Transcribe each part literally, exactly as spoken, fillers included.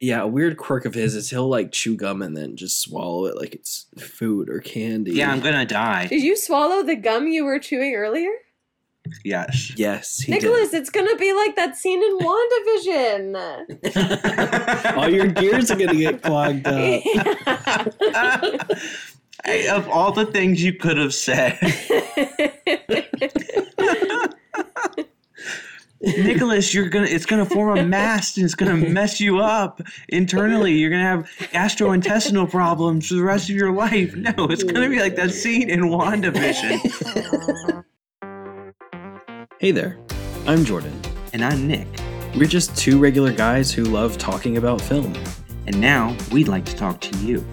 Yeah, a weird quirk of his is he'll, like, chew gum and then just swallow it like it's food or candy. Yeah, I'm gonna die. Did you swallow the gum you were chewing earlier? Yes. Yes, he Nicholas, did. It's gonna be like that scene in WandaVision. All your gears are gonna get clogged up. Yeah. I, of all the things you could have said. Nicholas, you're gonna it's gonna form a mass and it's gonna mess you up internally. You're gonna have gastrointestinal problems for the rest of your life. No, it's gonna be like that scene in WandaVision. Hey there, I'm Jordan. And I'm Nick. We're just two regular guys who love talking about film. And now we'd like to talk to you.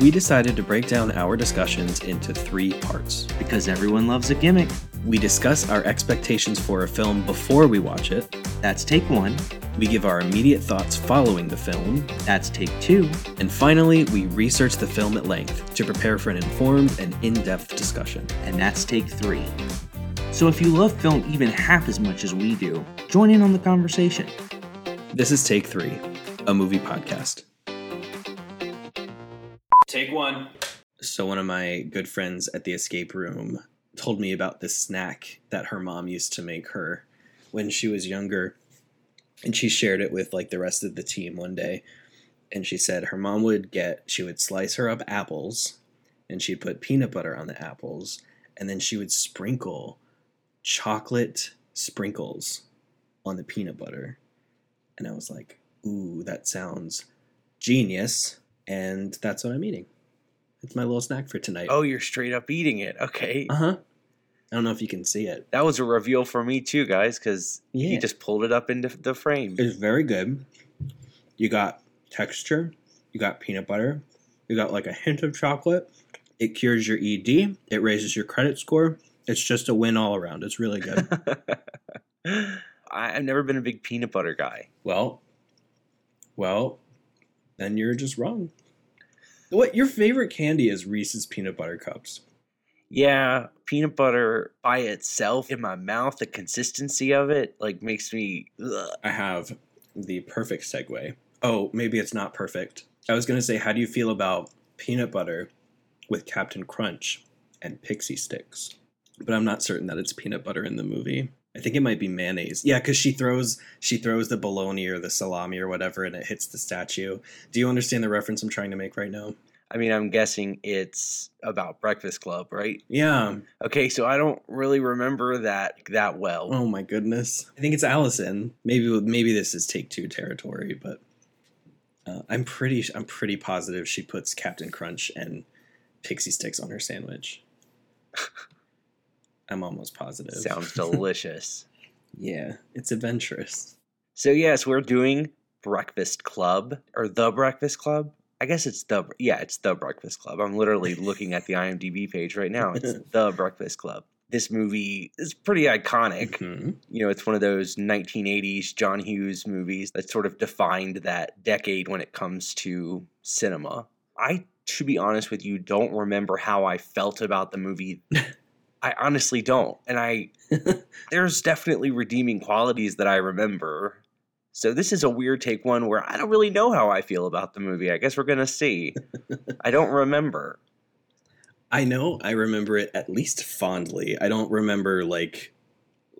We decided to break down our discussions into three parts. Because everyone loves a gimmick. We discuss our expectations for a film before we watch it. That's take one. We give our immediate thoughts following the film. That's take two. And finally, we research the film at length to prepare for an informed and in-depth discussion. And that's take three. So if you love film even half as much as we do, join in on the conversation. This is Take Three, a movie podcast. Take one. So one of my good friends at the escape room told me about this snack that her mom used to make her when she was younger. And she shared it with like the rest of the team one day. And she said her mom would get, she would slice her up apples and she'd put peanut butter on the apples. And then she would sprinkle chocolate sprinkles on the peanut butter. And I was like, ooh, that sounds genius. And that's what I'm eating. It's my little snack for tonight. Oh, you're straight up eating it. Okay. Uh-huh. I don't know if you can see it. That was a reveal for me too, guys, because yeah. He just pulled it up into the frame. It's very good. You got texture. You got peanut butter. You got like a hint of chocolate. It cures your E D. It raises your credit score. It's just a win all around. It's really good. I've never been a big peanut butter guy. Well, well... then you're just wrong. What your favorite candy is Reese's peanut butter cups. Yeah, peanut butter by itself in my mouth, the consistency of it like makes me ugh. I have the perfect segue. Oh, maybe it's not perfect. I was going to say, how do you feel about peanut butter with Captain Crunch and Pixie Sticks? But I'm not certain that it's peanut butter in the movie. I think it might be mayonnaise. Yeah, because she throws she throws the bologna or the salami or whatever, and it hits the statue. Do you understand the reference I'm trying to make right now? I mean, I'm guessing it's about Breakfast Club, right? Yeah. Okay, so I don't really remember that that well. Oh, my goodness. I think it's Allison. Maybe maybe this is take two territory, but uh, I'm pretty I'm pretty positive she puts Captain Crunch and Pixie Sticks on her sandwich. I'm almost positive. Sounds delicious. Yeah, it's adventurous. So yes, we're doing Breakfast Club or The Breakfast Club. I guess it's the yeah, it's The Breakfast Club. I'm literally looking at the I M D B page right now. It's The Breakfast Club. This movie is pretty iconic. Mm-hmm. You know, it's one of those nineteen eighties John Hughes movies that sort of defined that decade when it comes to cinema. I, to be honest with you, don't remember how I felt about the movie. I honestly don't. And I, there's definitely redeeming qualities that I remember. So this is a weird take one where I don't really know how I feel about the movie. I guess we're going to see. I don't remember. I know I remember it at least fondly. I don't remember like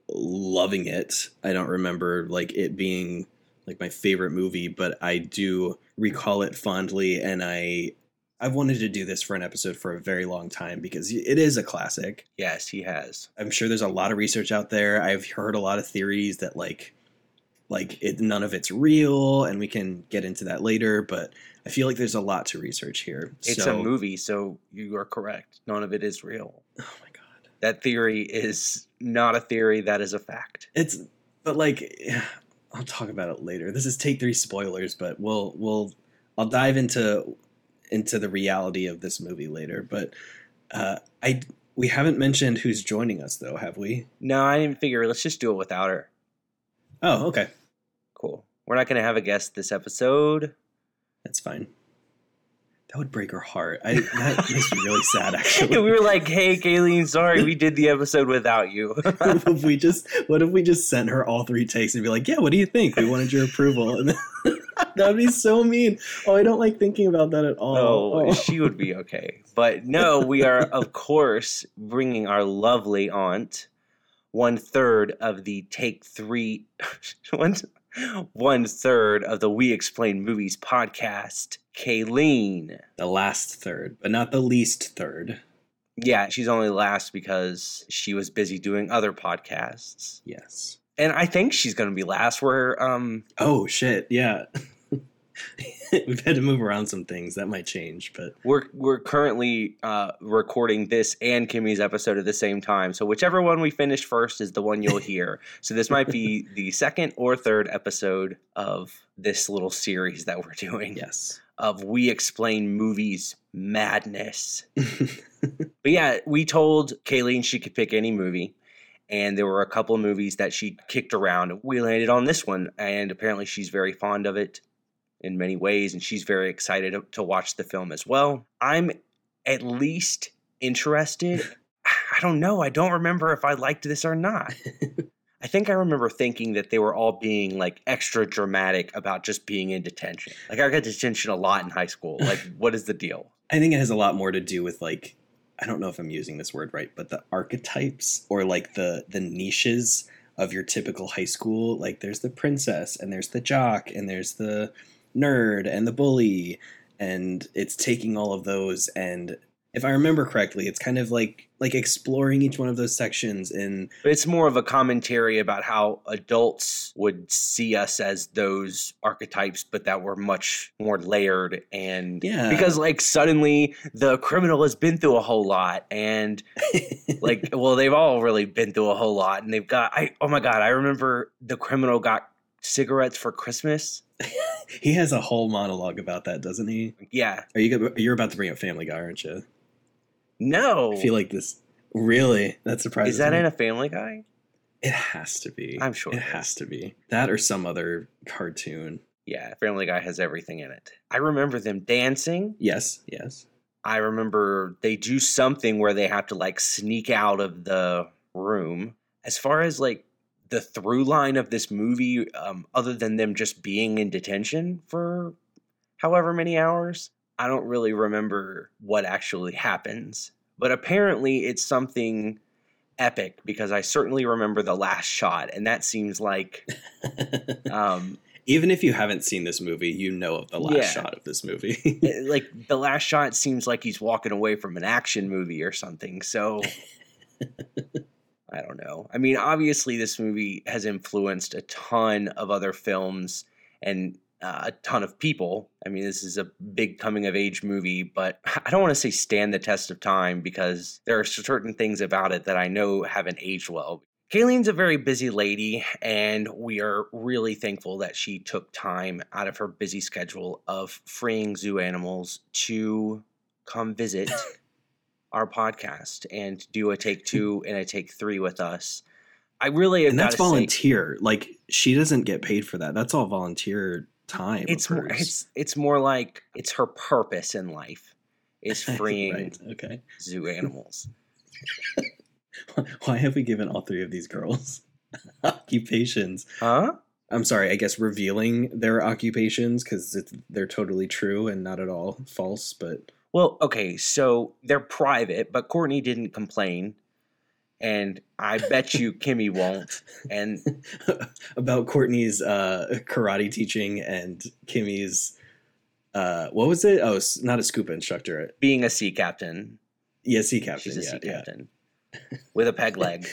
loving it. I don't remember like it being like my favorite movie, but I do recall it fondly. And I, I've wanted to do this for an episode for a very long time because it is a classic. Yes, he has. I'm sure there's a lot of research out there. I've heard a lot of theories that like, like it, none of it's real, and we can get into that later. But I feel like there's a lot to research here. It's so, a movie, so you are correct. None of it is real. Oh my God, that theory is not a theory. That is a fact. It's, but like, I'll talk about it later. This is take three spoilers, but we'll we'll I'll dive into. into the reality of this movie later. But uh, I we haven't mentioned who's joining us, though, have we? No, I didn't figure. Let's just do it without her. Oh, okay. Cool. We're not going to have a guest this episode. That's fine. That would break her heart. I, that makes me really sad, actually. We were like, hey, Kayleen, sorry we did the episode without you. what, if we just, what if we just sent her all three takes and be like, yeah, what do you think? We wanted your approval. And then, that would be so mean. Oh, I don't like thinking about that at all. Oh, oh, she would be okay. But no, we are, of course, bringing our lovely aunt one third of the take three, one, one third of the We Explain Movies podcast. Kayleen. The last third, but not the least third. Yeah, she's only last because she was busy doing other podcasts. Yes. And I think she's going to be last. Where, um... Oh, shit, yeah. We've had to move around some things. That might change, but... We're we're currently uh, recording this and Kimmy's episode at the same time, so whichever one we finish first is the one you'll hear. So this might be the second or third episode of this little series that we're doing. Yes. Of We Explain Movies Madness. But yeah, we told Kayleen she could pick any movie. And there were a couple of movies that she kicked around. We landed on this one, and apparently she's very fond of it in many ways, and she's very excited to watch the film as well. I'm at least interested. I don't know. I don't remember if I liked this or not. I think I remember thinking that they were all being like extra dramatic about just being in detention. Like I got detention a lot in high school. Like what is the deal? I think it has a lot more to do with like, I don't know if I'm using this word right, but the archetypes or like the, the niches of your typical high school. Like there's the princess and there's the jock and there's the nerd and the bully. And it's taking all of those. And if I remember correctly, it's kind of like, like exploring each one of those sections. And it's more of a commentary about how adults would see us as those archetypes, but that were much more layered. And yeah, because like suddenly the criminal has been through a whole lot and like, well, they've all really been through a whole lot and they've got, I, oh my God, I remember the criminal got cigarettes for Christmas. He has a whole monologue about that, doesn't he? Yeah. Are you, you're about to bring up Family Guy, aren't you? No. I feel like this really, that surprises me. Is that me. In a Family Guy? It has to be. I'm sure. It has to be. That or some other cartoon. Yeah, Family Guy has everything in it. I remember them dancing. Yes, yes. I remember they do something where they have to like sneak out of the room. As far as like the through line of this movie, um, other than them just being in detention for however many hours, I don't really remember what actually happens, but apparently it's something epic because I certainly remember the last shot, and that seems like... Um, even if you haven't seen this movie, you know of the last yeah, shot of this movie. Like, the last shot seems like he's walking away from an action movie or something, so... I don't know. I mean, obviously this movie has influenced a ton of other films and... Uh, a ton of people. I mean, this is a big coming of age movie, but I don't want to say stand the test of time because there are certain things about it that I know haven't aged well. Kayleen's a very busy lady, and we are really thankful that she took time out of her busy schedule of freeing zoo animals to come visit our podcast and do a take two and a take three with us. I really have and that's volunteer. Say, like she doesn't get paid for that. That's all volunteer time. It's more, it's it's more like it's her purpose in life is freeing right, okay, zoo animals. Why have we given all three of these girls occupations? Huh? I'm sorry. I guess revealing their occupations because they're totally true and not at all false. But well, okay, so they're private, but Courtney didn't complain. And I bet you Kimmy won't. And about Courtney's uh, karate teaching and Kimmy's, uh, what was it? Oh, not a scuba instructor. Being a sea captain. Yeah, sea captain. She's a yeah, sea yeah. captain with a peg leg.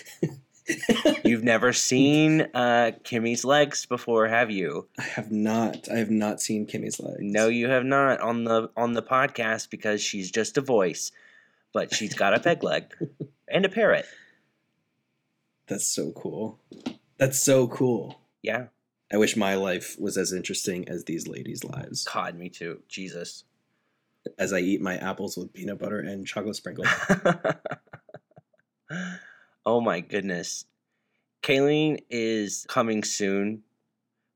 You've never seen uh, Kimmy's legs before, have you? I have not. I have not seen Kimmy's legs. No, you have not on the on the podcast because she's just a voice, but she's got a peg leg and a parrot. That's so cool. That's so cool. Yeah. I wish my life was as interesting as these ladies' lives. God, me too. Jesus. As I eat my apples with peanut butter and chocolate sprinkles. Oh my goodness. Kayleen is coming soon,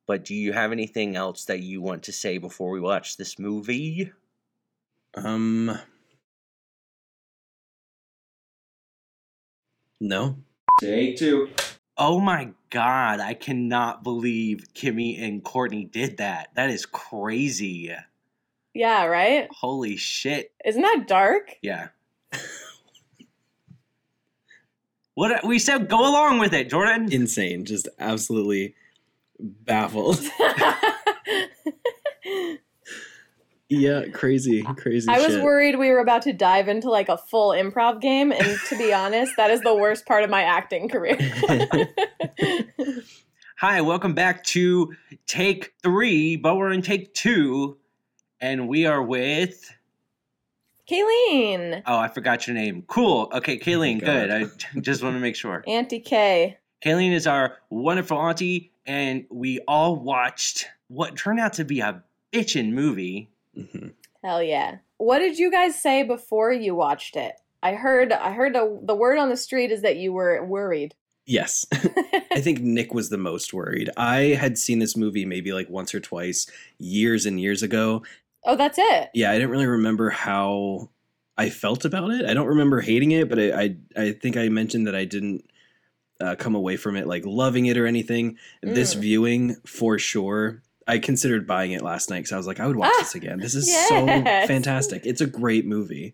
but do you have anything else that you want to say before we watch this movie? Um. No. Take two. Oh my God, I cannot believe Kimmy and Courtney did that. That is crazy. Yeah, right? Holy shit. Isn't that dark? Yeah. What we said, go along with it, Jordan. Insane. Just absolutely baffled. Yeah, crazy, crazy I shit. was worried we were about to dive into like a full improv game, and to be honest, that is the worst part of my acting career. Hi, welcome back to Take Three, but we're in Take Two, and we are with... Kayleen. Oh, I forgot your name. Cool. Okay, Kayleen, oh good. I just want to make sure. Auntie Kay. Kayleen is our wonderful auntie, and we all watched what turned out to be a bitchin' movie. Mm-hmm. Hell yeah. What did you guys say before you watched it? I heard I heard a, the word on the street is that you were worried. Yes. I think Nick was the most worried. I had seen this movie maybe like once or twice years and years ago. Oh, that's it. Yeah, I didn't really remember how I felt about it. I don't remember hating it, but I I, I think I mentioned that I didn't uh, come away from it like loving it or anything. Mm. This viewing, for sure, I considered buying it last night because I was like, I would watch ah, this again. This is yes. so fantastic. It's a great movie.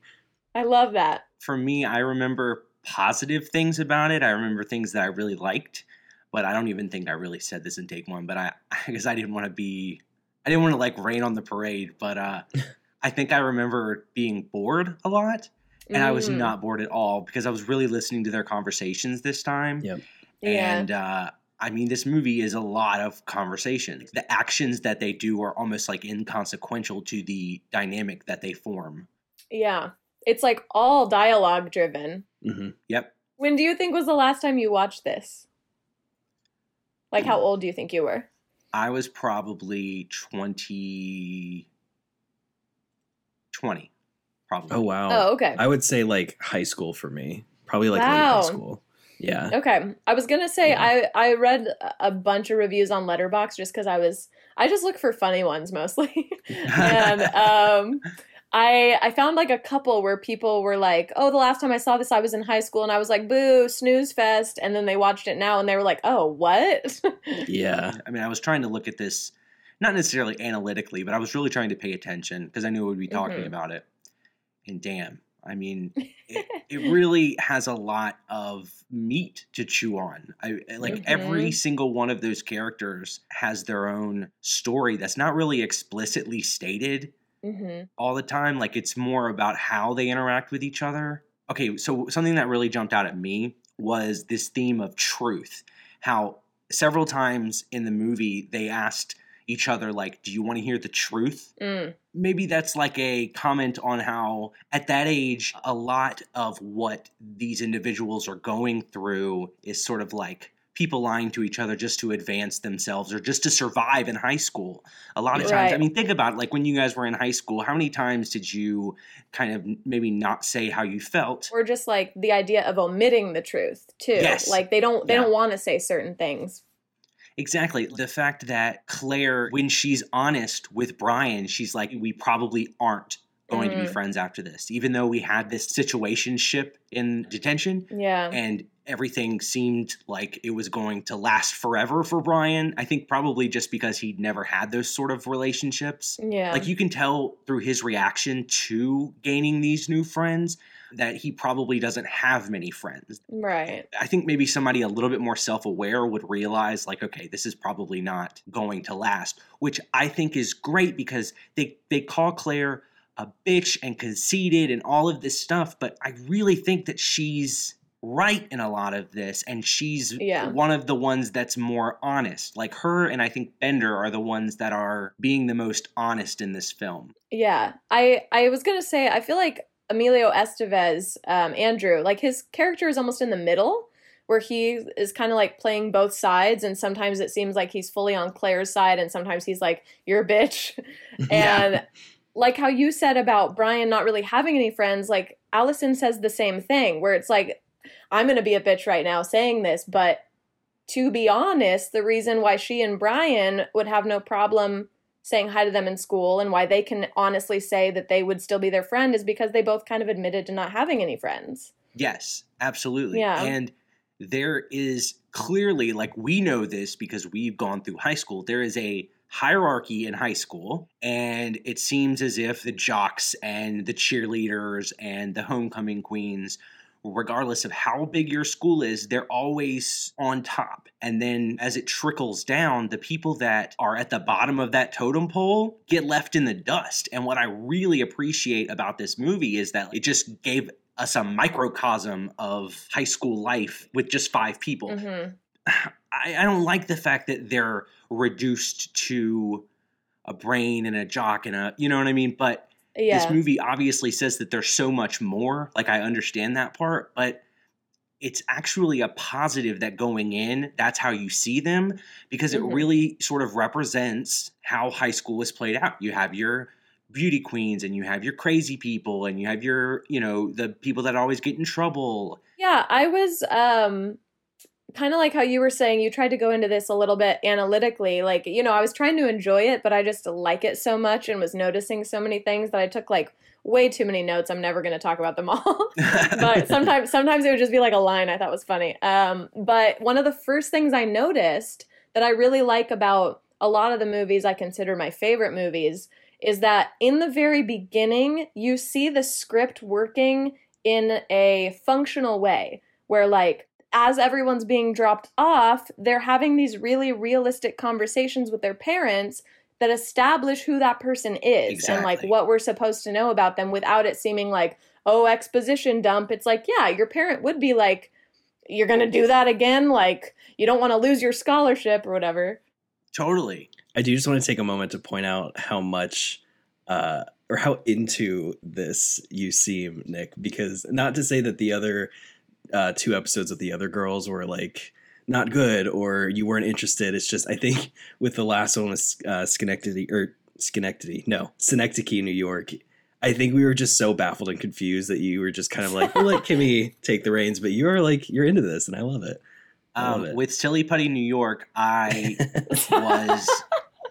I love that. For me, I remember positive things about it. I remember things that I really liked, but I don't even think I really said this in Take One, but I because I didn't want to be... I didn't want to, like, rain on the parade, but uh, I think I remember being bored a lot, and mm. I was not bored at all because I was really listening to their conversations this time. Yep. Yeah. And, uh, I mean, this movie is a lot of conversation. The actions that they do are almost, like, inconsequential to the dynamic that they form. Yeah. It's, like, all dialogue-driven. Mm-hmm. Yep. When do you think was the last time you watched this? Like, how old do you think you were? I was probably twenty, twenty, probably. Oh, wow. Oh, okay. I would say like high school for me. Probably like wow. late high school. Yeah. Okay. I was going to say yeah. I, I read a bunch of reviews on Letterboxd just because I was, I just look for funny ones mostly. and um, I I found like a couple where people were like, oh, the last time I saw this, I was in high school. And I was like, boo, snooze fest. And then they watched it now and they were like, oh, what? Yeah. I mean, I was trying to look at this, not necessarily analytically, but I was really trying to pay attention because I knew we'd be talking mm-hmm. about it. And damn, I mean, it, it really has a lot of meat to chew on. I, like mm-hmm. every single one of those characters has their own story that's not really explicitly stated. Mm-hmm. All the time, like it's more about how they interact with each other. Okay, so something that really jumped out at me was this theme of truth. How several times in the movie they asked each other, like, do you want to hear the truth? Mm. Maybe that's like a comment on how at that age a lot of what these individuals are going through is sort of like people lying to each other just to advance themselves or just to survive in high school. A lot of times, right. I mean, think about it, like when you guys were in high school, how many times did you kind of maybe not say how you felt? Or just like the idea of omitting the truth too. Yes. Like they don't, they yeah. don't want to say certain things. Exactly. The fact that Claire, when she's honest with Brian, she's like, we probably aren't going mm-hmm. to be friends after this, even though we had this situationship in detention. Yeah. And everything seemed like it was going to last forever for Brian. I think probably just because he'd never had those sort of relationships. Yeah. Like you can tell through his reaction to gaining these new friends that he probably doesn't have many friends. Right. I think maybe somebody a little bit more self-aware would realize like, okay, this is probably not going to last, which I think is great because they, they call Claire a bitch and conceited and all of this stuff. But I really think that she's right in a lot of this, and she's yeah. one of the ones that's more honest. Like her and I think Bender are the ones that are being the most honest in this film. Yeah. I, I was going to say, I feel like Emilio Estevez, um, Andrew, like his character is almost in the middle where he is kind of like playing both sides, and sometimes it seems like he's fully on Claire's side and sometimes he's like, you're a bitch. and yeah. Like how you said about Brian not really having any friends, like Allison says the same thing where it's like, I'm going to be a bitch right now saying this, but to be honest, the reason why she and Brian would have no problem saying hi to them in school, and why they can honestly say that they would still be their friend is because they both kind of admitted to not having any friends. Yes, absolutely. Yeah. And there is clearly, like, we know this because we've gone through high school, there is a hierarchy in high school, and it seems as if the jocks and the cheerleaders and the homecoming queens, regardless of how big your school is, they're always on top. And then as it trickles down, the people that are at the bottom of that totem pole get left in the dust. And what I really appreciate about this movie is that it just gave us a microcosm of high school life with just five people. Mm-hmm. I, I don't like the fact that they're reduced to a brain and a jock and a, you know what I mean? But yeah. This movie obviously says that there's so much more. Like, I understand that part, but it's actually a positive that going in, that's how you see them, because mm-hmm. it really sort of represents how high school is played out. You have your beauty queens, and you have your crazy people, and you have your, you know, the people that always get in trouble. Yeah, I was um, kind of like how you were saying, you tried to go into this a little bit analytically. Like, you know, I was trying to enjoy it, but I just like it so much and was noticing so many things that I took like way too many notes. I'm never going to talk about them all. But sometimes sometimes it would just be like a line I thought was funny. Um, but one of the first things I noticed that I really like about a lot of the movies I consider my favorite movies is that in the very beginning, you see the script working in a functional way where, like, as everyone's being dropped off, they're having these really realistic conversations with their parents that establish who that person is. Exactly. And, like, what we're supposed to know about them without it seeming like, oh, exposition dump. It's like, yeah, your parent would be like, you're going to do that again? Like, you don't want to lose your scholarship or whatever. Totally. I do just want to take a moment to point out how much uh, or how into this you seem, Nick, because not to say that the other uh, two episodes with the other girls were like not good or you weren't interested. It's just I think with the last one with uh, Schenectady or Schenectady, no, Synecdoche, New York. I think we were just so baffled and confused that you were just kind of like, well, let Kimmy take the reins. But you're like, you're into this and I love it. Um, with Silly Putty, New York, I was,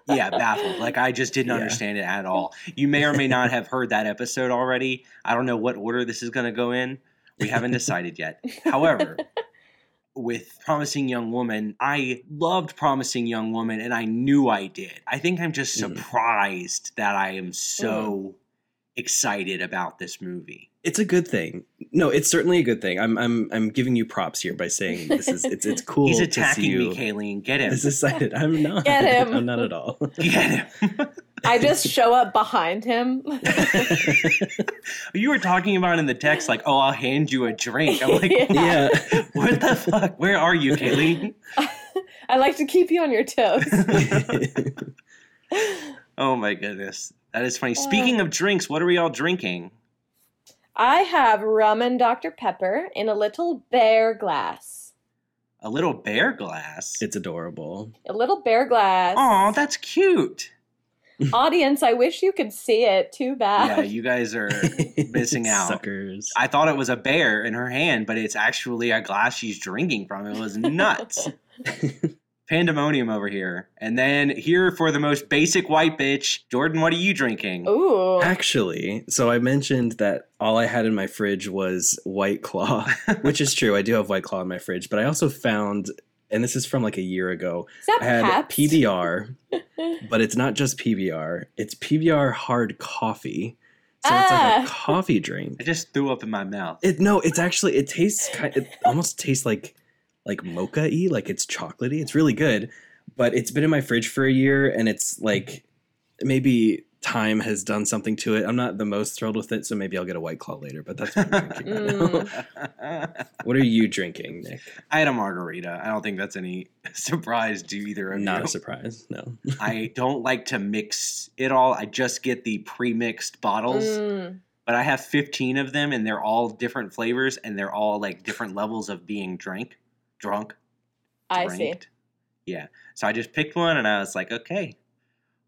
yeah, baffled. Like, I just didn't yeah. understand it at all. You may or may not have heard that episode already. I don't know what order this is going to go in. We haven't decided yet. However, with Promising Young Woman, I loved Promising Young Woman, and I knew I did. I think I'm just surprised mm. that I am so mm. excited about this movie. It's a good thing. No, it's certainly a good thing. I'm I'm I'm giving you props here by saying this is it's it's cool. He's attacking to see you me, Kayleen. Get him. This excited. I'm not. Get him. I'm not at all. Get him. I just show up behind him. You were talking about in the text, like, oh, I'll hand you a drink. I'm like, yeah. yeah. What the fuck? Where are you, Kayleen? I like to keep you on your toes. Oh my goodness. That is funny. Speaking of drinks, what are we all drinking? I have rum and Doctor Pepper in a little bear glass. A little bear glass? It's adorable. A little bear glass. Aw, that's cute. Audience, I wish you could see it. Too bad. Yeah, you guys are missing out. Suckers. I thought it was a bear in her hand, but it's actually a glass she's drinking from. It was nuts. Pandemonium over here. And then here for the most basic white bitch, Jordan, what are you drinking? Ooh. Actually, so I mentioned that all I had in my fridge was White Claw, which is true. I do have White Claw in my fridge, but I also found, and this is from like a year ago, I had Pabst? P B R, but it's not just P B R. It's P B R hard coffee. So ah. it's like a coffee drink. I just threw up in my mouth. It, no, it's actually, it tastes kind of, it almost tastes like like mocha-y, like it's chocolatey. It's really good, but it's been in my fridge for a year, and it's like maybe time has done something to it. I'm not the most thrilled with it, so maybe I'll get a White Claw later, but that's what I'm drinking right now. What are you drinking, Nick? I had a margarita. I don't think that's any surprise to either of you. Not a surprise, no. I don't like to mix it all. I just get the pre-mixed bottles. Mm. But I have fifteen of them, and they're all different flavors, and they're all like different levels of being drank. Drunk. I ranked. See. Yeah. So I just picked one and I was like, okay,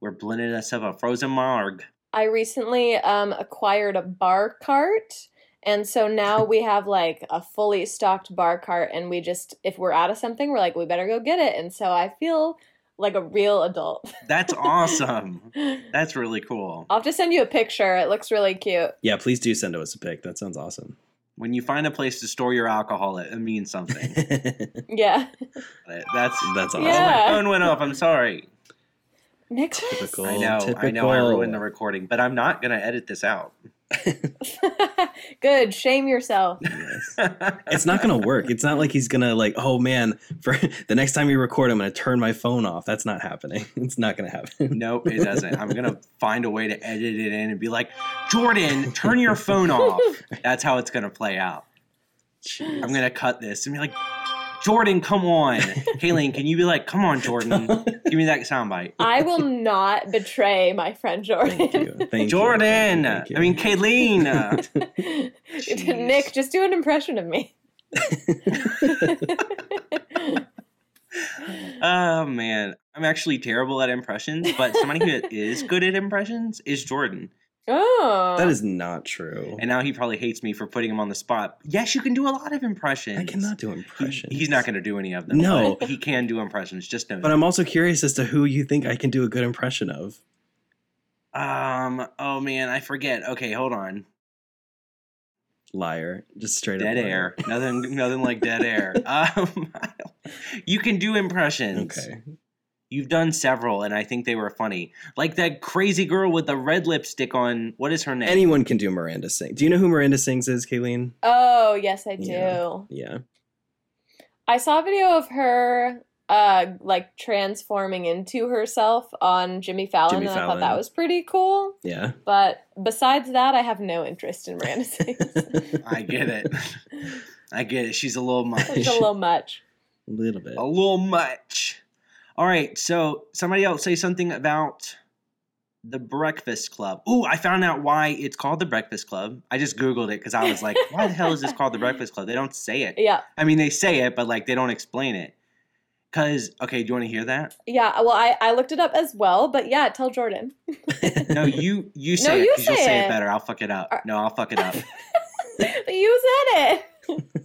we're blending us up a frozen marg. I recently um, acquired a bar cart. And so now we have like a fully stocked bar cart, and we just, if we're out of something, we're like, we better go get it. And so I feel like a real adult. That's awesome. That's really cool. I'll have to send you a picture. It looks really cute. Yeah, please do send us a pic. That sounds awesome. When you find a place to store your alcohol, it means something. Yeah. That's that's awesome. Yeah. My phone went off. I'm sorry. Next typical, I know, typical. I know I ruined the recording, but I'm not going to edit this out. Good. Shame yourself. Yes. It's not going to work. It's not like he's going to like, oh man, for the next time you record, I'm going to turn my phone off. That's not happening. It's not going to happen. Nope, it doesn't. I'm going to find a way to edit it in and be like, Jordan, turn your phone off. That's how it's going to play out. Jeez. I'm going to cut this and be like, Jordan, come on. Kayleen, can you be like, come on, Jordan. Give me that soundbite. I will not betray my friend Jordan. Thank you. Thank Jordan. You. Thank you. I mean, Kayleen. Nick, just do an impression of me. Oh, man. I'm actually terrible at impressions, but somebody who is good at impressions is Jordan. Oh. That is not true. And now he probably hates me for putting him on the spot. Yes, you can do a lot of impressions. I cannot do impressions. He, he's not going to do any of them. No. He can do impressions, just no. But I'm also curious as to who you think I can do a good impression of. Um. Oh, man, I forget. Okay, hold on. Liar. Just straight up. Dead air. Nothing Nothing like dead air. Um. I don't, you can do impressions. Okay. You've done several, and I think they were funny. Like that crazy girl with the red lipstick on, what is her name? Anyone can do Miranda Sings. Do you know who Miranda Sings is, Kayleen? Oh, yes, I do. Yeah. yeah. I saw a video of her, uh, like, transforming into herself on Jimmy Fallon, Jimmy and Fallon. I thought that was pretty cool. Yeah. But besides that, I have no interest in Miranda Sings. I get it. I get it. She's a little much. It's a little much. A little bit. A little much. All right, so somebody else say something about The Breakfast Club. Ooh, I found out why it's called The Breakfast Club. I just Googled it because I was like, why the hell is this called The Breakfast Club? They don't say it. Yeah. I mean, they say it, but, like, they don't explain it. Because, okay, do you want to hear that? Yeah, well, I, I looked it up as well, but, yeah, tell Jordan. No, you, you say no, it because you you'll say it. it better. I'll fuck it up. No, I'll fuck it up. You said it.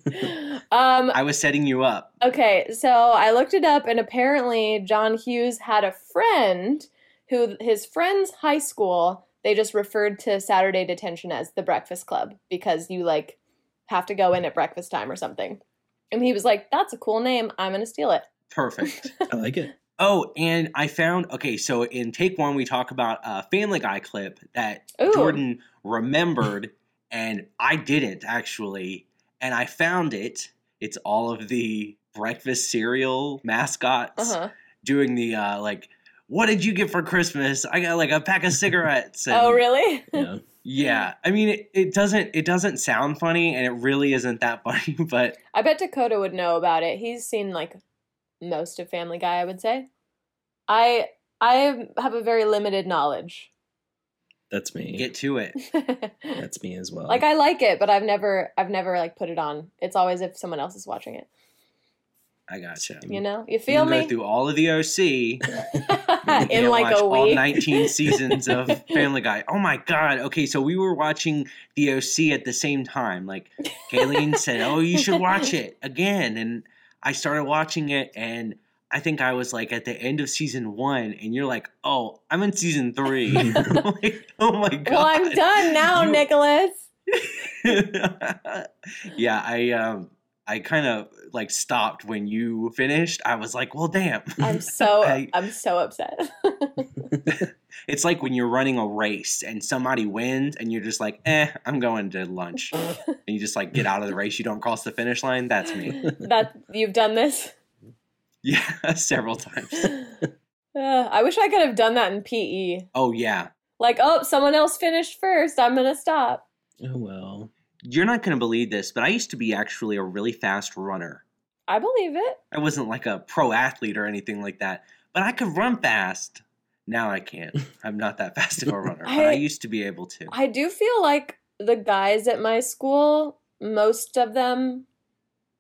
um, I was setting you up. Okay, so I looked it up, and apparently John Hughes had a friend who his friend's high school, they just referred to Saturday detention as The Breakfast Club because you, like, have to go in at breakfast time or something. And he was like, that's a cool name. I'm going to steal it. Perfect. I like it. Oh, and I found, okay, so in take one, we talk about a Family Guy clip that Ooh. Jordan remembered, and I didn't actually. And I found it. It's all of the breakfast cereal mascots uh-huh. doing the, uh, like, what did you get for Christmas? I got, like, a pack of cigarettes. And, oh, really? Yeah. yeah. I mean, it, it doesn't it doesn't sound funny, and it really isn't that funny, but... I bet Dakota would know about it. He's seen, like, most of Family Guy, I would say. I I have a very limited knowledge. That's me. Get to it. That's me as well. Like, I like it, but I've never, I've never like put it on. It's always if someone else is watching it. I gotcha. You know, you feel you me? Go through all of the O C in like watch a week. All nineteen seasons of Family Guy. Oh my God. Okay, so we were watching the O C at the same time. Like, Kayleen said, "Oh, you should watch it again," and I started watching it, and I think I was, like, at the end of season one, and you're like, oh, I'm in season three. Like, oh, my God. Well, I'm done now, you... Nicholas. Yeah, I um, I kind of, like, stopped when you finished. I was like, well, damn. I'm so I, I'm so upset. It's like when you're running a race, and somebody wins, and you're just like, eh, I'm going to lunch. And you just, like, get out of the race. You don't cross the finish line. That's me. That you've done this? Yeah, several times. uh, I wish I could have done that in P E. Oh, yeah. Like, oh, someone else finished first. I'm going to stop. Oh, well. You're not going to believe this, but I used to be actually a really fast runner. I believe it. I wasn't like a pro athlete or anything like that, but I could run fast. Now I can't. I'm not that fast of a runner, I, but I used to be able to. I do feel like the guys at my school, most of them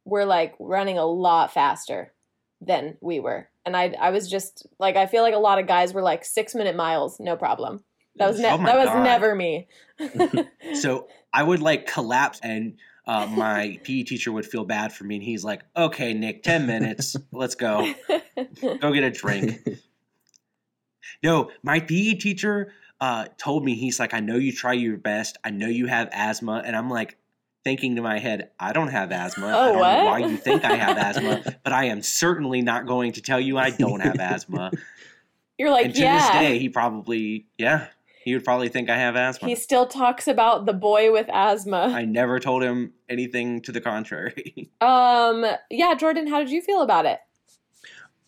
were like running a lot faster than we were. And I I was just like, I feel like a lot of guys were like six minute miles, no problem. That was ne- oh that was never me. So I would like collapse and uh, my P E teacher would feel bad for me. And he's like, okay, Nick, ten minutes. Let's go. Go get a drink. No, my P E teacher uh, told me, he's like, I know you try your best. I know you have asthma. And I'm like, thinking to my head, I don't have asthma. Oh, I don't what? know why you think I have asthma, but I am certainly not going to tell you I don't have asthma. You're like, and to yeah. this day, he probably, yeah, he would probably think I have asthma. He still talks about the boy with asthma. I never told him anything to the contrary. Um, yeah, Jordan, how did you feel about it?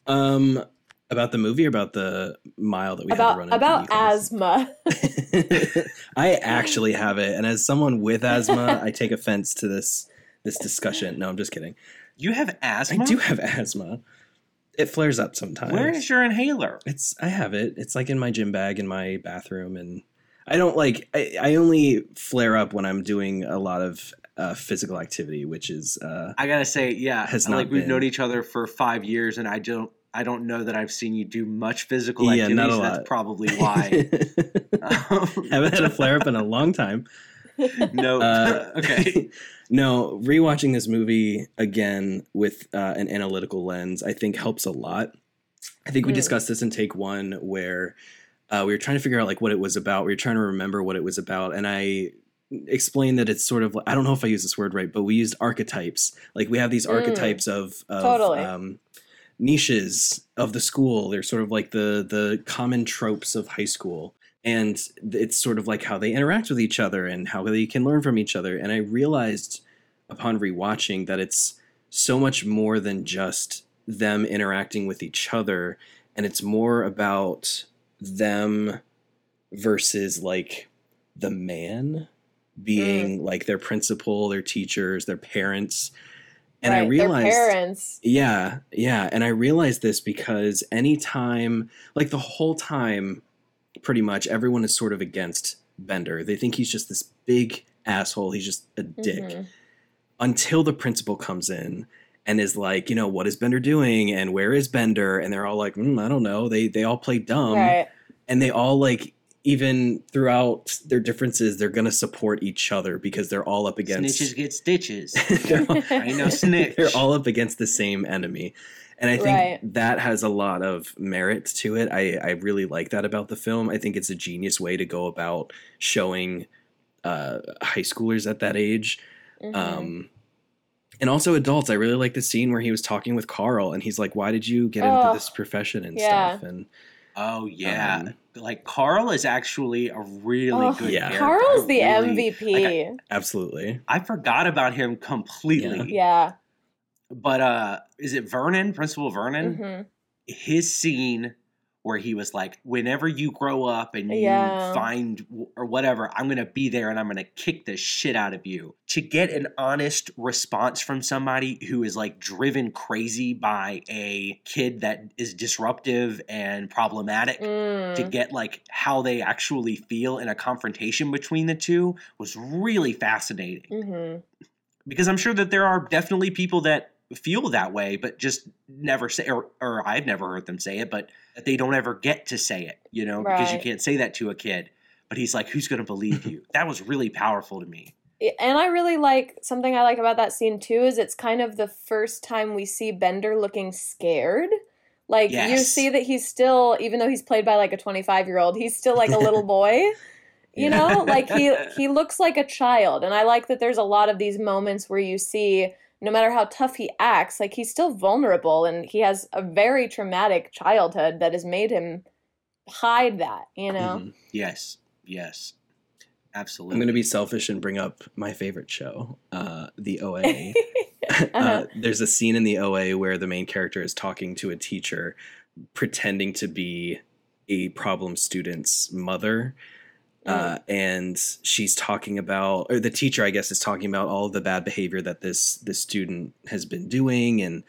Um, about the movie or about the mile that we about, had to run? About asthma. I actually have it. And as someone with asthma, I take offense to this this discussion. No, I'm just kidding. You have asthma? I do have asthma. It flares up sometimes. Where is your inhaler? It's I have it. It's like in my gym bag in my bathroom, and I don't like. I, I only flare up when I'm doing a lot of uh, physical activity, which is. Uh, I gotta say, yeah, has not like we've been. known each other for five years, and I don't. I don't know that I've seen you do much physical activity. Yeah, not a so lot. That's probably why. um, haven't had a flare up in a long time. No. Uh, okay. No, rewatching this movie again with uh, an analytical lens, I think helps a lot. I think we discussed this in take one where uh, we were trying to figure out like what it was about. We were trying to remember what it was about. And I explained that it's sort of, I don't know if I use this word right, but we used archetypes. Like we have these archetypes mm, of, of totally. um, niches of the school. They're sort of like the the common tropes of high school. And it's sort of like how they interact with each other and how they can learn from each other. And I realized upon rewatching that it's so much more than just them interacting with each other. And it's more about them versus like the man being mm. like their principal, their teachers, their parents. And right, I realized, their parents. yeah, yeah. And I realized this because anytime, like the whole time, pretty much everyone is sort of against Bender. They think he's just this big asshole. He's just a dick mm-hmm. until the principal comes in and is like, you know, what is Bender doing? And where is Bender? And they're all like, mm, I don't know. They, they all play dumb right. and they all like, even throughout their differences, they're going to support each other because they're all up against snitches get stitches. all, I know snitch. They're all up against the same enemy. And I think right. that has a lot of merit to it. I, I really like that about the film. I think it's a genius way to go about showing uh, high schoolers at that age. Mm-hmm. Um, and also adults. I really like the scene where he was talking with Carl and he's like, why did you get oh, into this profession and yeah. stuff? And oh, yeah. Um, like Carl is actually a really oh, good yeah. character. Carl's the really, M V P. Like, I, absolutely. I forgot about him completely. Yeah. yeah. But uh, is it Vernon, Principal Vernon? Mm-hmm. His scene where he was like, whenever you grow up and you yeah. find w- or whatever, I'm going to be there and I'm going to kick the shit out of you. To get an honest response from somebody who is like driven crazy by a kid that is disruptive and problematic, mm. to get like how they actually feel in a confrontation between the two was really fascinating. Mm-hmm. Because I'm sure that there are definitely people that feel that way, but just never say, or, or I've never heard them say it, but they don't ever get to say it, you know, right. because you can't say that to a kid. But he's like, who's going to believe you? That was really powerful to me. And I really like, something I like about that scene too, is it's kind of the first time we see Bender looking scared. Like yes. you see that he's still, even though he's played by like a twenty-five year old, he's still like a little boy. You know, like he, he looks like a child. And I like that there's a lot of these moments where you see, no matter how tough he acts, like he's still vulnerable and he has a very traumatic childhood that has made him hide that, you know? Mm-hmm. Yes. Yes. Absolutely. I'm going to be selfish and bring up my favorite show, uh, The O A. uh-huh. uh, there's a scene in The O A where the main character is talking to a teacher pretending to be a problem student's mother. Uh, and she's talking about, or the teacher, I guess, is talking about all of the bad behavior that this, this student has been doing. And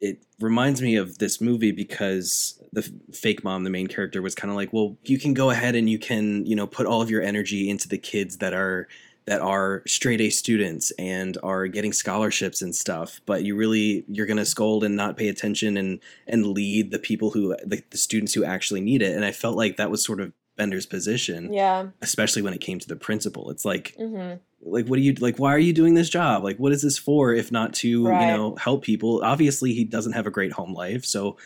it reminds me of this movie because the f- fake mom, the main character, was kind of like, well, you can go ahead and you can, you know, put all of your energy into the kids that are, that are straight A students and are getting scholarships and stuff. But you really, you're going to scold and not pay attention and, and lead the people who, the, the students who actually need it. And I felt like that was sort of Bender's position, yeah, especially when it came to the principal. It's like, mm-hmm. like, what do you, like, why are you doing this job? Like, what is this for if not to, right. you know, help people? Obviously, he doesn't have a great home life. So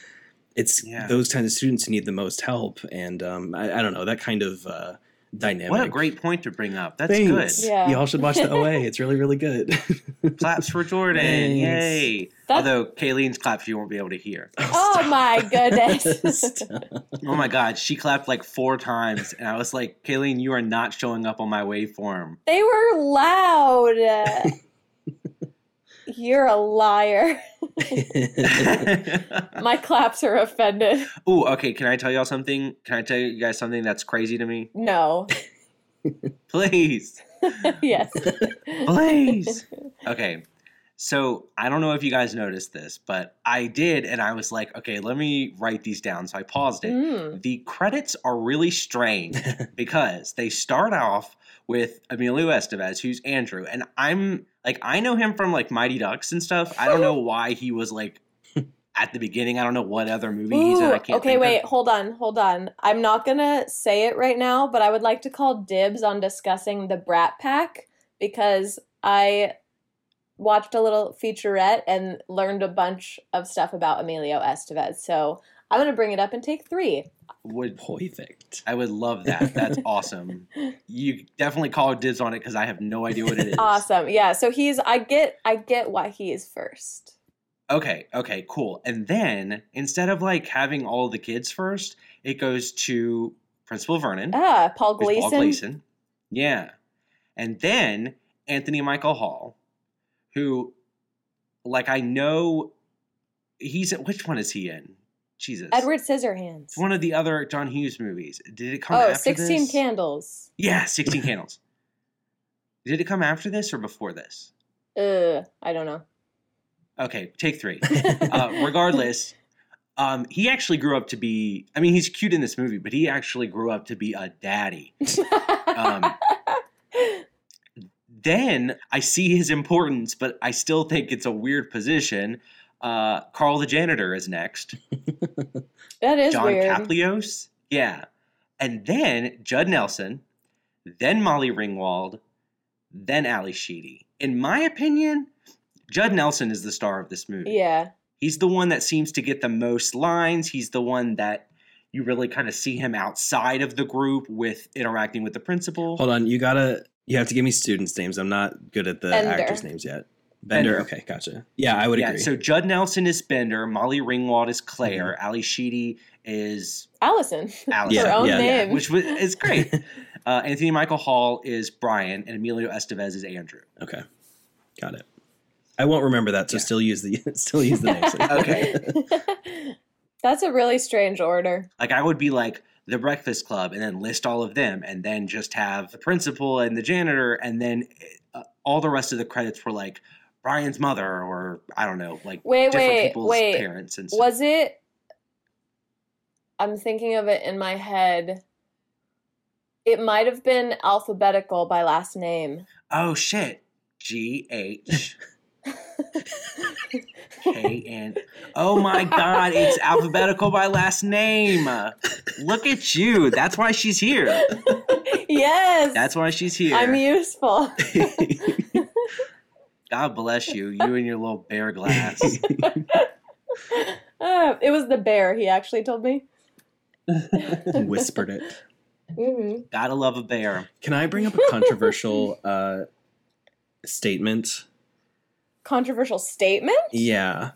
it's yeah. those kinds of students who need the most help. And um, I, I don't know, that kind of uh, dynamic. What a great point to bring up. That's Thanks. Good. Yeah. Y'all should watch The O A. It's really, really good. Claps for Jordan. Thanks. Yay. That's... Although Kayleen's claps you won't be able to hear. Oh, oh my goodness. Oh my God. She clapped like four times. And I was like, Kayleen, you are not showing up on my waveform. They were loud. You're a liar. My claps are offended. Ooh, okay. Can I tell y'all something? Can I tell you guys something that's crazy to me? No. Please. Yes. Please. Okay. So I don't know if you guys noticed this, but I did, and I was like, okay, let me write these down. So I paused it. Mm. The credits are really strange because they start off with Emilio Estevez, who's Andrew, and I'm like, I know him from like Mighty Ducks and stuff. I don't know why he was like at the beginning. I don't know what other movie Ooh, he's in. I can't okay, think wait, of. hold on, hold on. I'm not gonna say it right now, but I would like to call dibs on discussing the Brat Pack because I watched a little featurette and learned a bunch of stuff about Emilio Estevez. So I'm going to bring it up and take three. Would Perfect. I would love that. That's awesome. You definitely call dibs on it because I have no idea what it is. Awesome. Yeah. So he's, I get, I get why he is first. Okay. Okay, cool. And then instead of like having all the kids first, it goes to Principal Vernon. Ah, Paul Gleason. Paul Gleason. Yeah. And then Anthony Michael Hall. Who, like, I know he's – which one is he in? Jesus. Edward Scissorhands. It's one of the other John Hughes movies. Did it come oh, after Sixteen this? Oh, Sixteen Candles. Yeah, Sixteen Candles. Did it come after this or before this? Uh, I don't know. Okay, take three. uh, regardless, um, he actually grew up to be – I mean, he's cute in this movie, but he actually grew up to be a daddy. Um Then I see his importance, but I still think it's a weird position. Uh, Carl the janitor is next. That is John weird. John Caplios. Yeah. And then Judd Nelson, then Molly Ringwald, then Ally Sheedy. In my opinion, Judd Nelson is the star of this movie. Yeah. He's the one that seems to get the most lines. He's the one that you really kind of see him outside of the group with interacting with the principal. Hold on. You got to... You have to give me students' names. I'm not good at the Bender. Actors' names yet. Bender. Bender. Okay, gotcha. Yeah, I would yeah, agree. So Judd Nelson is Bender. Molly Ringwald is Claire. Mm-hmm. Ally Sheedy is... Allison. Allison. Her yeah, own yeah, name. Yeah, which was, is great. uh, Anthony Michael Hall is Brian, and Emilio Estevez is Andrew. Okay, got it. I won't remember that, so yeah. still use the still use the names. Okay. That's a really strange order. Like, I would be like... The Breakfast Club, and then list all of them, and then just have the principal and the janitor, and then uh, all the rest of the credits were like Brian's mother, or I don't know, like wait, different wait, people's wait. parents and stuff. Was it? I'm thinking of it in my head. It might have been alphabetical by last name. Oh shit! G H. K and oh my God, it's alphabetical by last name. Look at you. That's why she's here. Yes. That's why she's here. I'm useful. God bless you. You and your little bear glass. uh, it was the bear, he actually told me. Whispered it. Mm-hmm. Gotta love a bear. Can I bring up a controversial uh, statement? Controversial statement? Yeah.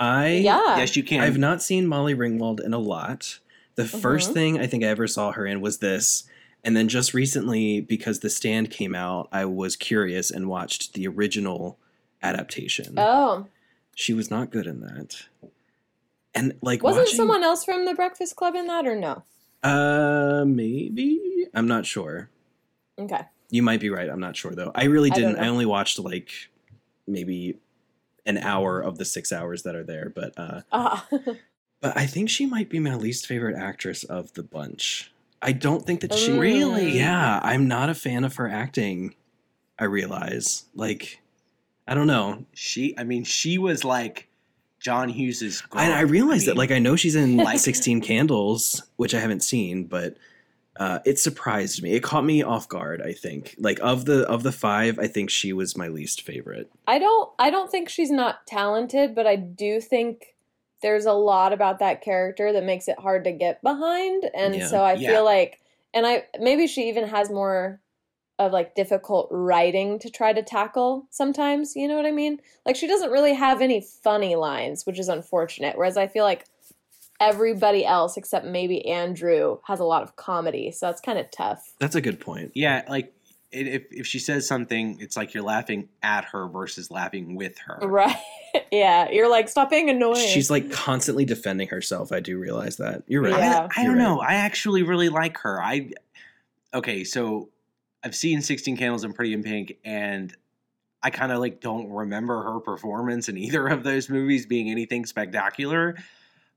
I yeah. Yes, you can. I've not seen Molly Ringwald in a lot. The mm-hmm. first thing I think I ever saw her in was this. And then just recently, because The Stand came out, I was curious and watched the original adaptation. Oh. She was not good in that. And like Wasn't watching, someone else from The Breakfast Club in that or no? Uh, maybe? I'm not sure. Okay. You might be right. I'm not sure, though. I really didn't. I, I only watched like... maybe an hour of the six hours that are there. But uh, uh-huh. but I think she might be my least favorite actress of the bunch. I don't think that she... Really? Yeah, I'm not a fan of her acting, I realize. Like, I don't know. She, I mean, she was like John Hughes's girl. I, I realize I mean, that. Like, I know she's in like Sixteen Candles, which I haven't seen, but Uh, it surprised me. It caught me off guard, I think. Like, of the of the five, I think she was my least favorite. I don't I don't think she's not talented, but I do think there's a lot about that character that makes it hard to get behind. And yeah. so I yeah. feel like and I maybe she even has more of like difficult writing to try to tackle sometimes, you know what I mean? Like, she doesn't really have any funny lines, which is unfortunate. Whereas I feel like everybody else except maybe Andrew has a lot of comedy, so that's kind of tough. That's a good point. Yeah, like it, if if she says something, it's like you're laughing at her versus laughing with her. Right. Yeah, you're like, stop being annoying. She's like constantly defending herself. I do realize that. You're right. Yeah. I, I don't right. know. I actually really like her. I okay, so I've seen Sixteen Candles and Pretty in Pink, and I kind of like don't remember her performance in either of those movies being anything spectacular.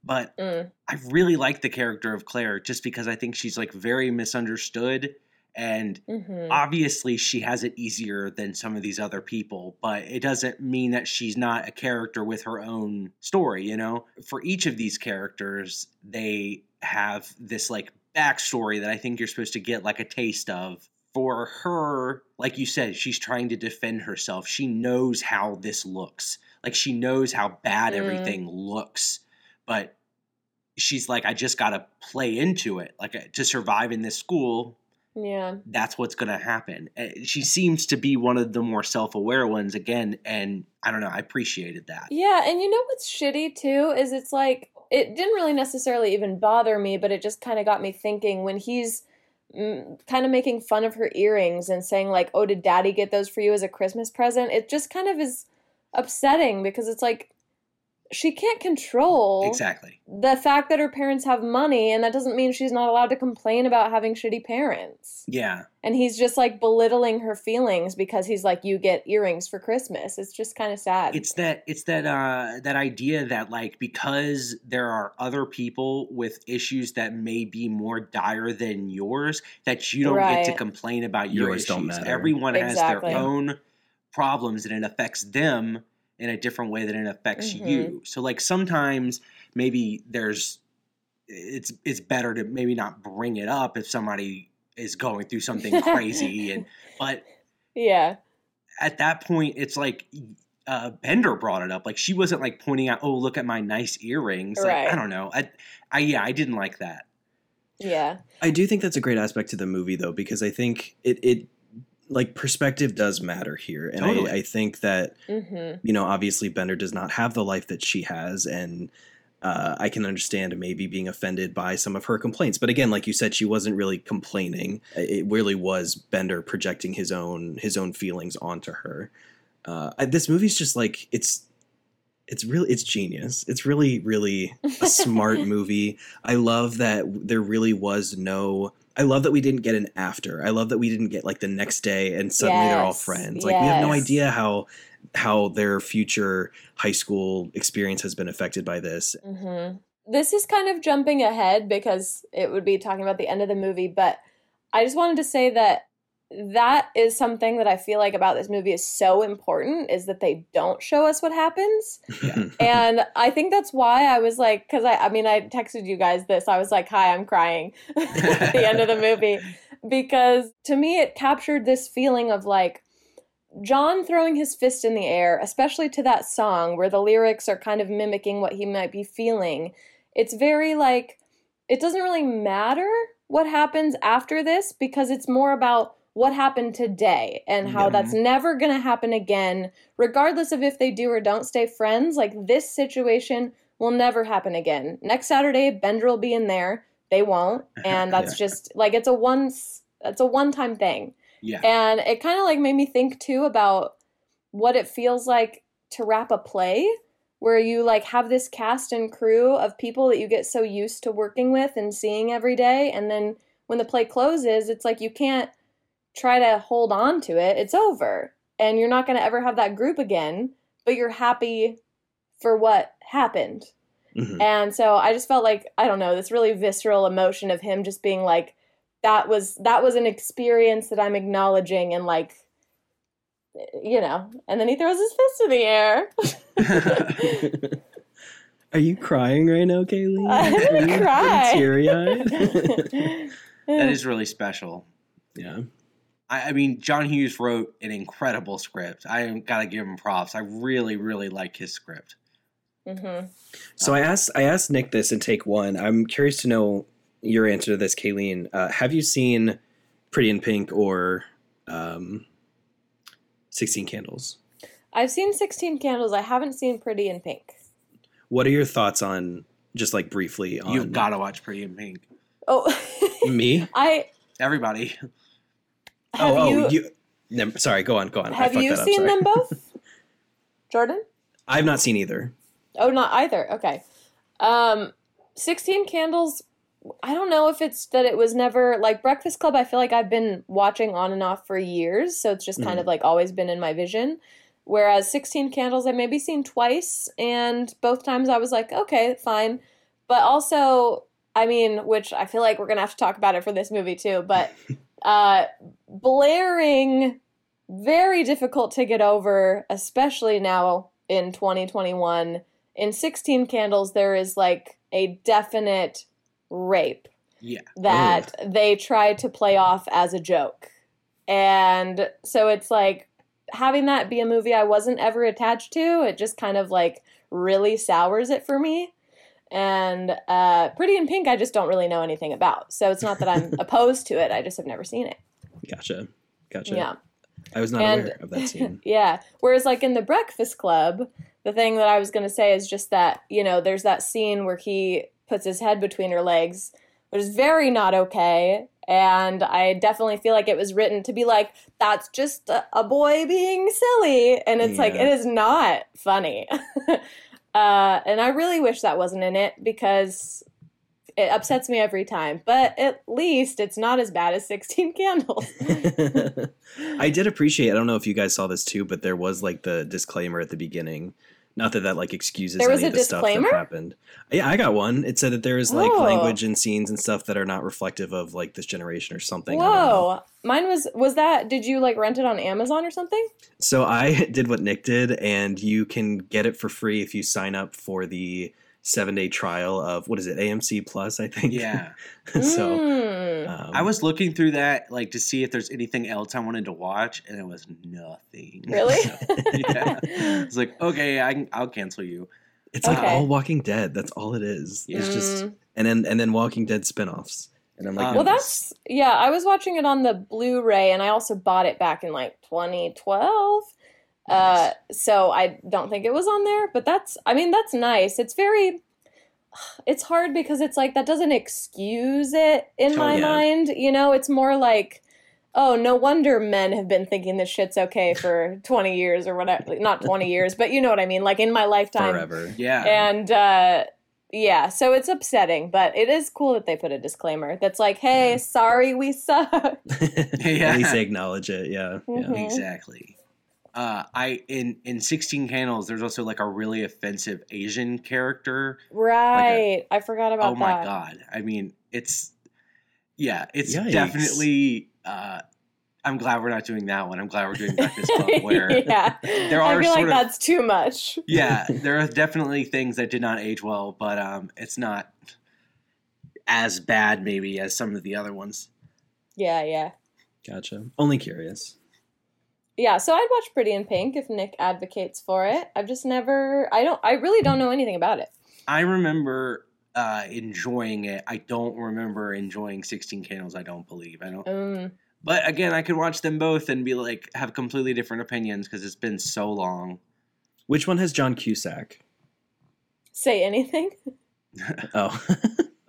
But mm. I really like the character of Claire just because I think she's like very misunderstood, and mm-hmm. obviously she has it easier than some of these other people, but it doesn't mean that she's not a character with her own story, you know? For each of these characters, they have this like backstory that I think you're supposed to get like a taste of. For her, like you said, she's trying to defend herself. She knows how this looks. Like, she knows how bad mm. everything looks. But she's like, I just got to play into it. Like, to survive in this school, yeah, that's what's going to happen. She seems to be one of the more self-aware ones again. And I don't know, I appreciated that. Yeah, and you know what's shitty too is it's like, it didn't really necessarily even bother me, but it just kind of got me thinking when he's kind of making fun of her earrings and saying like, oh, did Daddy get those for you as a Christmas present? It just kind of is upsetting because it's like, she can't control exactly the fact that her parents have money, and that doesn't mean she's not allowed to complain about having shitty parents. Yeah. And he's just like belittling her feelings because he's like, you get earrings for Christmas. It's just kind of sad. It's that it's that uh, that idea that like, because there are other people with issues that may be more dire than yours, that you don't right. get to complain about your yours issues. Don't matter. Everyone exactly. has their own problems, and it affects them in a different way than it affects mm-hmm. you. So like, sometimes maybe there's, it's it's better to maybe not bring it up if somebody is going through something crazy. And but yeah, at that point, it's like uh, Bender brought it up. Like, she wasn't like pointing out, oh, look at my nice earrings. Like, right. I don't know. I, I yeah, I didn't like that. Yeah, I do think that's a great aspect to the movie though, because I think it it. like, perspective does matter here. And totally. I, I think that, mm-hmm. you know, obviously Bender does not have the life that she has. And uh, I can understand maybe being offended by some of her complaints. But again, like you said, she wasn't really complaining. It really was Bender projecting his own, his own feelings onto her. Uh, I, this movie's just like, it's, it's really, it's genius. It's really, really a smart movie. I love that there really was no, I love that we didn't get an after. I love that we didn't get like the next day and suddenly yes, they're all friends. Like yes. we have no idea how how their future high school experience has been affected by this. Mm-hmm. This is kind of jumping ahead because it would be talking about the end of the movie. But I just wanted to say that that is something that I feel like about this movie is so important, is that they don't show us what happens. Yeah. And I think that's why I was like, because I, I mean, I texted you guys this. I was like, hi, I'm crying at the end of the movie. Because to me, it captured this feeling of like John throwing his fist in the air, especially to that song where the lyrics are kind of mimicking what he might be feeling. It's very like, it doesn't really matter what happens after this because it's more about what happened today and how yeah. that's never going to happen again, regardless of if they do or don't stay friends. Like, this situation will never happen again. Next Saturday, Bender will be in there. They won't. And that's yeah. just like, it's a once, it's a one-time thing. Yeah. And it kind of like made me think too about what it feels like to wrap a play where you like have this cast and crew of people that you get so used to working with and seeing every day. And then when the play closes, it's like, you can't try to hold on to it. It's over. And you're not going to ever have that group again, but you're happy for what happened. Mm-hmm. And so I just felt like, I don't know, this really visceral emotion of him just being like, that was, that was an experience that I'm acknowledging. And like, you know, and then he throws his fist in the air. Are you crying right now, Kaylee? I'm going to cry. Teary-eyed. yeah. that is really special. Yeah. I, I mean, John Hughes wrote an incredible script. I got to give him props. I really, really like his script. Mm-hmm. So um, I asked I asked Nick this in take one. I'm curious to know your answer to this, Kayleen. Uh, have you seen Pretty in Pink or um, Sixteen Candles? I've seen Sixteen Candles. I haven't seen Pretty in Pink. What are your thoughts on, just like briefly, on... You've got to watch Pretty in Pink. Oh. Me? I... Everybody. Have oh, you, oh, you. No, sorry, go on, go on. Have you seen up, them both, Jordan? I've not seen either. Oh, not either. Okay. Um, Sixteen Candles. I don't know if it's that it was never like Breakfast Club. I feel like I've been watching on and off for years, so it's just kind mm-hmm. of like always been in my vision. Whereas Sixteen Candles, I maybe seen twice, and both times I was like, okay, fine. But also, I mean, which I feel like we're gonna have to talk about it for this movie too, but. Uh, blaring, very difficult to get over, especially now in twenty twenty-one. In Sixteen Candles, there is like a definite rape yeah. that Ugh. they try to play off as a joke. And so it's like having that be a movie I wasn't ever attached to, it just kind of like really sours it for me. And uh, Pretty in Pink, I just don't really know anything about. So it's not that I'm opposed to it. I just have never seen it. Gotcha. Gotcha. Yeah. I was not and, aware of that scene. Yeah. Whereas like in The Breakfast Club, the thing that I was going to say is just that, you know, there's that scene where he puts his head between her legs, which is very not okay. And I definitely feel like it was written to be like, that's just a, a boy being silly. And it's yeah. like, it is not funny. Uh, and I really wish that wasn't in it because it upsets me every time. But at least it's not as bad as Sixteen Candles. I did appreciate, I don't know if you guys saw this too, but there was like the disclaimer at the beginning. Not that that like excuses any of the stuff that happened. Yeah, I got one. It said that there is like oh. language and scenes and stuff that are not reflective of like this generation or something. Whoa. Mine was, was that, did you like rent it on Amazon or something? So I did what Nick did, and you can get it for free if you sign up for the seven day trial of, what is it? A M C Plus, I think. Yeah. so mm. um, I was looking through that like to see if there's anything else I wanted to watch, and it was nothing. Really? So, yeah. It's like, okay, I can, I'll cancel you. It's okay. Like all Walking Dead. That's all it is. Yeah. It's just, and then, and then Walking Dead spinoffs. And I'm like, um, well, that's, yeah, I was watching it on the Blu-ray, and I also bought it back in like twenty twelve. Uh, so I don't think it was on there, but that's, I mean, that's nice. It's very, it's hard because it's like, that doesn't excuse it in oh, my yeah. mind. You know, it's more like, oh, no wonder men have been thinking this shit's okay for twenty years or whatever. Not twenty years, but you know what I mean? Like in my lifetime. Forever. Yeah. And, uh, yeah, so it's upsetting, but it is cool that they put a disclaimer that's like, hey, yeah. sorry, we suck. yeah. At least they acknowledge it. Yeah. Mm-hmm. yeah. Exactly. Uh, I in, in Sixteen Candles, there's also like a really offensive Asian character. Right. Like a, I forgot about oh that. Oh my God. I mean, it's, yeah, it's Yikes. definitely, uh, I'm glad we're not doing that one. I'm glad we're doing Breakfast Club where yeah. there are I feel sort like of, that's too much. Yeah. There are definitely things that did not age well, but um, it's not as bad maybe as some of the other ones. Yeah. Yeah. Gotcha. Only curious. Yeah, so I'd watch Pretty in Pink if Nick advocates for it. I've just never, I don't, I really don't know anything about it. I remember uh, enjoying it. I don't remember enjoying Sixteen Candles, I don't believe. I don't. Mm. But again, I could watch them both and be like, have completely different opinions because it's been so long. Which one has John Cusack? Say anything? oh.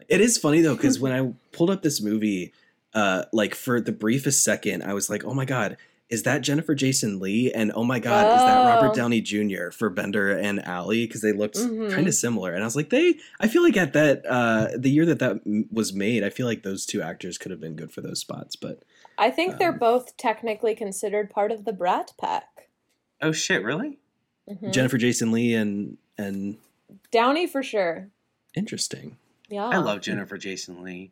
It is funny though, because when I pulled up this movie, uh, like for the briefest second, I was like, oh my God. Is that Jennifer Jason Leigh? And oh my God, oh. is that Robert Downey Junior for Bender and Ally? Because they looked mm-hmm. kind of similar. And I was like, they, I feel like at that, uh, the year that that m- was made, I feel like those two actors could have been good for those spots. But I think um, they're both technically considered part of the Brat Pack. Oh shit, really? Mm-hmm. Jennifer Jason Leigh and, and Downey for sure. Interesting. Yeah. I love Jennifer Jason Leigh.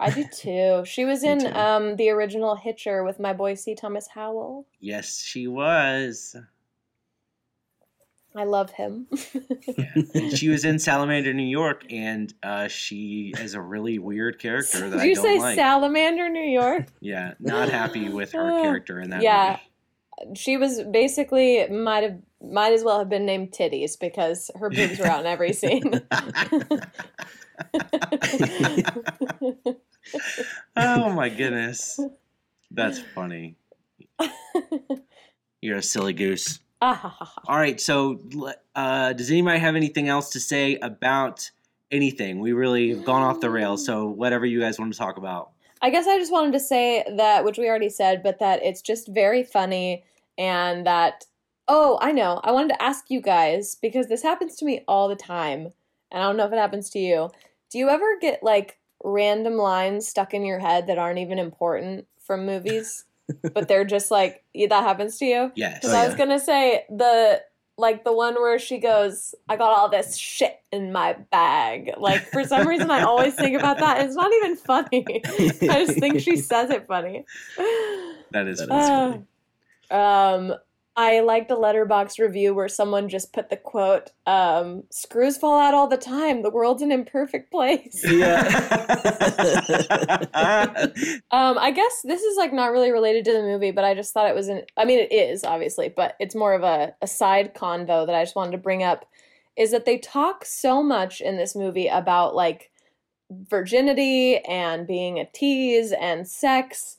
I do too. She was in um, the original Hitcher with my boy C. Thomas Howell. Yes, she was. I love him. Yeah. She was in Salamander, New York, and uh, she is a really weird character that I don't like. Did you say Salamander, New York? Yeah, not happy with her character in that yeah. movie. She was basically might have might as well have been named Titties because her boobs were out in every scene. Oh my goodness, that's funny. You're a silly goose. All right, so uh, does anybody have anything else to say about anything? We really have gone off the rails, so whatever you guys want to talk about. I guess I just wanted to say that, which we already said, but that it's just very funny and that, oh, I know, I wanted to ask you guys, because this happens to me all the time, and I don't know if it happens to you. Do you ever get, like, random lines stuck in your head that aren't even important from movies? But they're just like, yeah, that happens to you? Yes. Because oh, I was yeah. going to say, the like the one where she goes, I got all this shit in my bag. Like, for some reason, I always think about that. And it's not even funny. I just think she says it funny. That is, that uh, is funny. Um, I liked a Letterboxd review where someone just put the quote, um, screws fall out all the time. The world's an imperfect place. Yeah. um, I guess this is like not really related to the movie, but I just thought it was an, I mean, it is obviously, but it's more of a, a side convo that I just wanted to bring up is that they talk so much in this movie about like virginity and being a tease and sex.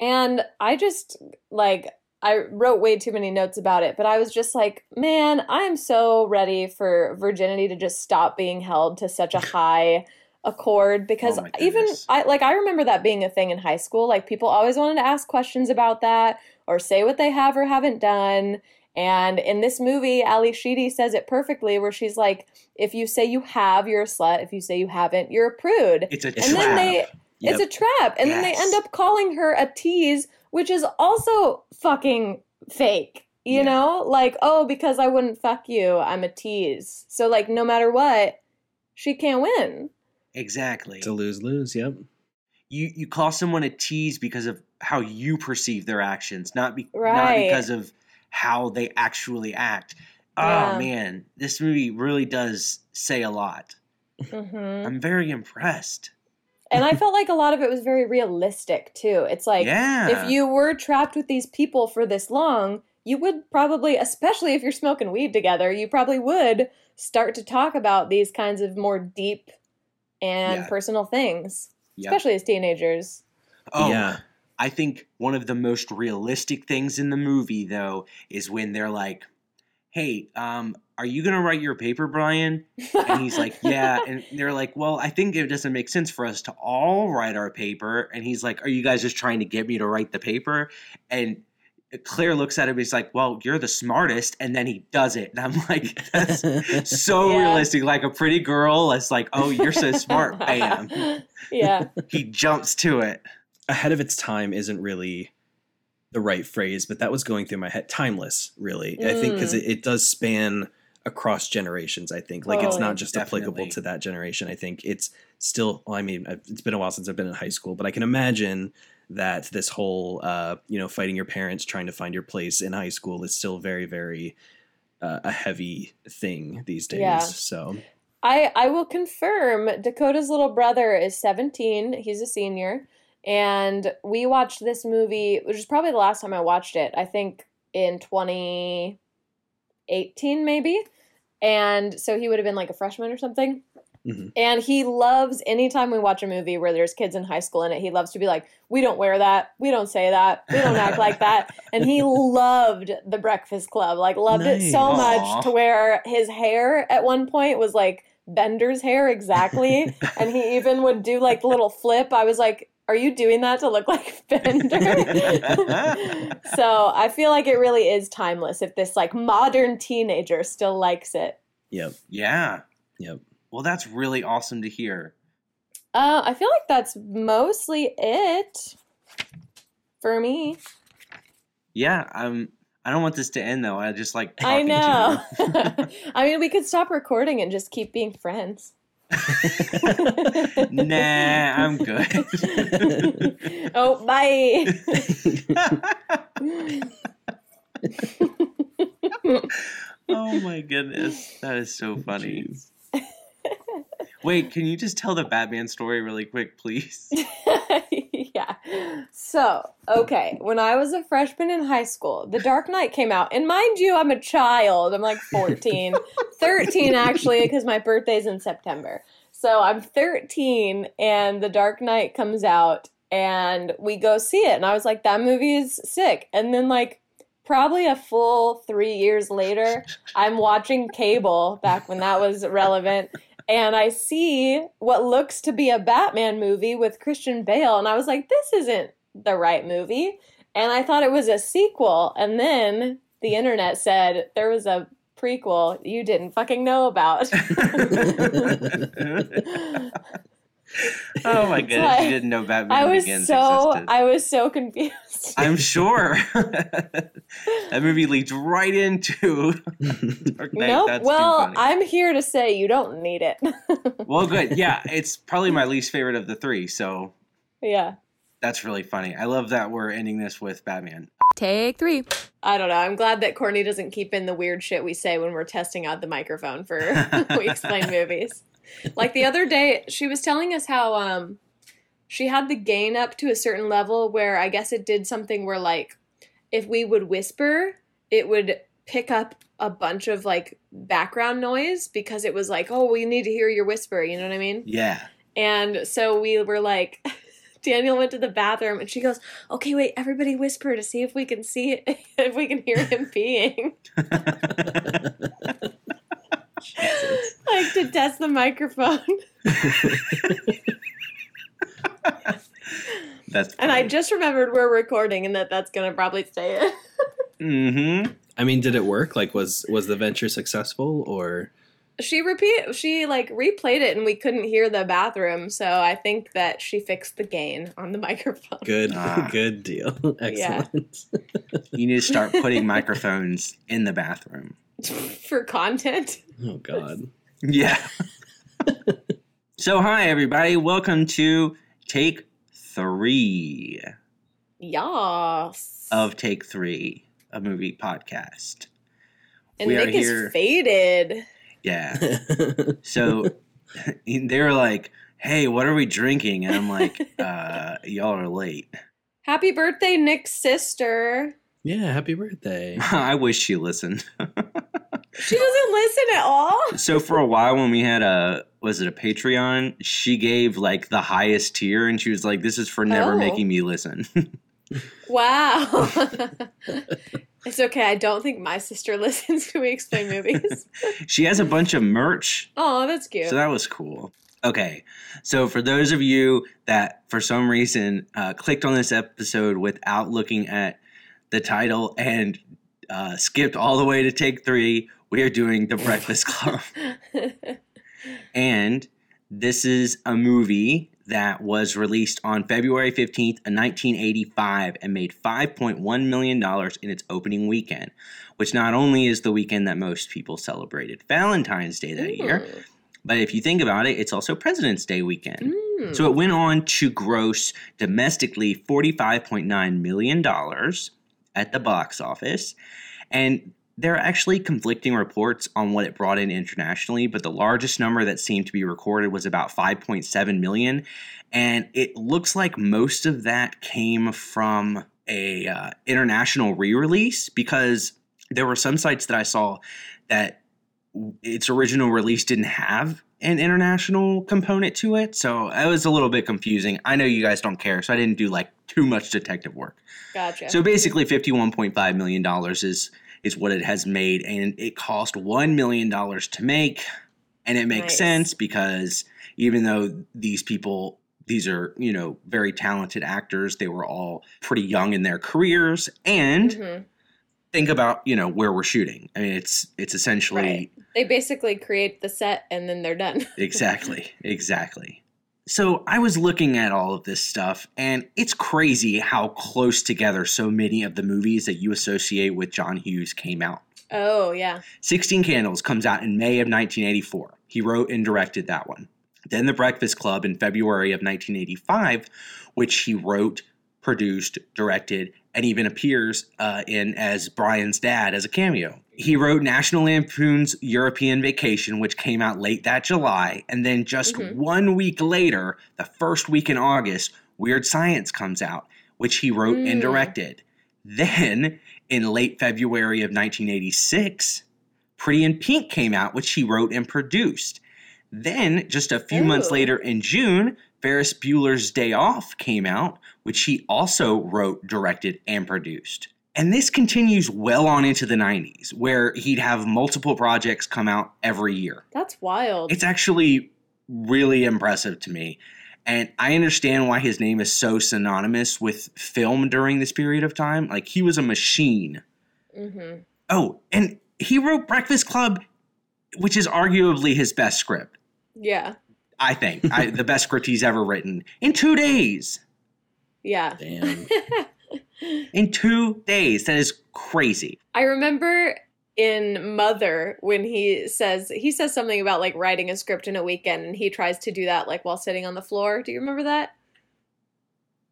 And I just like, I wrote way too many notes about it, but I was just like, man, I am so ready for virginity to just stop being held to such a high accord because oh even I like I remember that being a thing in high school. Like people always wanted to ask questions about that or say what they have or haven't done. And in this movie, Ally Sheedy says it perfectly where she's like, if you say you have, you're a slut. If you say you haven't, you're a prude. It's a and trap. Then they, yep. It's a trap. And yes. then they end up calling her a tease, which is also fucking fake, you yeah. know? Like, oh, because I wouldn't fuck you, I'm a tease. So, like, no matter what, she can't win. Exactly. It's a lose-lose, yep. You you call someone a tease because of how you perceive their actions, not, be, right. not because of how they actually act. Yeah. Oh, man, this movie really does say a lot. Mm-hmm. I'm very impressed. And I felt like a lot of it was very realistic, too. It's like, yeah. if you were trapped with these people for this long, you would probably, especially if you're smoking weed together, you probably would start to talk about these kinds of more deep and yeah. personal things, yep. especially as teenagers. Oh, yeah. I think one of the most realistic things in the movie, though, is when they're like, hey, um, are you going to write your paper, Brian? And he's like, yeah. And they're like, well, I think it doesn't make sense for us to all write our paper. And he's like, are you guys just trying to get me to write the paper? And Claire looks at him. He's like, well, you're the smartest. And then he does it. And I'm like, that's so yeah. realistic. Like a pretty girl. It's like, oh, you're so smart. Bam. Yeah. He jumps to it. Ahead of its time isn't really the right phrase, but that was going through my head. Timeless, really. Mm. I think because it, it does span across generations, I think. Like, oh, it's not just definitely. applicable to that generation. I think it's still, well, I mean, it's been a while since I've been in high school, but I can imagine that this whole, uh, you know, fighting your parents, trying to find your place in high school is still very, very uh, a heavy thing these days. Yeah. So I, I will confirm Dakota's little brother is seventeen. He's a senior. And we watched this movie, which is probably the last time I watched it, I think in twenty eighteen maybe. And so he would have been like a freshman or something. Mm-hmm. And he loves, anytime we watch a movie where there's kids in high school in it, he loves to be like, we don't wear that. We don't say that. We don't act like that. And he loved The Breakfast Club, like loved nice. it so Aww. much to where his hair at one point was like Bender's hair exactly. And he even would do like the little flip. I was like, are you doing that to look like Bender? So I feel like it really is timeless if this like modern teenager still likes it. Yep. Yeah. Yep. Well, that's really awesome to hear. Uh, I feel like that's mostly it for me. Yeah. Um, I don't want this to end though. I just like talking I know. To you. I mean, we could stop recording and just keep being friends. Nah, I'm good. Oh, bye. Oh my my goodness. That is so funny. Wait, can you just tell the Batman story really quick, please? Yeah. So, okay. When I was a freshman in high school, The Dark Knight came out. And mind you, I'm a child. I'm like fourteen. thirteen, actually, because my birthday's in September. So I'm thirteen, and The Dark Knight comes out, and we go see it. And I was like, that movie is sick. And then, like, probably a full three years later, I'm watching cable, back when that was relevant, and I see what looks to be a Batman movie with Christian Bale, and I was like, this isn't the right movie. And I thought it was a sequel, and then the internet said there was a prequel you didn't fucking know about. Oh my goodness, like, you didn't know Batman I was Begins so, existed. I was so confused. I'm sure. That movie leads right into Dark Knight. Nope. That's well, I'm here to say you don't need it. Well, good. Yeah, it's probably my least favorite of the three, so. Yeah. That's really funny. I love that we're ending this with Batman. Take three. I don't know. I'm glad that Courtney doesn't keep in the weird shit we say when we're testing out the microphone for We Explain Movies. Like the other day, she was telling us how um, she had the gain up to a certain level where I guess it did something where, like, if we would whisper, it would pick up a bunch of, like, background noise because it was like, oh, we need to hear your whisper. You know what I mean? Yeah. And so we were like, Daniel went to the bathroom and she goes, okay, wait, everybody whisper to see if we can see it, if we can hear him peeing. Like to test the microphone. That's and I just remembered we're recording and that that's going to probably stay it. Mm-hmm. I mean, did it work? Like, was, was the venture successful or? She repeat. She like replayed it and we couldn't hear the bathroom. So I think that she fixed the gain on the microphone. Good, ah. Good deal. Excellent. Yeah. You need to start putting microphones in the bathroom. For content. Oh, God. Yeah. So, hi, everybody. Welcome to Take Three. Yas. Of Take Three, a movie podcast. And we Nick are here... is faded. Yeah. So, they were like, hey, what are we drinking? And I'm like, uh, y'all are late. Happy birthday, Nick's sister. Yeah, happy birthday. I wish she listened. She doesn't listen at all. So for a while when we had a, was it a Patreon, she gave like the highest tier and she was like, this is for never oh. making me listen. Wow. It's okay. I don't think my sister listens to We Explain Movies. She has a bunch of merch. Oh, that's cute. So that was cool. Okay, so for those of you that for some reason uh, clicked on this episode without looking at the title and uh, skipped all the way to Take Three, we are doing The Breakfast Club. And this is a movie that was released on February fifteenth, nineteen eighty-five and made five point one million dollars in its opening weekend, which not only is the weekend that most people celebrated Valentine's Day that Ooh. year, but if you think about it, it's also President's Day weekend. Mm. So it went on to gross domestically forty-five point nine million dollars at the box office, and there are actually conflicting reports on what it brought in internationally, but the largest number that seemed to be recorded was about five point seven million, and it looks like most of that came from a uh, international re-release, because there were some sites that I saw that its original release didn't have an international component to it, so it was a little bit confusing. I know you guys don't care, so I didn't do like too much detective work. Gotcha. So basically fifty-one point five million dollars is is what it has made, and it cost one million dollars to make, and it makes nice. sense because even though these people, these are, you know, very talented actors, they were all pretty young in their careers, and mm-hmm. think about, you know, where we're shooting. I mean, it's it's essentially... Right. They basically create the set, and then they're done. Exactly, exactly. So I was looking at all of this stuff, and it's crazy how close together so many of the movies that you associate with John Hughes came out. Oh, yeah. Sixteen Candles comes out in May of nineteen eighty-four. He wrote and directed that one. Then The Breakfast Club in February of nineteen eighty-five, which he wrote, produced, directed, and even appears uh, in as Brian's dad as a cameo. He wrote National Lampoon's European Vacation, which came out late that July. And then just mm-hmm. one week later, the first week in August, Weird Science comes out, which he wrote mm. and directed. Then, in late February of nineteen eighty-six, Pretty in Pink came out, which he wrote and produced. Then, just a few Ooh. months later in June, Ferris Bueller's Day Off came out, which he also wrote, directed, and produced. And this continues well on into the nineties, where he'd have multiple projects come out every year. That's wild. It's actually really impressive to me. And I understand why his name is so synonymous with film during this period of time. Like, he was a machine. Mm-hmm. Oh, and he wrote Breakfast Club, which is arguably his best script. Yeah. I think. I, the best script he's ever written. In two days. Yeah. Damn. In two days. That is crazy. I remember in Mother when he says, he says something about like writing a script in a weekend, and he tries to do that like while sitting on the floor. Do you remember that?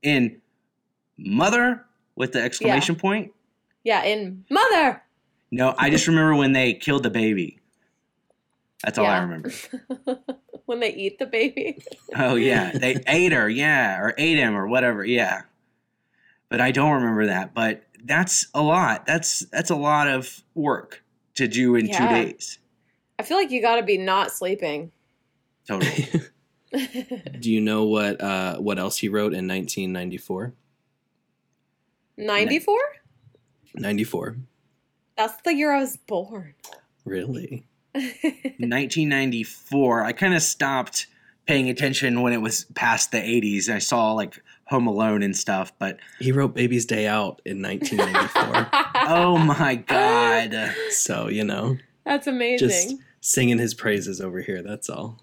In Mother with the exclamation yeah. point? Yeah, in Mother. No, I just remember when they killed the baby. That's all yeah. I remember. When they eat the baby? Oh, yeah. They ate her, yeah, or ate him or whatever, yeah. But I don't remember that. But that's a lot. That's that's a lot of work to do in yeah. two days. I feel like you got to be not sleeping. Totally. Do you know what uh, what else he wrote in nineteen ninety-four? ninety-four? ninety-four. That's the year I was born. Really? nineteen ninety-four. I kind of stopped paying attention when it was past the eighties. I saw like Home Alone and stuff, but he wrote Baby's Day Out in nineteen ninety-four. Oh my God. So, you know, that's amazing. Just singing his praises over here. That's all.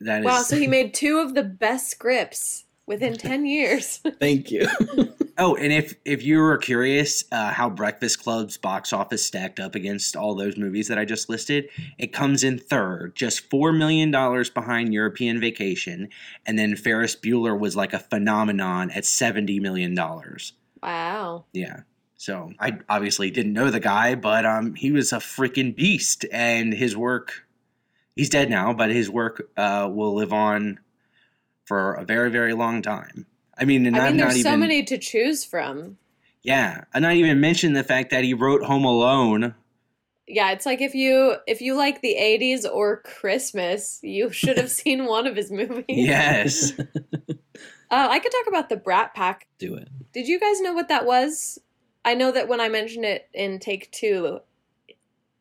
That wow. Is- so he made two of the best scripts within ten years. Thank you. Oh, and if, if you were curious uh, how Breakfast Club's box office stacked up against all those movies that I just listed, it comes in third, just four million dollars behind European Vacation, and then Ferris Bueller was like a phenomenon at seventy million dollars. Wow. Yeah. So I obviously didn't know the guy, but um, he was a freaking beast, and his work, he's dead now, but his work uh, will live on for a very, very long time. I mean, and I mean, there's not so even, many to choose from. Yeah. I'm not even mentioning the fact that he wrote Home Alone. Yeah, it's like if you if you like the eighties or Christmas, you should have seen one of his movies. Yes. uh, I could talk about the Brat Pack. Do it. Did you guys know what that was? I know that when I mentioned it in Take Two,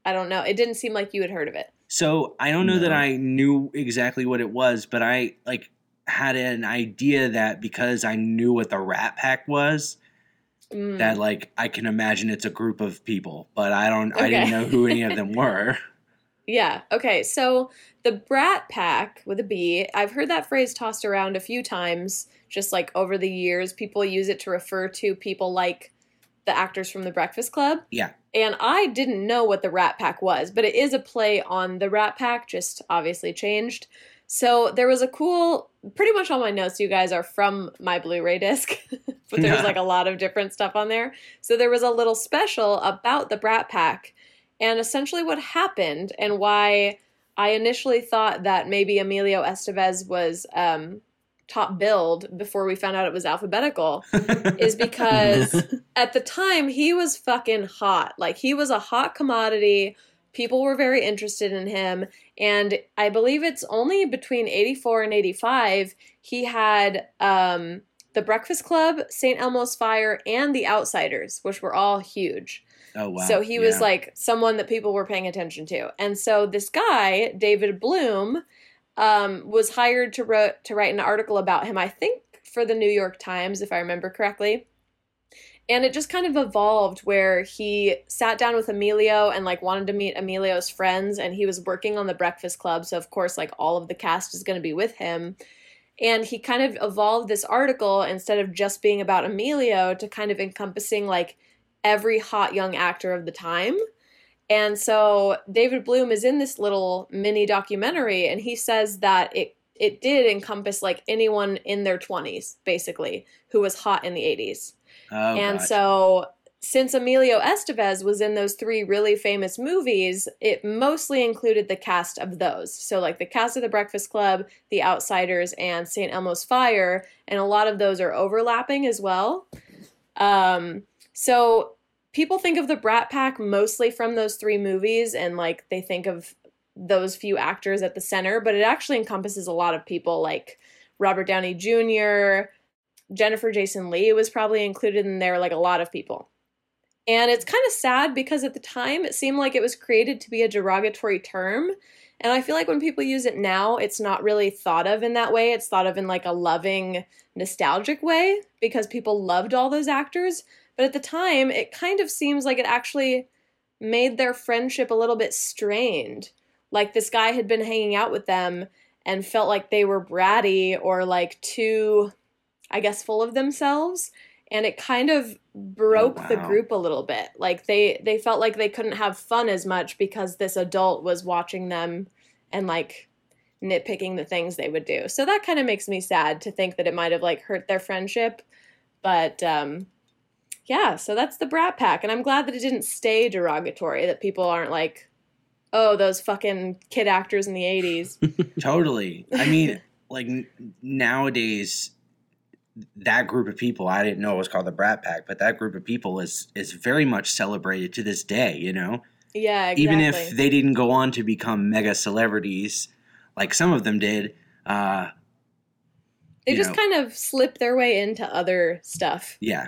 I don't know. It didn't seem like you had heard of it. So I don't know no. that I knew exactly what it was, but I like had an idea that because I knew what the Rat Pack was, mm. that like I can imagine it's a group of people, but I don't okay. I didn't know who any of them were. Yeah. Okay. So the Brat Pack with a B, I've heard that phrase tossed around a few times just like over the years. People use it to refer to people like the actors from The Breakfast Club. Yeah. And I didn't know what the Rat Pack was, but it is a play on the Rat Pack, just obviously changed. So there was a cool, pretty much all my notes, you guys, are from my Blu-ray disc, but there was like a lot of different stuff on there. So there was a little special about the Brat Pack and essentially what happened and why I initially thought that maybe Emilio Estevez was um, top billed before we found out it was alphabetical is because at the time he was fucking hot. Like he was a hot commodity. People were very interested in him, and I believe it's only between eighty-four and eighty-five he had um, The Breakfast Club, Saint Elmo's Fire, and The Outsiders, which were all huge. Oh, wow. So he yeah. was like someone that people were paying attention to. And so this guy, David Bloom, um, was hired to, ro- to write an article about him, I think, for the New York Times, if I remember correctly. And it just kind of evolved where he sat down with Emilio and, like, wanted to meet Emilio's friends. And he was working on The Breakfast Club. So, of course, like, all of the cast is going to be with him. And he kind of evolved this article instead of just being about Emilio to kind of encompassing, like, every hot young actor of the time. And so David Bloom is in this little mini documentary. And he says that it it did encompass, like, anyone in their twenties, basically, who was hot in the eighties. Oh, and God. So since Emilio Estevez was in those three really famous movies, it mostly included the cast of those. So like the cast of The Breakfast Club, The Outsiders, and Saint Elmo's Fire, and a lot of those are overlapping as well. Um, so people think of the Brat Pack mostly from those three movies, and like they think of those few actors at the center, but it actually encompasses a lot of people like Robert Downey Junior, Jennifer Jason Leigh was probably included in there, like a lot of people. And it's kind of sad because at the time it seemed like it was created to be a derogatory term. And I feel like when people use it now, it's not really thought of in that way. It's thought of in like a loving, nostalgic way because people loved all those actors. But at the time, it kind of seems like it actually made their friendship a little bit strained. Like this guy had been hanging out with them and felt like they were bratty or like too, I guess, full of themselves. And it kind of broke oh, wow. the group a little bit. Like they, they felt like they couldn't have fun as much because this adult was watching them and like nitpicking the things they would do. So that kind of makes me sad to think that it might have like hurt their friendship. But um, yeah, so that's the Brat Pack. And I'm glad that it didn't stay derogatory, that people aren't like, oh, those fucking kid actors in the eighties. Totally. I mean, like n- nowadays... that group of people, I didn't know it was called the Brat Pack, but that group of people is is very much celebrated to this day, you know? Yeah, exactly. Even if they didn't go on to become mega celebrities, like some of them did. Uh, they just know. kind of slip their way into other stuff. Yeah.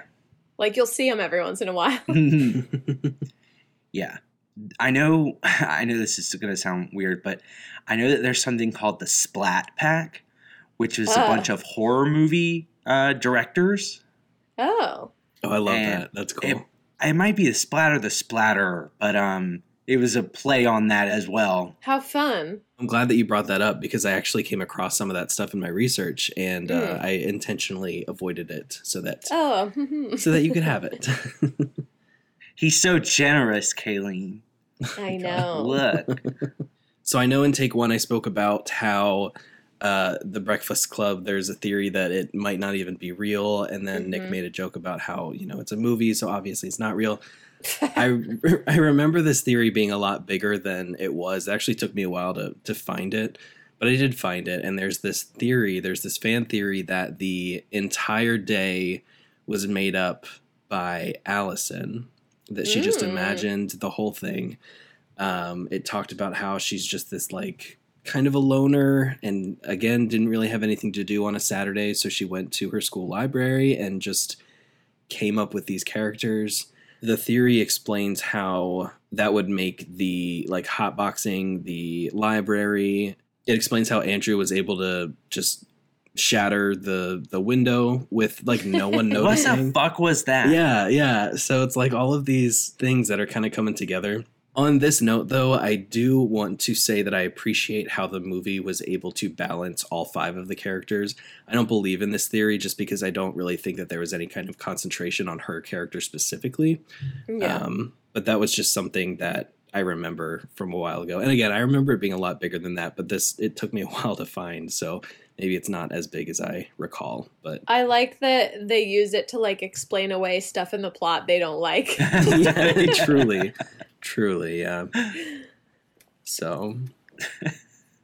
Like you'll see them every once in a while. Yeah. I know, I know this is going to sound weird, but I know that there's something called the Splat Pack, which is uh. a bunch of horror movie Uh, directors. Oh. Oh, I love and that. That's cool. It, it might be the Splatter, the Splatter, but um, it was a play on that as well. How fun. I'm glad that you brought that up because I actually came across some of that stuff in my research and mm. uh, I intentionally avoided it so that oh. so that you could have it. He's so generous, Kayleen. I know. Look. So I know in take one I spoke about how Uh, the Breakfast Club, there's a theory that it might not even be real. And then mm-hmm. Nick made a joke about how, you know, it's a movie, so obviously it's not real. I I remember this theory being a lot bigger than it was. It actually took me a while to, to find it, but I did find it. And there's this theory, there's this fan theory that the entire day was made up by Allison, that she mm. just imagined the whole thing. Um, it talked about how she's just this, like, kind of a loner and again didn't really have anything to do on a Saturday, so she went to her school library and just came up with these characters. The theory explains how that would make the like hotboxing the library. It explains how Andrew was able to just shatter the the window with like no one noticing. What the fuck was that? Yeah, yeah. So it's like all of these things that are kind of coming together. On this note, though, I do want to say that I appreciate how the movie was able to balance all five of the characters. I don't believe in this theory just because I don't really think that there was any kind of concentration on her character specifically. Yeah. Um, but that was just something that I remember from a while ago. And again, I remember it being a lot bigger than that, but this it took me a while to find, so maybe it's not as big as I recall. But I like that they use it to like explain away stuff in the plot they don't like. Yeah, truly. Truly, yeah. So,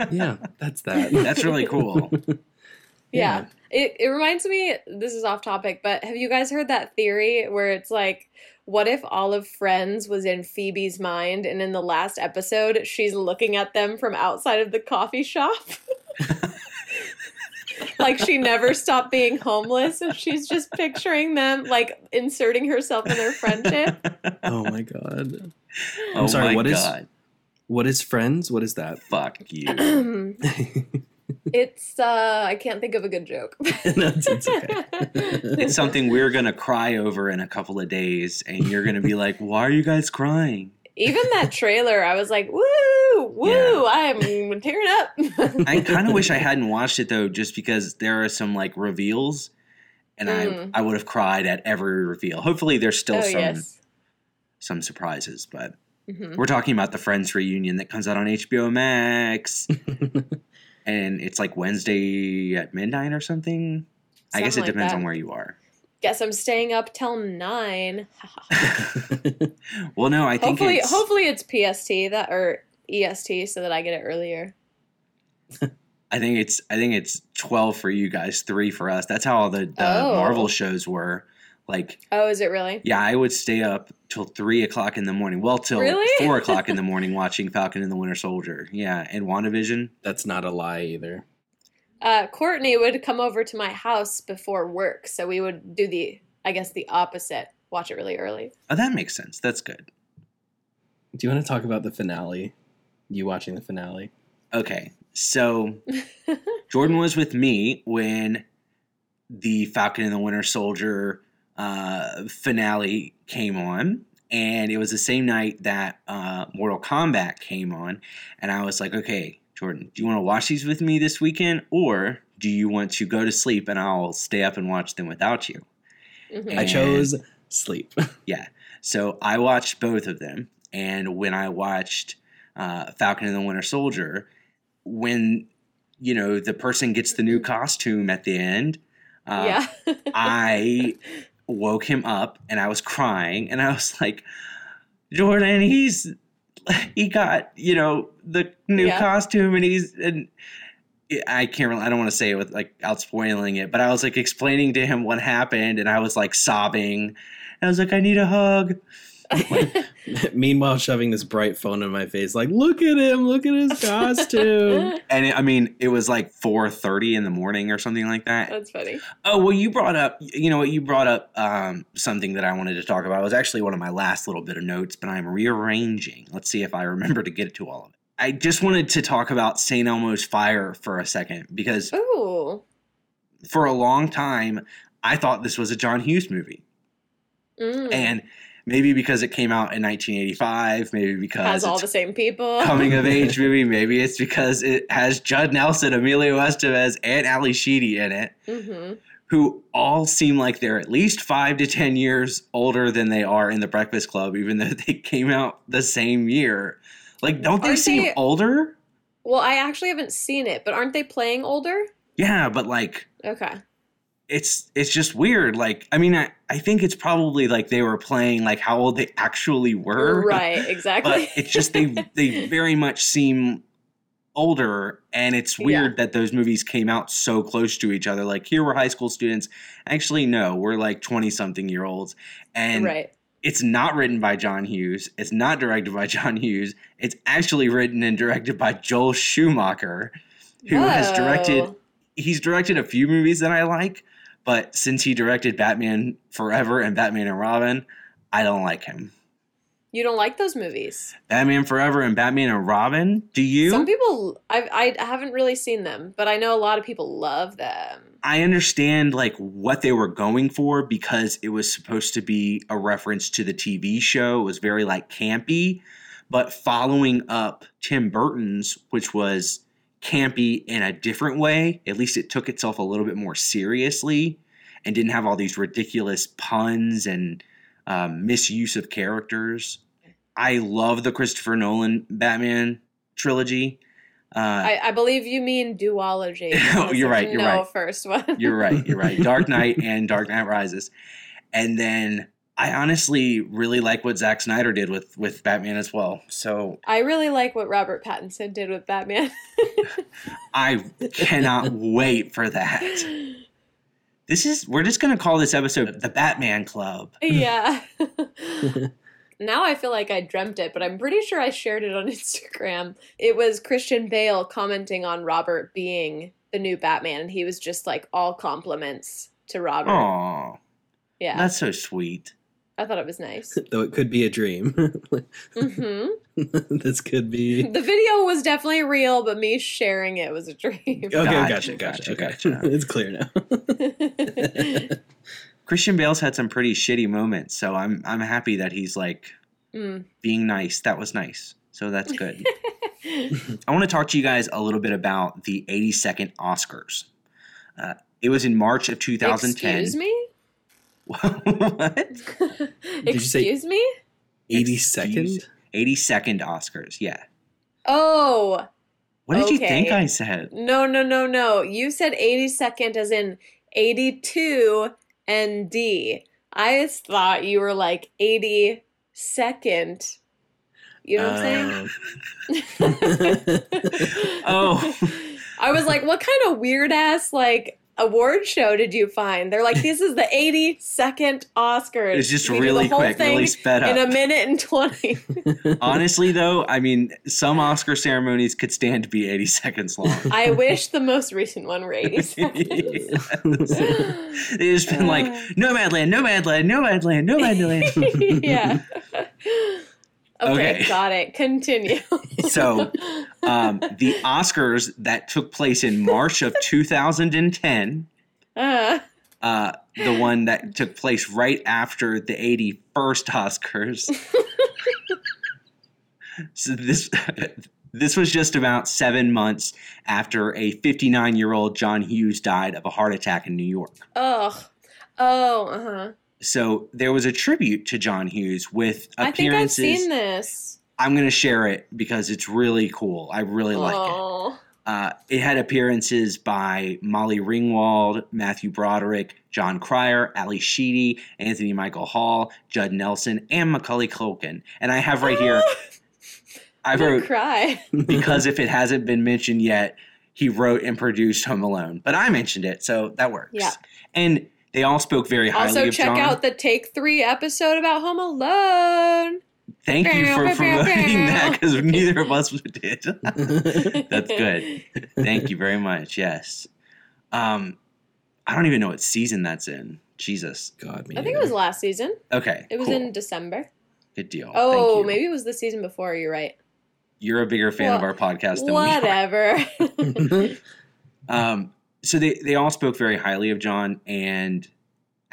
yeah, that's that. That's really cool. Yeah. yeah. It it reminds me, this is off topic, but have you guys heard that theory where it's like, what if all of Friends was in Phoebe's mind and in the last episode, she's looking at them from outside of the coffee shop? Like she never stopped being homeless and she's just picturing them, like inserting herself in their friendship. Oh my God. I'm oh sorry, what God. is what is Friends? What is that? Fuck you. It's uh I can't think of a good joke. No, it's, it's, okay. It's something we're gonna cry over in a couple of days and you're gonna be like, why are you guys crying? Even that trailer, I was like, woo, woo, yeah. I'm tearing up. I kind of wish I hadn't watched it, though, just because there are some, like, reveals, and mm. I I would have cried at every reveal. Hopefully there's still oh, some, yes. some surprises, but mm-hmm. we're talking about the Friends reunion that comes out on H B O Max, and it's, like, Wednesday at midnight or something. something I guess it like depends that. on where you are. guess I'm staying up till nine. Well, no, I think hopefully, it's... hopefully it's P S T that or E S T so that I get it earlier. I think it's I think it's twelve for you guys, three for us. That's how all the, the oh. Marvel shows were. Like, oh, is it really? Yeah, I would stay up till three o'clock in the morning. Well, till really? four o'clock in the morning watching Falcon and the Winter Soldier. Yeah, and WandaVision. That's not a lie either. Uh, Courtney would come over to my house before work, so we would do the, I guess, the opposite. Watch it really early. Oh, that makes sense. That's good. Do you want to talk about the finale? You watching the finale? Okay, so Jordan was with me when the Falcon and the Winter Soldier uh, finale came on, and it was the same night that uh, Mortal Kombat came on, and I was like, okay, Jordan, do you want to watch these with me this weekend, or do you want to go to sleep and I'll stay up and watch them without you? Mm-hmm. I chose sleep. Yeah. So I watched both of them, and when I watched uh, Falcon and the Winter Soldier, when, you know, the person gets the new costume at the end, uh, yeah. I woke him up and I was crying, and I was like, Jordan, he's... he got, you know, the new yeah. costume, and he's, and I can't really, I don't want to say it with like out spoiling it, but I was like explaining to him what happened, and I was like sobbing, and I was like, I need a hug. Meanwhile, shoving this bright phone in my face, like, look at him, look at his costume. And it, I mean, it was like four thirty in the morning or something like that. That's funny. Oh, well, you brought up, you know what, you brought up um, something that I wanted to talk about. It was actually one of my last little bit of notes, but I'm rearranging. Let's see if I remember to get to all of it. I just wanted to talk about Saint Elmo's Fire for a second, because Ooh. for a long time, I thought this was a John Hughes movie. Mm. And maybe because it came out in nineteen eighty-five, maybe because it has all the same people. Coming of age movie, maybe it's because it has Judd Nelson, Emilio Estevez, and Ally Sheedy in it, mm-hmm. who all seem like they're at least five to ten years older than they are in The Breakfast Club, even though they came out the same year. Like, don't they aren't seem they, older? Well, I actually haven't seen it, but aren't they playing older? Yeah, but like... okay. It's it's just weird. Like, I mean, I, I think it's probably like they were playing like how old they actually were. Right, exactly. But it's just they they very much seem older, and it's weird yeah. that those movies came out so close to each other. Like, here we're high school students. Actually, no, we're like twenty-something-year-olds. And right. it's not written by John Hughes. It's not directed by John Hughes. It's actually written and directed by Joel Schumacher, who Whoa. has directed – he's directed a few movies that I like. But since he directed Batman Forever and Batman and Robin, I don't like him. You don't like those movies? Batman Forever and Batman and Robin? Do you? Some people, I I haven't really seen them, but I know a lot of people love them. I understand like what they were going for, because it was supposed to be a reference to the T V show. It was very like campy, but following up Tim Burton's, which was campy in a different way. At least it took itself a little bit more seriously and didn't have all these ridiculous puns and um, misuse of characters. I love the Christopher Nolan Batman trilogy. Uh, I, I believe you mean duology. Oh, you're right. You're no right. First one. You're right. You're right. Dark Knight and Dark Knight Rises. And then I honestly really like what Zack Snyder did with, with Batman as well. So I really like what Robert Pattinson did with Batman. I cannot wait for that. This is we're just going to call this episode The Batman Club. Yeah. Now I feel like I dreamt it, but I'm pretty sure I shared it on Instagram. It was Christian Bale commenting on Robert being the new Batman, and he was just like all compliments to Robert. Aww. Yeah. That's so sweet. I thought it was nice. Though it could be a dream. Mm-hmm. This could be... The video was definitely real, but me sharing it was a dream. Okay, gotcha, gotcha, gotcha. gotcha. gotcha. It's clear now. Christian Bale's had some pretty shitty moments, so I'm I'm happy that he's, like, mm. being nice. That was nice. So that's good. I want to talk to you guys a little bit about the eighty-second Oscars. Uh, it was in March of two thousand ten. Excuse me? What? Excuse me? eighty-second? eighty-second Oscars, yeah. Oh. What did okay. you think I said? No, no, no, no. You said eighty-second as in eighty-two and D. I just thought you were like eighty-second. You know what um. I'm saying? Oh. I was like, what kind of weird ass like award show did you find? They're like, this is the eighty-second Oscars. It's just we really quick, really sped up. In a minute and twenty. Honestly, though, I mean, some Oscar ceremonies could stand to be eighty seconds long. I wish the most recent one were eighty seconds. They've just been like, Nomadland, Nomadland, Nomadland, Nomadland. Yeah. Okay, okay, got it. Continue. So, um, the Oscars that took place in March of two thousand ten, uh. Uh, the one that took place right after the eighty-first Oscars. So this this was just about seven months after a fifty-nine-year-old John Hughes died of a heart attack in New York. Oh, oh, uh-huh. So there was a tribute to John Hughes with appearances. I think I've seen this. I'm going to share it because it's really cool. I really like Aww. it. Uh, it had appearances by Molly Ringwald, Matthew Broderick, John Cryer, Ally Sheedy, Anthony Michael Hall, Judd Nelson, and Macaulay Culkin. And I have right here, I wrote, cry. Because if it hasn't been mentioned yet, he wrote and produced Home Alone. But I mentioned it, so that works. Yeah. And they all spoke very highly also of John. Also, check out the Take Three episode about Home Alone. Thank you for promoting that, because neither of us did. That's good. Thank you very much, yes. Um, I don't even know what season that's in. Jesus. God, me I think either. It was last season. Okay, It was cool. in December. Good deal. Oh, maybe it was the season before. You're right. You're a bigger fan well, of our podcast than whatever. we are. um. So they, they all spoke very highly of John, and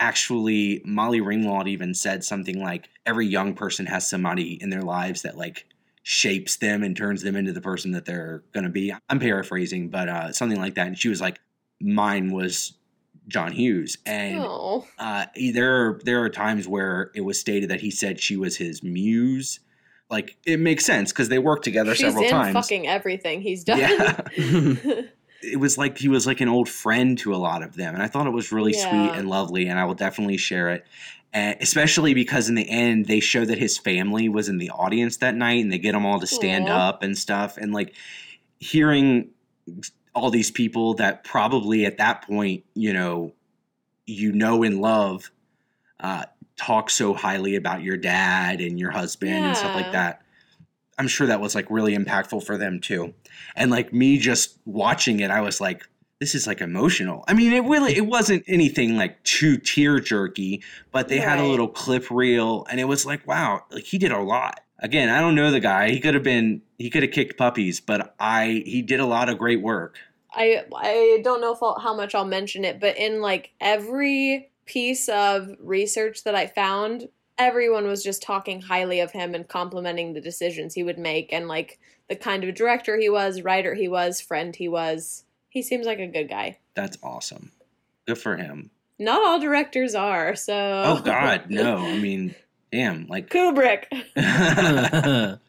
actually Molly Ringwald even said something like, every young person has somebody in their lives that like shapes them and turns them into the person that they're going to be. I'm paraphrasing, but uh, something like that. And she was like, mine was John Hughes. And uh, there, are, there are times where it was stated that he said she was his muse. Like, it makes sense because they worked together She's several times. She's in fucking everything he's done. Yeah. It was like he was like an old friend to a lot of them. And I thought it was really yeah. sweet and lovely, and I will definitely share it, and especially because in the end they show that his family was in the audience that night, and they get them all to stand Aww. up and stuff. And like hearing all these people that probably at that point, you know, you know and love, uh, talk so highly about your dad and your husband yeah. and stuff like that. I'm sure that was, like, really impactful for them, too. And, like, me just watching it, I was like, this is, like, emotional. I mean, it really – it wasn't anything, like, too tear-jerky, but they right. had a little clip reel, and it was like, wow, like, he did a lot. Again, I don't know the guy. He could have been – he could have kicked puppies, but I – he did a lot of great work. I I don't know how much I'll mention it, but in, like, every piece of research that I found – everyone was just talking highly of him and complimenting the decisions he would make and, like, the kind of director he was, writer he was, friend he was. He seems like a good guy. That's awesome. Good for him. Not all directors are, so... Oh, God, no. I mean, damn, like... Kubrick!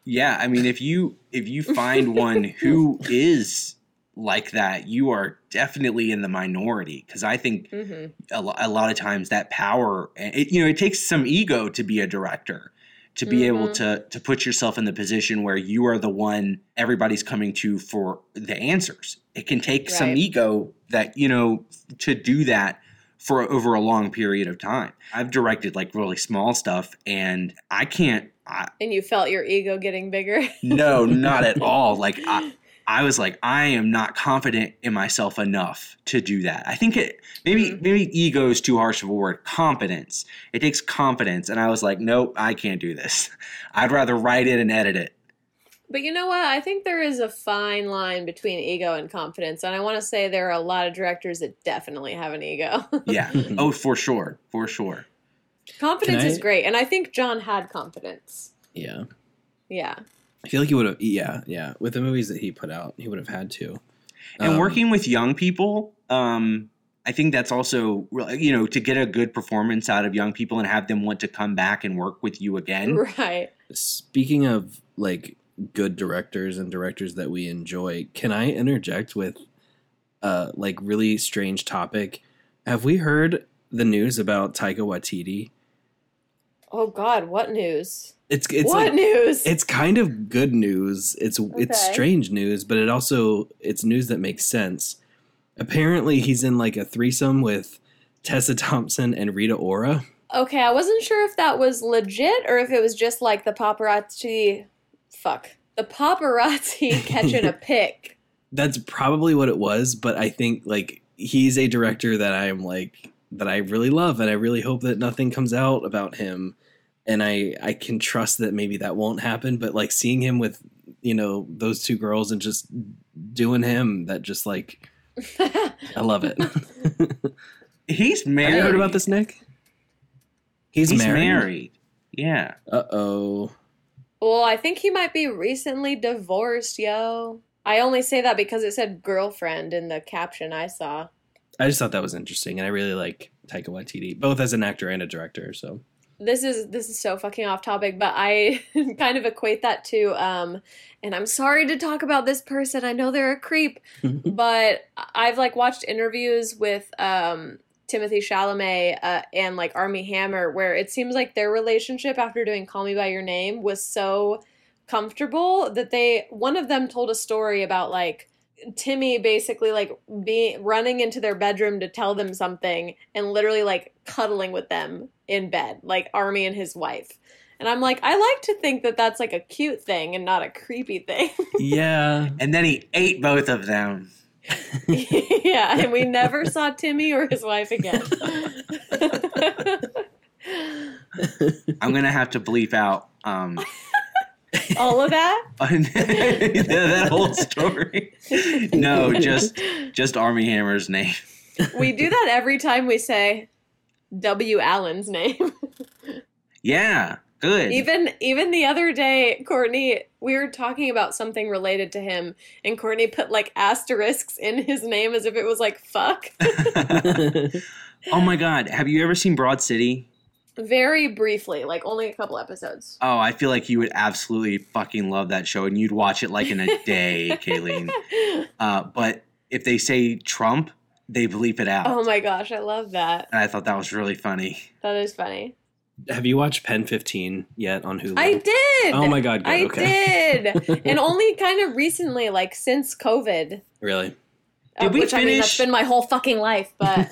Yeah, I mean, if you if you find one who is like that, you are definitely in the minority, because I think mm-hmm. a, lo- a lot of times that power, it, you know, it takes some ego to be a director, to be mm-hmm. able to to put yourself in the position where you are the one everybody's coming to for the answers. It can take right. some ego that, you know, to do that for over a long period of time. I've directed like really small stuff, and I can't. I, and you felt your ego getting bigger? No, not at all. Like I. I was like, I am not confident in myself enough to do that. I think it maybe mm-hmm. maybe ego is too harsh of a word. Competence. It takes competence. And I was like, nope, I can't do this. I'd rather write it and edit it. But you know what? I think there is a fine line between ego and confidence. And I want to say there are a lot of directors that definitely have an ego. Yeah. Oh, for sure. For sure. Confidence is great. And I think John had confidence. Yeah. Yeah. I feel like he would have, yeah, yeah. With the movies that he put out, he would have had to. And um, working with young people, um, I think that's also, you know, to get a good performance out of young people and have them want to come back and work with you again. Right. Speaking of, like, good directors and directors that we enjoy, can I interject with, uh, like, really strange topic? Have we heard the news about Taika Waititi? Oh God, what news? It's it's what like, news? It's kind of good news. It's okay. It's strange news, but it also it's news that makes sense. Apparently, he's in like a threesome with Tessa Thompson and Rita Ora. Okay, I wasn't sure if that was legit or if it was just like the paparazzi. Fuck. The paparazzi catching a pic. That's probably what it was, but I think like he's a director that I'm like that I really love, and I really hope that nothing comes out about him. And I, I can trust that maybe that won't happen, but like seeing him with, you know, those two girls and just doing him, that just like I love it. He's married. Have you heard about this, Nick? He's, He's married. married. Yeah. Uh oh. Well, I think he might be recently divorced, yo. I only say that because it said girlfriend in the caption I saw. I just thought that was interesting, and I really like Taika Waititi, both as an actor and a director, so. This is this is so fucking off topic, but I kind of equate that to, um, and I'm sorry to talk about this person, I know they're a creep, but I've, like, watched interviews with um, Timothy Chalamet uh, and, like, Armie Hammer, where it seems like their relationship after doing Call Me By Your Name was so comfortable that they, one of them told a story about, like, Timmy basically like being running into their bedroom to tell them something and literally like cuddling with them in bed, like Army and his wife. And I'm like, I like to think that that's like a cute thing and not a creepy thing. Yeah. And then he ate both of them. Yeah. And we never saw Timmy or his wife again. I'm going to have to bleep out. Um, All of that? that? That whole story. No, just just Armie Hammer's name. We do that every time we say W. Allen's name. Yeah, good. Even even the other day, Courtney, we were talking about something related to him, and Courtney put like asterisks in his name as if it was like fuck. Oh my God, have you ever seen Broad City? Very briefly, like only a couple episodes. Oh, I feel like you would absolutely fucking love that show, and you'd watch it like in a day, Kayleen. Uh, but if they say Trump, they bleep it out. Oh my gosh, I love that. And I thought that was really funny. That is funny. Have you watched Pen fifteen yet on Hulu? I did! Oh my God, good. I okay. did! And only kind of recently, like since COVID. Really? Uh, did we which, finish? I mean, that's been my whole fucking life, but...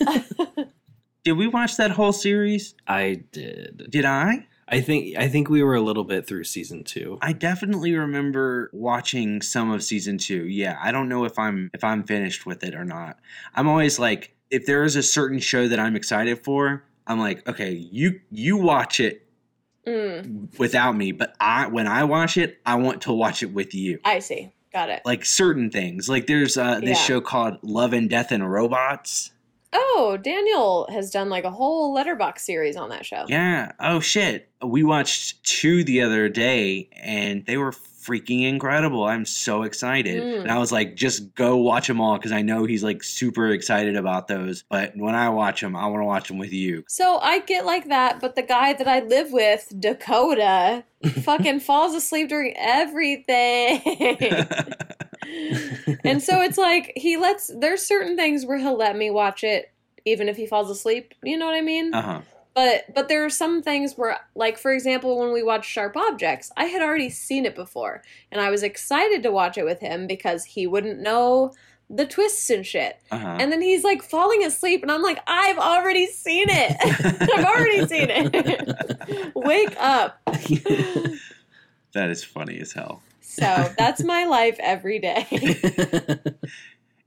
Did we watch that whole series? I did. Did I? I think I think we were a little bit through season two. I definitely remember watching some of season two. Yeah, I don't know if I'm if I'm finished with it or not. I'm always like, if there is a certain show that I'm excited for, I'm like, okay, you you watch it mm. without me, but I when I watch it, I want to watch it with you. I see. Got it. Like certain things. Like there's uh, this yeah. show called Love and Death and Robots. Oh, Daniel has done like a whole Letterboxd series on that show. Yeah. Oh, shit. We watched two the other day and they were freaking incredible. I'm so excited. Mm. And I was like, just go watch them all because I know he's like super excited about those. But when I watch them, I want to watch them with you. So I get like that. But the guy that I live with, Dakota, fucking falls asleep during everything. And so it's like he lets there's certain things where he'll let me watch it even if he falls asleep, you know what I mean? Uh-huh. But but there are some things where, like, for example, when we watched Sharp Objects, I had already seen it before and I was excited to watch it with him because he wouldn't know the twists and shit. Uh-huh. And then he's like falling asleep and I'm like, I've already seen it. I've already seen it. Wake up. That is funny as hell. So that's my life every day.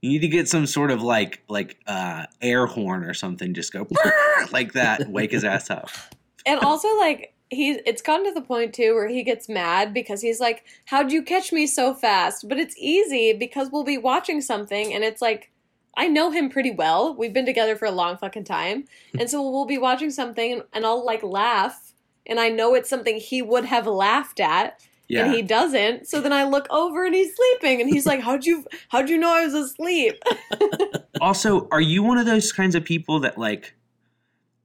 You need to get some sort of like like uh, air horn or something. Just go like that. Wake his ass up. And also like he's it's gotten to the point too where he gets mad because he's like, how'd you catch me so fast? But it's easy because we'll be watching something and it's like, I know him pretty well. We've been together for a long fucking time. And so we'll be watching something and I'll like laugh. And I know it's something he would have laughed at. Yeah. And he doesn't. So then I look over and he's sleeping. And he's like, how'd you, how'd you know I was asleep? Also, are you one of those kinds of people that like,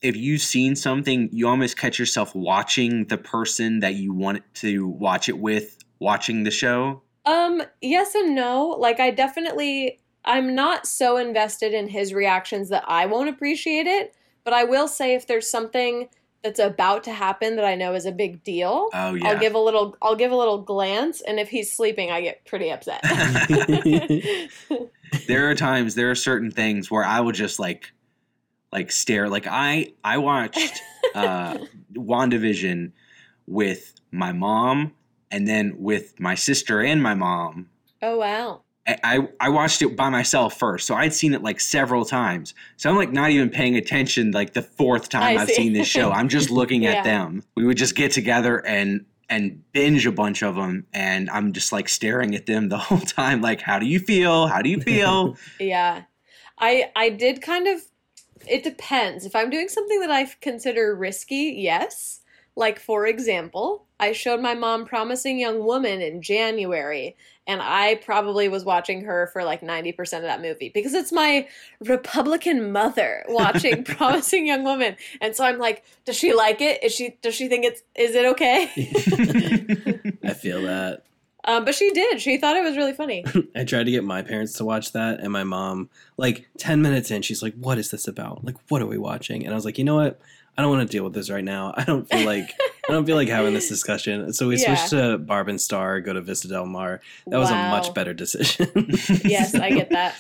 if you've seen something, you almost catch yourself watching the person that you want to watch it with, watching the show? Um, yes and no. Like I definitely, I'm not so invested in his reactions that I won't appreciate it. But I will say, if there's something that's about to happen that I know is a big deal, oh, yeah. I'll give a little I'll give a little glance, and if he's sleeping, I get pretty upset. There are times, there are certain things where I will just like like stare. Like I I watched uh, WandaVision with my mom and then with my sister and my mom. Oh wow. I, I watched it by myself first, so I'd seen it like several times. So I'm like not even paying attention like the fourth time I I've see. seen this show. I'm just looking yeah. at them. We would just get together and and binge a bunch of them, and I'm just like staring at them the whole time like, how do you feel? How do you feel? yeah. I I did kind of – it depends. If I'm doing something that I consider risky, yes. Like, for example, I showed my mom Promising Young Woman in January, and I probably was watching her for like ninety percent of that movie because it's my Republican mother watching Promising Young Woman. And so I'm like, does she like it? Is she, does she think it's, is it okay? I feel that. Um, but she did. She thought it was really funny. I tried to get my parents to watch that, and my mom, like ten minutes in, she's like, what is this about? Like, what are we watching? And I was like, you know what? I don't want to deal with this right now. I don't feel like I don't feel like having this discussion. So we yeah. switched to Barb and Star, go to Vista Del Mar. That wow. was a much better decision. Yes, I get that.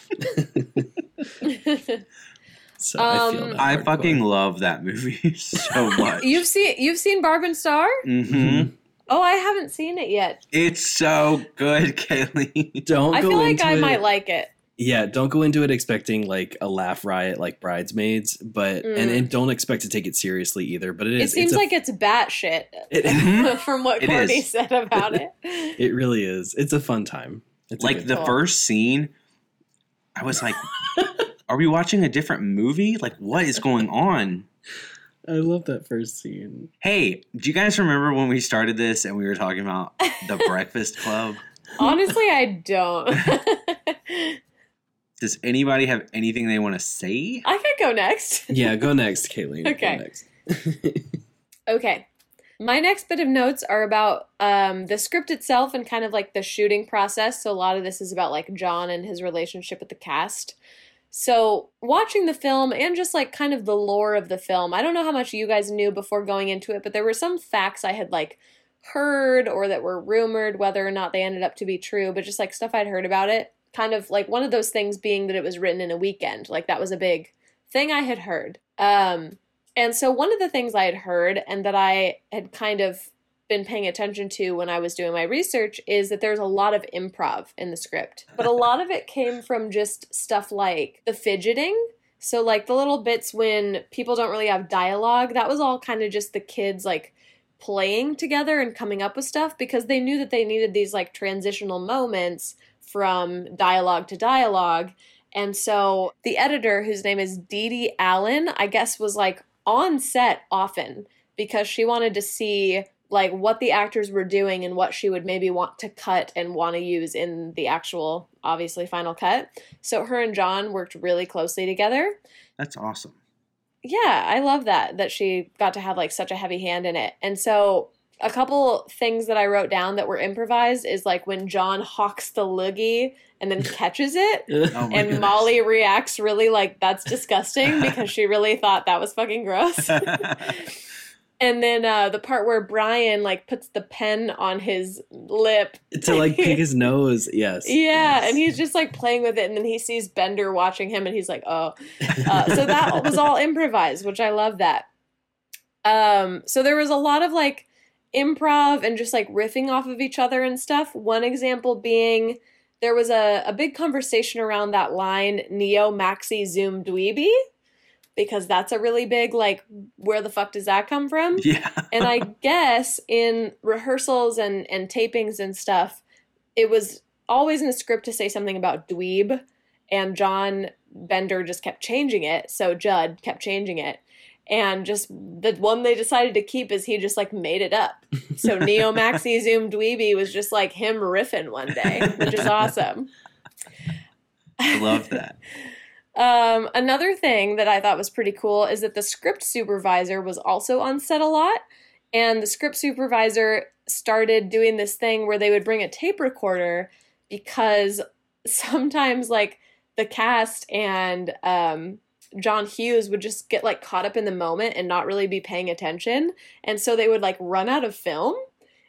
So um, I feel that I hardcore. fucking love that movie so much. You've seen you've seen Barb and Star? Mm-hmm. Mm-hmm. Oh, I haven't seen it yet. It's so good, Kaylee. Don't I go feel like into I it. might like it. Yeah, don't go into it expecting like a laugh riot like Bridesmaids, but mm. and, and don't expect to take it seriously either. But it is. It seems it's a, like it's batshit it, from what Courtney is. said about it. It really is. It's a fun time. It's like the time. First scene, I was like, "Are we watching a different movie? Like, what is going on?" I love that first scene. Hey, do you guys remember when we started this and we were talking about The Breakfast Club? Honestly, I don't. Does anybody have anything they want to say? I could go next. Yeah, go next, Kayleen. Okay. Go next. Okay. My next bit of notes are about um, the script itself and kind of like the shooting process. So a lot of this is about like John and his relationship with the cast. So watching the film and just like kind of the lore of the film, I don't know how much you guys knew before going into it, but there were some facts I had like heard or that were rumored, whether or not they ended up to be true, but just like stuff I'd heard about it. Kind of like one of those things being that it was written in a weekend. Like that was a big thing I had heard. Um, and so one of the things I had heard and that I had kind of been paying attention to when I was doing my research is that there's a lot of improv in the script. But a lot of it came from just stuff like the fidgeting. So like the little bits when people don't really have dialogue, that was all kind of just the kids like playing together and coming up with stuff because they knew that they needed these like transitional moments from dialogue to dialogue. And so the editor, whose name is Dee Dee Allen, I guess was like on set often because she wanted to see like what the actors were doing and what she would maybe want to cut and want to use in the actual, obviously, final cut. So her and John worked really closely together. That's awesome. Yeah, I love that, that she got to have like such a heavy hand in it. And so a couple things that I wrote down that were improvised is like when John hawks the loogie and then catches it oh and goodness. Molly reacts really like that's disgusting because she really thought that was fucking gross. And then uh, the part where Brian like puts the pen on his lip. To like pick his nose. Yes. Yeah. Yes. And he's just like playing with it. And then he sees Bender watching him and he's like, oh, uh, so that was all improvised, which I love that. Um, so there was a lot of like improv and just like riffing off of each other and stuff. One example being there was a, a big conversation around that line, Neo Maxi Zoom Dweeby, because that's a really big, like, where the fuck does that come from? Yeah. And I guess in rehearsals and, and tapings and stuff, it was always in the script to say something about dweeb, and John Bender just kept changing it, so Judd kept changing it. And just the one they decided to keep is he just, like, made it up. So Neo Maxi Zoom Dweeby was just, like, him riffing one day, which is awesome. I love that. um, another thing that I thought was pretty cool is that the script supervisor was also on set a lot. And the script supervisor started doing this thing where they would bring a tape recorder because sometimes, like, the cast and um, John Hughes would just get like caught up in the moment and not really be paying attention. And so they would like run out of film,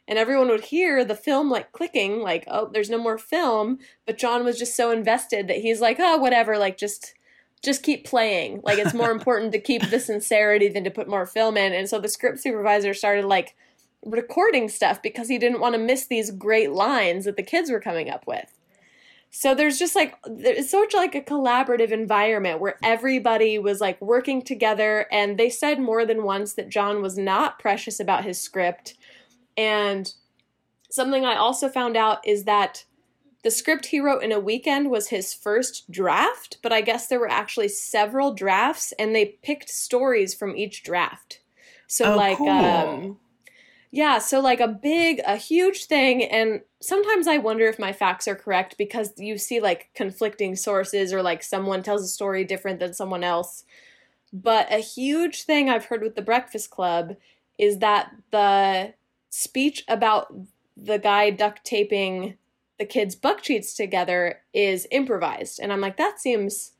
and everyone would hear the film like clicking, like, oh, there's no more film. But John was just so invested that he's like, oh, whatever, like just just keep playing. Like it's more important to keep the sincerity than to put more film in. And so the script supervisor started like recording stuff because he didn't want to miss these great lines that the kids were coming up with. So there's just like, it's such like a collaborative environment where everybody was like working together, and they said more than once that John was not precious about his script. And something I also found out is that the script he wrote in a weekend was his first draft, but I guess there were actually several drafts, and they picked stories from each draft. So oh, like, cool. um, yeah, so like a big, a huge thing. And sometimes I wonder if my facts are correct, because you see like conflicting sources, or like someone tells a story different than someone else. But a huge thing I've heard with The Breakfast Club is that the speech about the guy duct taping the kids' buck cheats together is improvised. And I'm like, that seems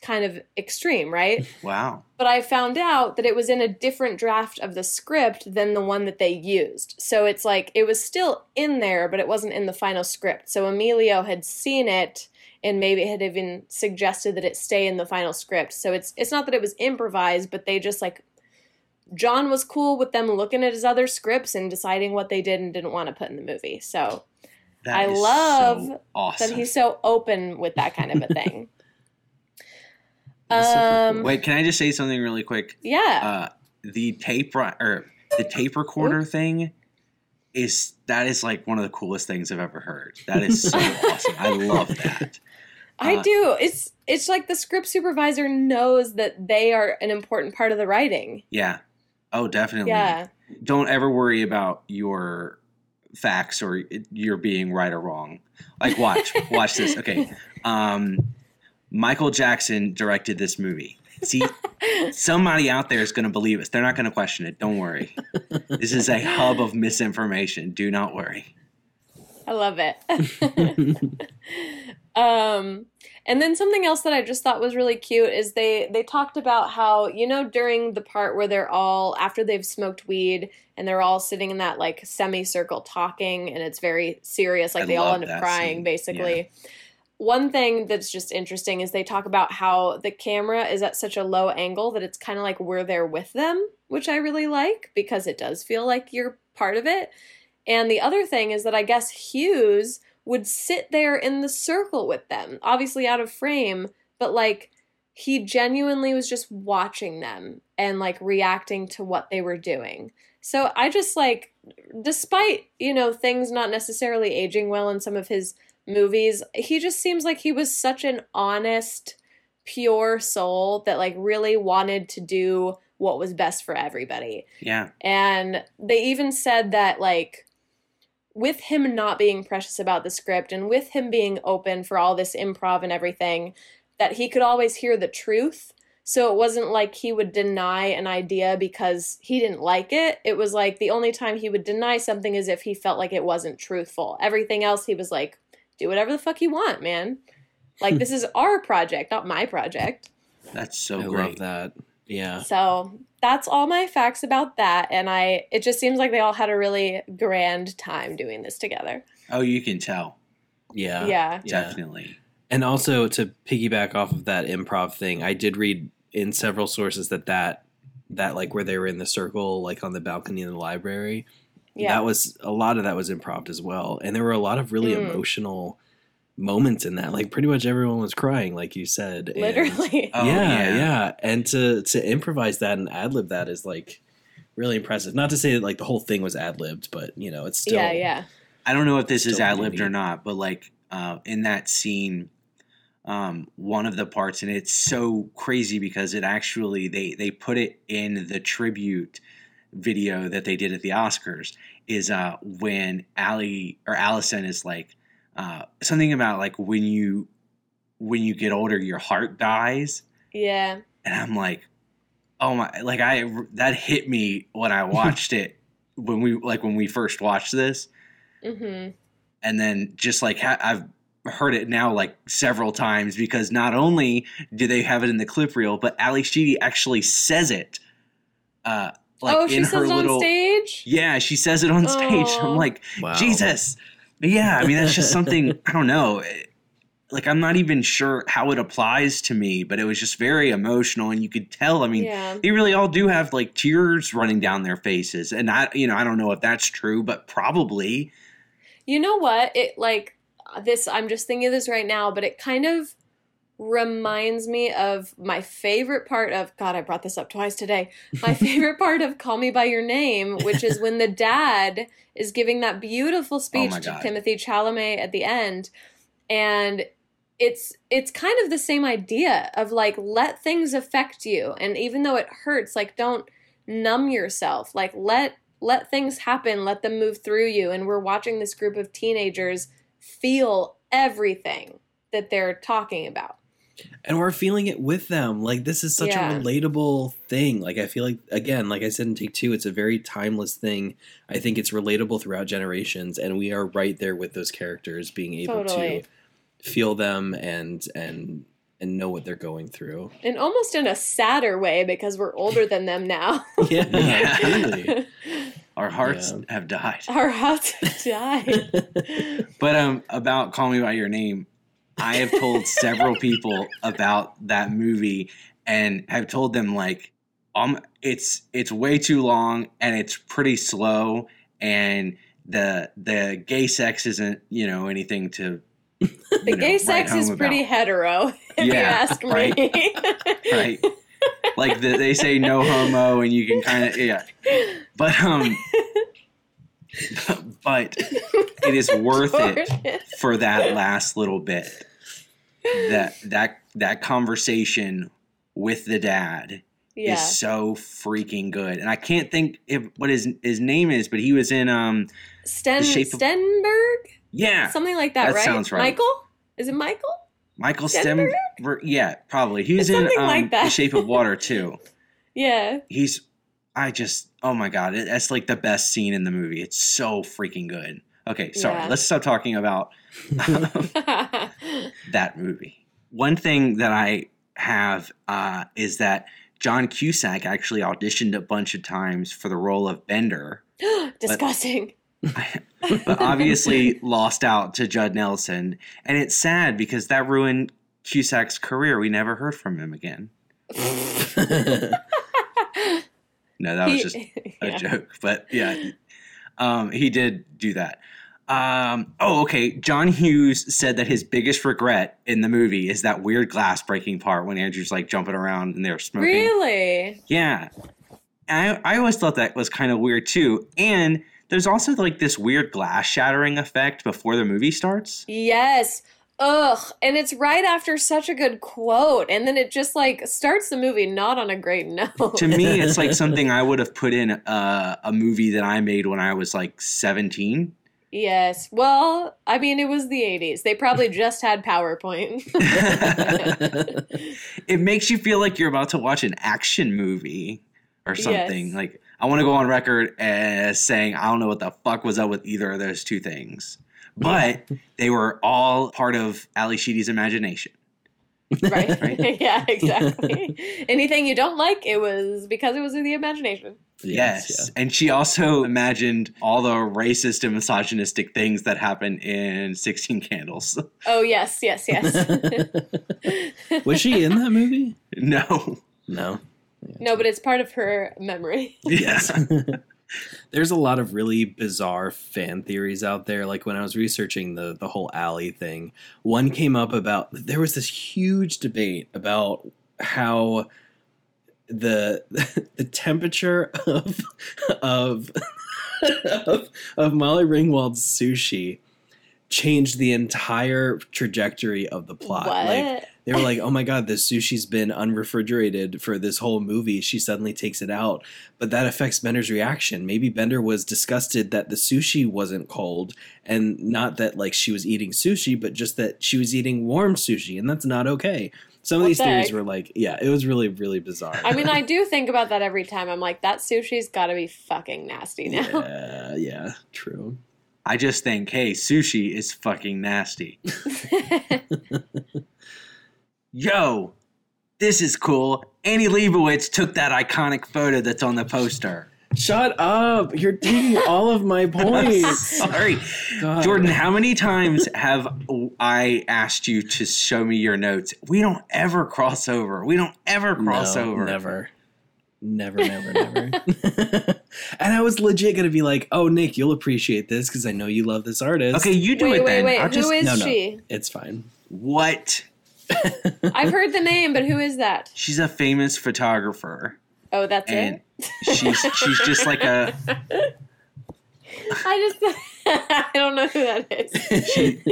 kind of extreme, right? Wow. But I found out that it was in a different draft of the script than the one that they used. So it's like, it was still in there, but it wasn't in the final script. So Emilio had seen it and maybe had even suggested that it stay in the final script. So it's it's not that it was improvised, but they just like, John was cool with them looking at his other scripts and deciding what they did and didn't want to put in the movie. So that I love so awesome. that he's so open with that kind of a thing. um, Wait, can I just say something really quick? Yeah. Uh, the tape or the tape recorder Oops. thing is that is like one of the coolest things I've ever heard. That is so awesome. I love that. I uh, do. It's it's like the script supervisor knows that they are an important part of the writing. Yeah. Oh, definitely. Yeah. Don't ever worry about your facts or you're being right or wrong. Like watch watch this. Okay, um Michael Jackson directed this movie. See, somebody out there is going to believe us. They're not going to question it. Don't worry. This is a hub of misinformation. Do not worry. I love it. um and then something else that I just thought was really cute is they they talked about how, you know, during the part where they're all, after they've smoked weed and they're all sitting in that like semicircle talking and it's very serious, like I they all end up crying scene. basically. Yeah. One thing that's just interesting is they talk about how the camera is at such a low angle that it's kind of like we're there with them, which I really like because it does feel like you're part of it. And the other thing is that I guess Hughes would sit there in the circle with them, obviously out of frame, but like he genuinely was just watching them and like reacting to what they were doing. So I just like, despite, you know, things not necessarily aging well in some of his movies, he just seems like he was such an honest, pure soul that like really wanted to do what was best for everybody. Yeah. And they even said that like, with him not being precious about the script and with him being open for all this improv and everything, that he could always hear the truth. So it wasn't like he would deny an idea because he didn't like it. It was like the only time he would deny something is if he felt like it wasn't truthful. Everything else he was like, do whatever the fuck you want, man. Like this is our project, not my project. That's so I great. I love that. Yeah. So that's all my facts about that. And I, it just seems like they all had a really grand time doing this together. Oh, you can tell. Yeah. Yeah. Definitely. And also to piggyback off of that improv thing, I did read in several sources that that, that like where they were in the circle, like on the balcony in the library, yeah. that was, a lot of that was improv as well. And there were a lot of really mm. emotional moments in that, like pretty much everyone was crying, like you said, literally. And oh, yeah, yeah yeah and to to improvise that and ad-lib that is like really impressive. Not to say that like the whole thing was ad-libbed, but you know, it's still yeah yeah I don't know if this is ad-libbed or not, but like uh in that scene, um one of the parts, and it's so crazy because it actually they they put it in the tribute video that they did at the Oscars, is uh when Ally or Allison is like, Uh, something about like when you when you get older, your heart dies. Yeah. And I'm like, oh my! Like I that hit me when I watched it when we like when we first watched this. Mm-hmm. And then just like ha- I've heard it now like several times, because not only do they have it in the clip reel, but Ally Sheedy actually says it. Uh, like oh, she in says her it on little, stage? Yeah, she says it on oh. stage. I'm like, wow. Jesus. Yeah, I mean, that's just something, I don't know. Like, I'm not even sure how it applies to me, but it was just very emotional. And you could tell, I mean, yeah. they really all do have like tears running down their faces. And I, you know, I don't know if that's true, but probably. You know what? It like this, I'm just thinking of this right now, but it kind of reminds me of my favorite part of, God, I brought this up twice today. My favorite part of Call Me By Your Name, which is when the dad is giving that beautiful speech oh to Timothy Chalamet at the end. And it's, it's kind of the same idea of like, let things affect you. And even though it hurts, like don't numb yourself, like let, let things happen, let them move through you. And we're watching this group of teenagers feel everything that they're talking about. And we're feeling it with them. Like, this is such yeah. a relatable thing. Like, I feel like, again, like I said in Take Two, it's a very timeless thing. I think it's relatable throughout generations, and we are right there with those characters, being able totally. to feel them and and and know what they're going through. And almost in a sadder way, because we're older than them now. yeah, absolutely. Our hearts yeah. have died. Our hearts have died. But um, about Call Me By Your Name, I have told several people about that movie, and I've told them like, um, it's it's way too long and it's pretty slow, and the the gay sex isn't, you know, anything to. The know, gay sex is about. Pretty hetero, if yeah, you ask me. Right. right. Like the, they say no homo, and you can kind of yeah, but um. But it is worth Jordan. it for that last little bit. That that that conversation with the dad yeah. is so freaking good, and I can't think if what his his name is, but he was in um Sten Stenberg, of, yeah, something like that. that right? Sounds right. Michael, is it Michael? Michael Stenberg? Stenberg, yeah, probably. He was in um, like The Shape of Water too. yeah, he's. I just, oh my God, it, that's like the best scene in the movie. It's so freaking good. Okay, sorry, yeah. let's stop talking about um, that movie. One thing that I have uh, is that John Cusack actually auditioned a bunch of times for the role of Bender. Disgusting. But, but obviously lost out to Judd Nelson. And it's sad because that ruined Cusack's career. We never heard from him again. No, that was just a yeah. joke. But yeah, um, he did do that. Um, oh, okay. John Hughes said that his biggest regret in the movie is that weird glass breaking part when Andrew's like jumping around and they're smoking. Really? Yeah. I, I always thought that was kind of weird too. And there's also like this weird glass shattering effect before the movie starts. Yes. Ugh. And it's right after such a good quote. And then it just like starts the movie not on a great note. To me, it's like something I would have put in uh, a movie that I made when I was like seventeen. Yes. Well, I mean, it was the eighties. They probably just had PowerPoint. It makes you feel like you're about to watch an action movie or something. Yes. Like, I want to go on record as saying I don't know what the fuck was up with either of those two things. But they were all part of Ally Sheedy's imagination. Right. right? Yeah, exactly. Anything you don't like, it was because it was in the imagination. Yes. yes. Yeah. And she also imagined all the racist and misogynistic things that happen in Sixteen Candles. Oh, yes, yes, yes. Was she in that movie? No. No. Yeah. No, but it's part of her memory. Yes. Yeah. There's a lot of really bizarre fan theories out there. Like when I was researching the the whole Ally thing, one came up about, there was this huge debate about how the the temperature of of of, of Molly Ringwald's sushi changed the entire trajectory of the plot. What? Like they were like, oh my God, this sushi's been unrefrigerated for this whole movie. She suddenly takes it out. But that affects Bender's reaction. Maybe Bender was disgusted that the sushi wasn't cold, and not that like she was eating sushi, but just that she was eating warm sushi, and that's not okay. Some of these theories were like, yeah, it was really, really bizarre. I mean, I do think about that every time. I'm like, that sushi's got to be fucking nasty now. Yeah, yeah, true. I just think, hey, sushi is fucking nasty. Yo, this is cool. Annie Leibovitz took that iconic photo that's on the poster. Shut up. You're taking all of my points. Sorry. God. Jordan, how many times have I asked you to show me your notes? We don't ever cross over. We don't ever cross no, over. Never. Never, never, never. And I was legit going to be like, oh, Nick, you'll appreciate this because I know you love this artist. Okay, you do wait, it wait, then. Wait, wait, wait. Who is no, she? No, it's fine. What? I've heard the name, but who is that? She's a famous photographer. Oh, that's and it? she's she's just like a... I just... I don't know who that is. she,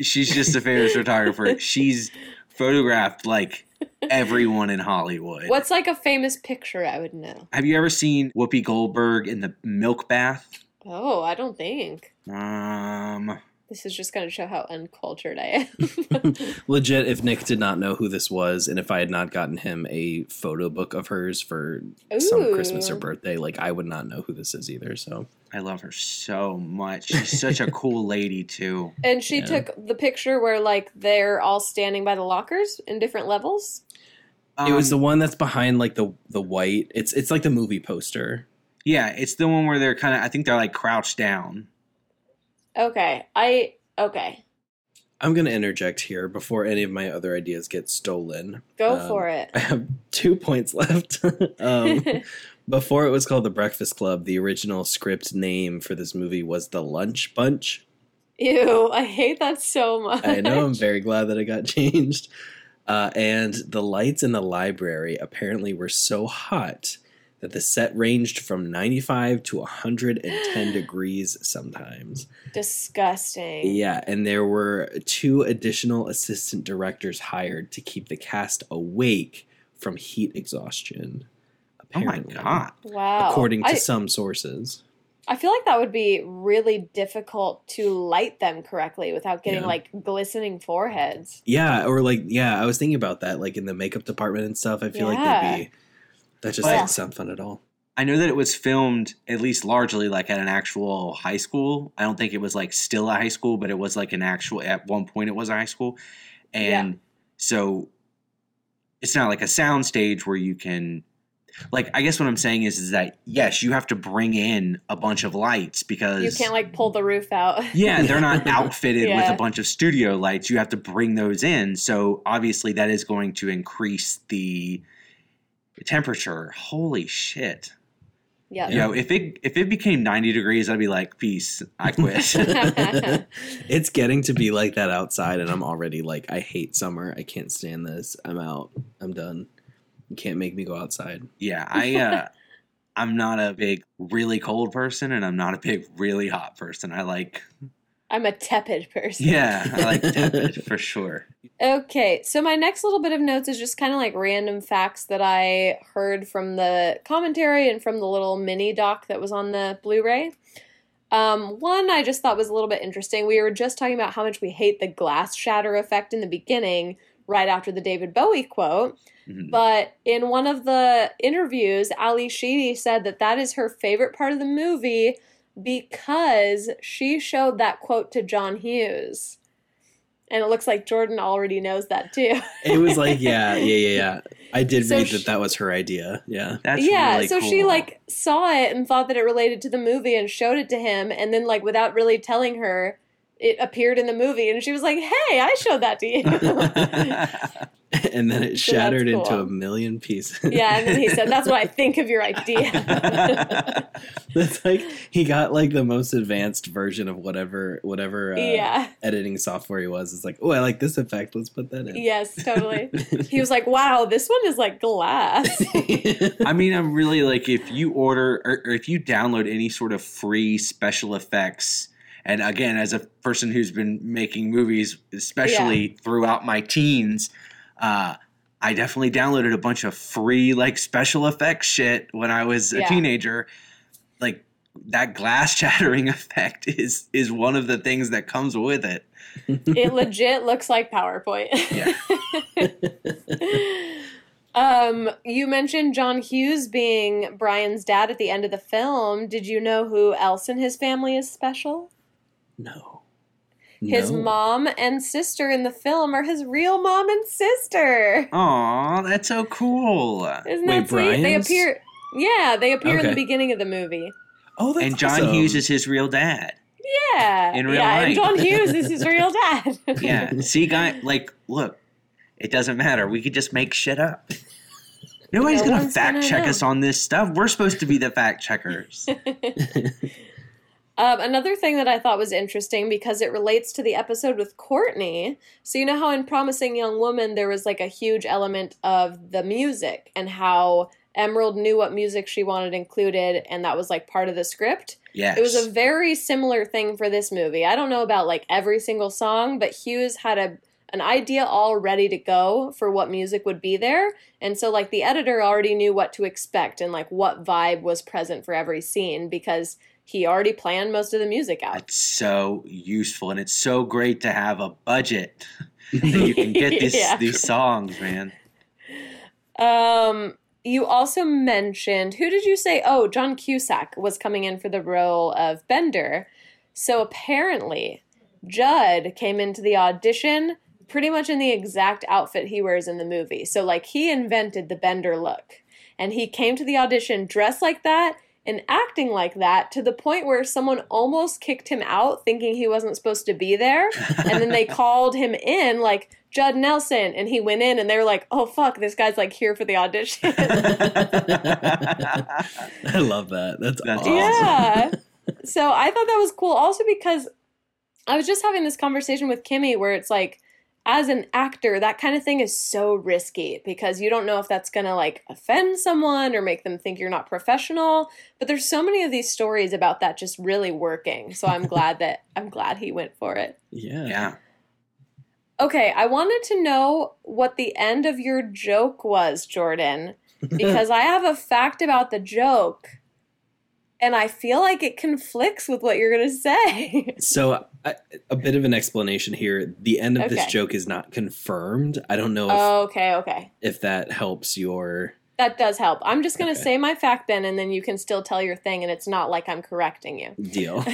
she's just a famous photographer. She's photographed, like, everyone in Hollywood. What's, like, a famous picture I would know? Have you ever seen Whoopi Goldberg in the milk bath? Oh, I don't think. Um... This is just going to show how uncultured I am. Legit, if Nick did not know who this was, and if I had not gotten him a photo book of hers for Ooh. some Christmas or birthday, like, I would not know who this is either, so. I love her so much. She's such a cool lady, too. And she yeah. took the picture where, like, they're all standing by the lockers in different levels? Um, it was the one that's behind, like, the, the white. It's, it's like the movie poster. Yeah, it's the one where they're kind of, I think they're, like, crouched down. Okay, I, okay. I'm going to interject here before any of my other ideas get stolen. Go um, for it. I have two points left. um, before it was called The Breakfast Club, the original script name for this movie was The Lunch Bunch. Ew, I hate that so much. I know, I'm very glad that it got changed. Uh, and the lights in the library apparently were so hot that the set ranged from ninety-five to one hundred ten degrees sometimes. Disgusting. Yeah, and there were two additional assistant directors hired to keep the cast awake from heat exhaustion. Apparently. Oh my God. Wow. According to I, some sources. I feel like that would be really difficult to light them correctly without getting yeah. like glistening foreheads. Yeah, or like, yeah, I was thinking about that, like in the makeup department and stuff. I feel yeah. like they'd be... That just didn't sound fun at all. I know that it was filmed at least largely like at an actual high school. I don't think it was like still a high school, but it was like an actual, at one point it was a high school. And yeah. so it's not like a sound stage where you can, like, I guess what I'm saying is, is that, yes, you have to bring in a bunch of lights because. You can't like pull the roof out. Yeah, they're not outfitted yeah. with a bunch of studio lights. You have to bring those in. So obviously that is going to increase the temperature. Holy shit. Yeah. You know, if it if it became ninety degrees, I'd be like, peace, I quit. It's getting to be like that outside, and I'm already like, I hate summer. I can't stand this. I'm out. I'm done. You can't make me go outside. Yeah, I uh I'm not a big really cold person, and I'm not a big really hot person. I like I'm a tepid person. Yeah, I like tepid for sure. Okay, so my next little bit of notes is just kind of like random facts that I heard from the commentary and from the little mini doc that was on the Blu-ray. Um, one I just thought was a little bit interesting. We were just talking about how much we hate the glass shatter effect in the beginning, right after the David Bowie quote. Mm-hmm. But in one of the interviews, Ally Sheedy said that that is her favorite part of the movie, because she showed that quote to John Hughes. And it looks like Jordan already knows that, too. It was like, yeah, yeah, yeah, yeah. I did so read she, that that was her idea. Yeah. That's yeah, really so cool. She, like, saw it and thought that it related to the movie and showed it to him. And then, like, without really telling her, it appeared in the movie. And she was like, hey, I showed that to you. And then it shattered so cool. into a million pieces. Yeah, and then he said, that's what I think of your idea. That's like, he got like the most advanced version of whatever whatever uh, yeah. editing software he was. It's like, oh, I like this effect. Let's put that in. Yes, totally. He was like, wow, this one is like glass. I mean, I'm really like, if you order or, or if you download any sort of free special effects. And again, as a person who's been making movies, especially yeah. throughout my teens, Uh, I definitely downloaded a bunch of free, like, special effects shit when I was a yeah. teenager. Like, that glass shattering effect is is one of the things that comes with it. It legit looks like PowerPoint. Yeah. um, you mentioned John Hughes being Brian's dad at the end of the film. Did you know who else in his family is special? No. His no. mom and sister in the film are his real mom and sister. Aw, that's so cool. Isn't that Wait, sweet? Brian's? They appear, yeah, they appear okay. in the beginning of the movie. Oh, that's And John awesome. Hughes is his real dad. Yeah. In real yeah, life. And John Hughes is his real dad. Yeah. See, guy, like, look, it doesn't matter. We could just make shit up. Nobody's no going to fact gonna check know. us on this stuff. We're supposed to be the fact checkers. Um, another thing that I thought was interesting because it relates to the episode with Courtney. So you know how in Promising Young Woman there was like a huge element of the music and how Emerald knew what music she wanted included and that was like part of the script. Yes. It was a very similar thing for this movie. I don't know about like every single song, but Hughes had a an idea all ready to go for what music would be there. And so like the editor already knew what to expect and like what vibe was present for every scene because he already planned most of the music out. It's so useful, and it's so great to have a budget that you can get this, yeah. these songs, man. Um, you also mentioned, who did you say? Oh, John Cusack was coming in for the role of Bender. So apparently, Judd came into the audition pretty much in the exact outfit he wears in the movie. So, like, he invented the Bender look, and he came to the audition dressed like that, and acting like that to the point where someone almost kicked him out thinking he wasn't supposed to be there. And then they called him in like Judd Nelson and he went in and they were like, oh fuck, this guy's like here for the audition. I love that. That's, That's awesome. Yeah. So I thought that was cool also because I was just having this conversation with Kimmy where it's like, as an actor, that kind of thing is so risky because you don't know if that's going to like offend someone or make them think you're not professional. But there's so many of these stories about that just really working. So I'm glad that I'm glad he went for it. Yeah. yeah. Okay. I wanted to know what the end of your joke was, Jordan, because I have a fact about the joke and I feel like it conflicts with what you're going to say. So I, a bit of an explanation here. The end of okay. this joke is not confirmed. I don't know if, oh, okay, okay. if that helps your... That does help. I'm just going to okay. say my fact then, and then you can still tell your thing, and it's not like I'm correcting you. Deal.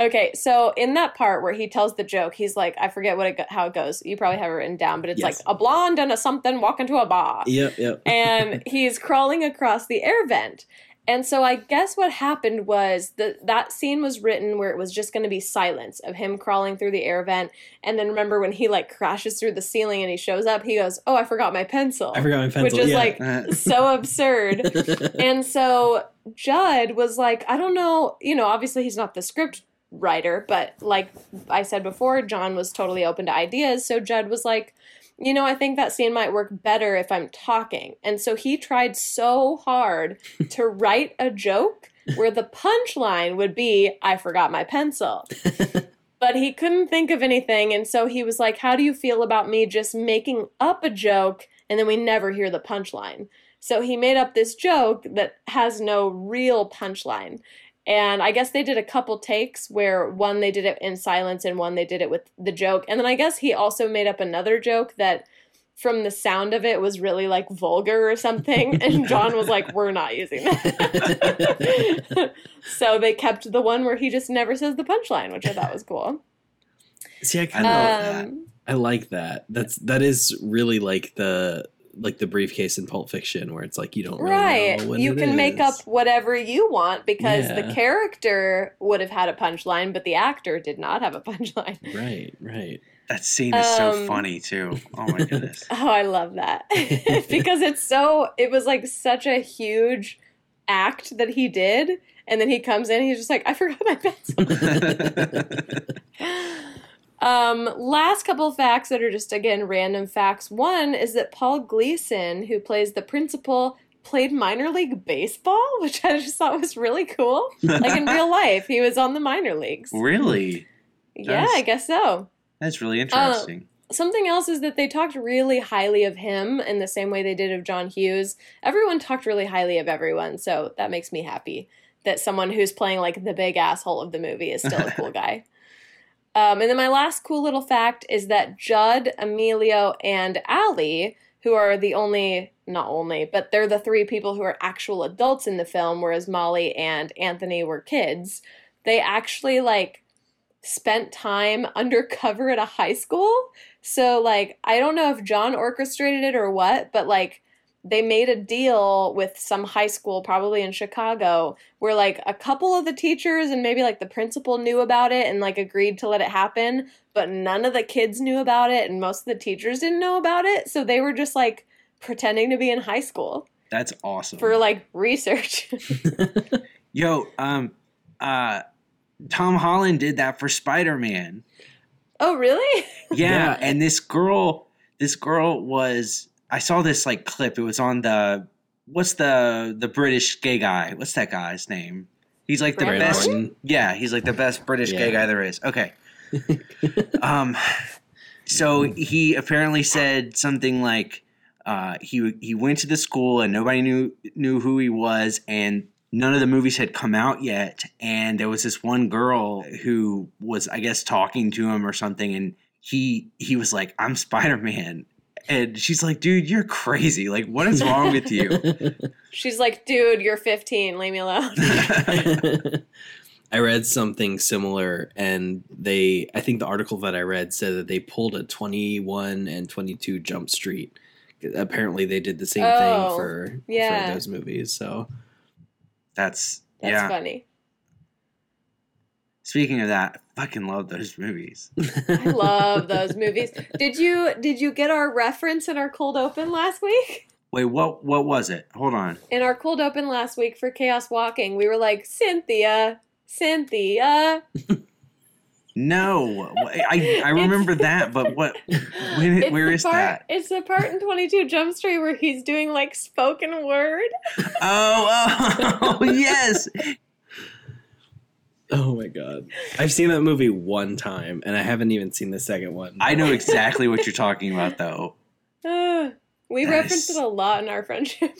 Okay, so in that part where he tells the joke, he's like, I forget what it, how it goes. You probably have it written down, but it's yes. like a blonde and a something walk into a bar. Yep, yep. And he's crawling across the air vent. And so I guess what happened was that that scene was written where it was just going to be silence of him crawling through the air vent. And then remember when he like crashes through the ceiling and he shows up, he goes, oh, I forgot my pencil. I forgot my pencil. Which is yeah. like so absurd. And so Judd was like, I don't know, you know, obviously he's not the script writer, but like I said before, John was totally open to ideas. So Judd was like, you know, I think that scene might work better if I'm talking. And so he tried so hard to write a joke where the punchline would be, I forgot my pencil. But he couldn't think of anything. And so he was like, how do you feel about me just making up a joke and then we never hear the punchline? So he made up this joke that has no real punchline. And I guess they did a couple takes where one they did it in silence and one they did it with the joke. And then I guess he also made up another joke that from the sound of it was really like vulgar or something. And John was like, we're not using that. So they kept the one where he just never says the punchline, which I thought was cool. See, I kind of love um, that. I like that. That's, that is really like the... like the briefcase in Pulp Fiction where it's like you don't really right. know what you it can is. Make up whatever you want because yeah. the character would have had a punchline but the actor did not have a punchline. Right, right. That scene is um, so funny too. Oh my goodness. Oh, I love that. Because it's so it was like such a huge act that he did and then he comes in and he's just like, I forgot my pencil. Um, last couple facts that are just, again, random facts. One is that Paul Gleason, who plays the principal, played minor league baseball, which I just thought was really cool. Like in real life, he was on the minor leagues. Really? Yeah, that's, I guess so. That's really interesting. Um, something else is that they talked really highly of him in the same way they did of John Hughes. Everyone talked really highly of everyone, so that makes me happy that someone who's playing like the big asshole of the movie is still a cool guy. Um, and then my last cool little fact is that Judd, Emilio, and Ally, who are the only, not only, but they're the three people who are actual adults in the film, whereas Molly and Anthony were kids, they actually like spent time undercover at a high school. So like, I don't know if John orchestrated it or what, but like they made a deal with some high school, probably in Chicago, where like a couple of the teachers and maybe like the principal knew about it and like agreed to let it happen, but none of the kids knew about it and most of the teachers didn't know about it. So they were just like pretending to be in high school. That's awesome. For like research. Yo, um, uh, Tom Holland did that for Spider-Man. Oh, really? Yeah. Yeah. And this girl, this girl was, I saw this like clip. It was on the, what's the, the British gay guy? What's that guy's name? He's like the Ray best. Martin? Yeah. He's like the best British yeah. gay guy there is. Okay. um, so he apparently said something like, Uh, he he went to the school and nobody knew knew who he was, and none of the movies had come out yet. And there was this one girl who was, I guess, talking to him or something, and he he was like, "I'm Spider-Man," and she's like, "Dude, you're crazy! Like, what is wrong with you?" She's like, "Dude, you're fifteen. Leave me alone." I read something similar, and they I think the article that I read said that they pulled a twenty-one and twenty-two Jump Street. Apparently they did the same oh, thing for, yeah. for those movies. So that's, that's yeah. funny. Speaking of that, I fucking love those movies. I love those movies. Did you, did you get our reference in our cold open last week? Wait, what, what was it? Hold on. In our cold open last week for Chaos Walking, we were like, Cynthia, Cynthia. No, I I remember that, but what? When, where is part, that? It's the part in twenty-two Jump Street where he's doing like spoken word. Oh, oh, oh yes. Oh my God, I've seen that movie one time, and I haven't even seen the second one. I know exactly what you're talking about, though. Uh, we nice. referenced it a lot in our friendship.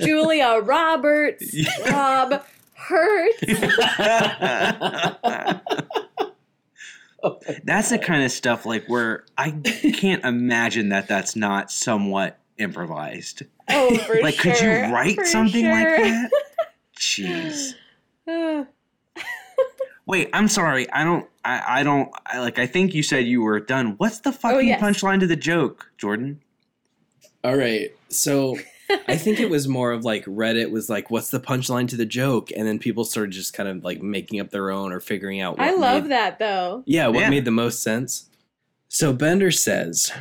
Julia Roberts, yeah. Rob. Hurt. That's the kind of stuff like where I can't imagine that that's not somewhat improvised. Oh, for like, sure. Like, could you write for something sure. like that? Jeez. Wait, I'm sorry. I don't. I, I don't. I, like, I think you said you were done. What's the fucking oh, yes. punchline to the joke, Jordan? All right, so. I think it was more of like Reddit was like, what's the punchline to the joke? And then people started just kind of like making up their own or figuring out. What I love made, that, though. Yeah. What yeah. made the most sense? So Bender says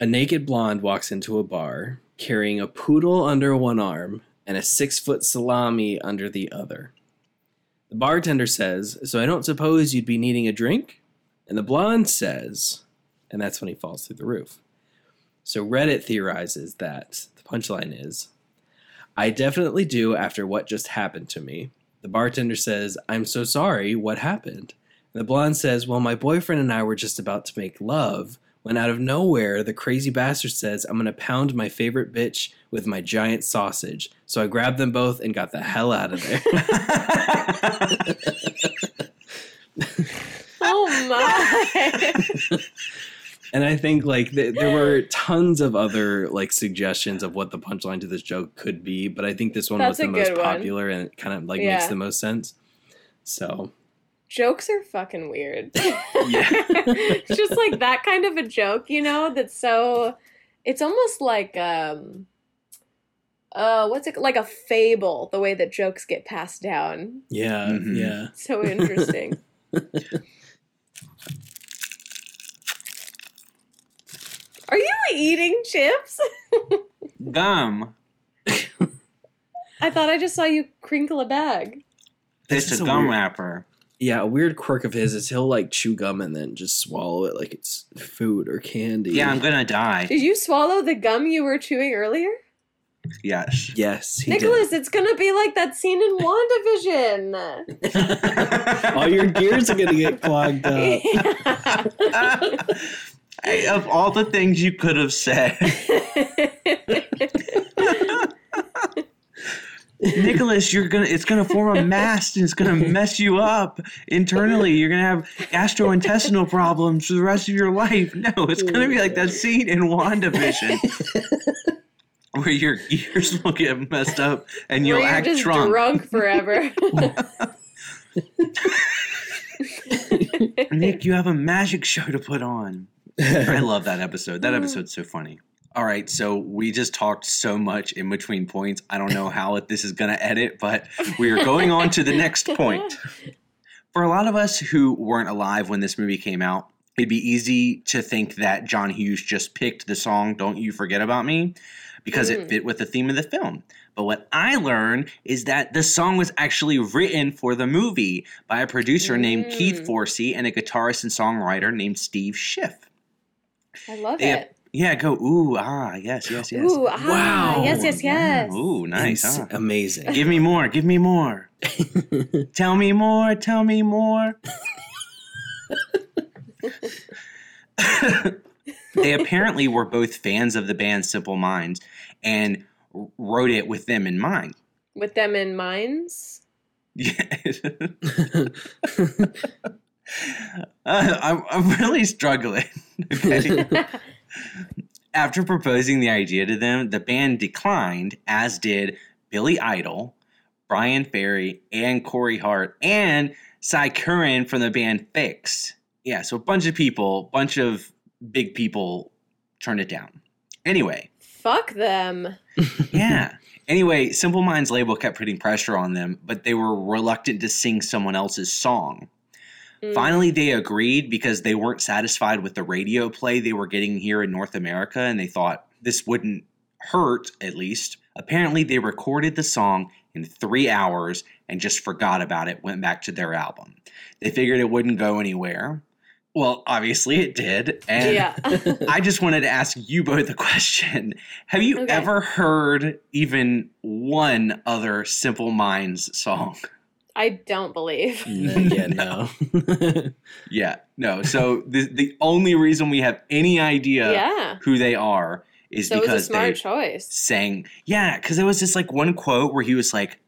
a naked blonde walks into a bar carrying a poodle under one arm and a six foot salami under the other. The bartender says, so I don't suppose you'd be needing a drink? And the blonde says, and that's when he falls through the roof. So Reddit theorizes that the punchline is, I definitely do after what just happened to me. The bartender says, I'm so sorry, what happened? And the blonde says, well, my boyfriend and I were just about to make love, when out of nowhere, the crazy bastard says, I'm going to pound my favorite bitch with my giant sausage. So I grabbed them both and got the hell out of there. Oh, my. And I think, like, th- there were tons of other, like, suggestions of what the punchline to this joke could be. But I think this one That's was the most popular one. And it kind of, like, yeah. makes the most sense. So. Jokes are fucking weird. It's just, like, that kind of a joke, you know, that's so. It's almost like, um, uh, what's it, like a fable, the way that jokes get passed down. Yeah, mm-hmm. yeah. So interesting. Are you eating chips? Gum. I thought I just saw you crinkle a bag. It's a gum weird, wrapper. Yeah, a weird quirk of his is he'll like chew gum and then just swallow it like it's food or candy. Yeah, I'm gonna die. Did you swallow the gum you were chewing earlier? Yes. Yes, he Nicholas, did. It's gonna be like that scene in WandaVision. All your gears are gonna get clogged up. Yeah. I, of all the things you could have said. Nicholas, you're gonna it's gonna form a mass and it's gonna mess you up internally. You're gonna have gastrointestinal problems for the rest of your life. No, it's gonna be like that scene in WandaVision where your gears will get messed up and where you'll you're act just drunk. drunk forever. Nick, you have a magic show to put on. I love that episode. That episode's so funny. All right, so we just talked so much in between points. I don't know how this is going to edit, but we are going on to the next point. For a lot of us who weren't alive when this movie came out, it'd be easy to think that John Hughes just picked the song Don't You Forget About Me because mm. it fit with the theme of the film. But what I learned is that the song was actually written for the movie by a producer mm. named Keith Forsey and a guitarist and songwriter named Steve Schiff. I love they, it. Yeah, go, ooh, ah, yes, yes, yes. Ooh, ah, wow. yes, yes, yes. Yeah, ooh, nice. It's huh? amazing. Give me more, give me more. Tell me more, tell me more. They apparently were both fans of the band Simple Minds and wrote it with them in mind. With them in minds? Yeah. uh, I'm, I'm really struggling. Okay. After proposing the idea to them, the band declined, as did Billy Idol, Brian Ferry, and Corey Hart, and Cy Curran from the band Fix. Yeah, so a bunch of people, bunch of big people turned it down. Anyway. Fuck them. Yeah. Anyway, Simple Minds label kept putting pressure on them, but they were reluctant to sing someone else's song. Mm. Finally, they agreed because they weren't satisfied with the radio play they were getting here in North America, and they thought this wouldn't hurt, at least. Apparently, they recorded the song in three hours and just forgot about it, went back to their album. They figured it wouldn't go anywhere. Well, obviously it did. And yeah. I just wanted to ask you both a question. Have you okay. ever heard even one other Simple Minds song? I don't believe. No, yeah, no. no. yeah, no. So the the only reason we have any idea yeah. who they are is so because it was a smart they choice. sang. Yeah, because there was this like one quote where he was like,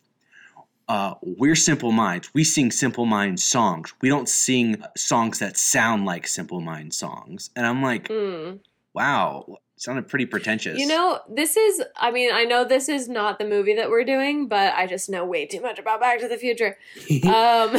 Uh, we're Simple Minds. We sing Simple Minds songs. We don't sing songs that sound like Simple Minds songs. And I'm like, mm. wow, sounded pretty pretentious. You know, this is, I mean, I know this is not the movie that we're doing, but I just know way too much about Back to the Future. um,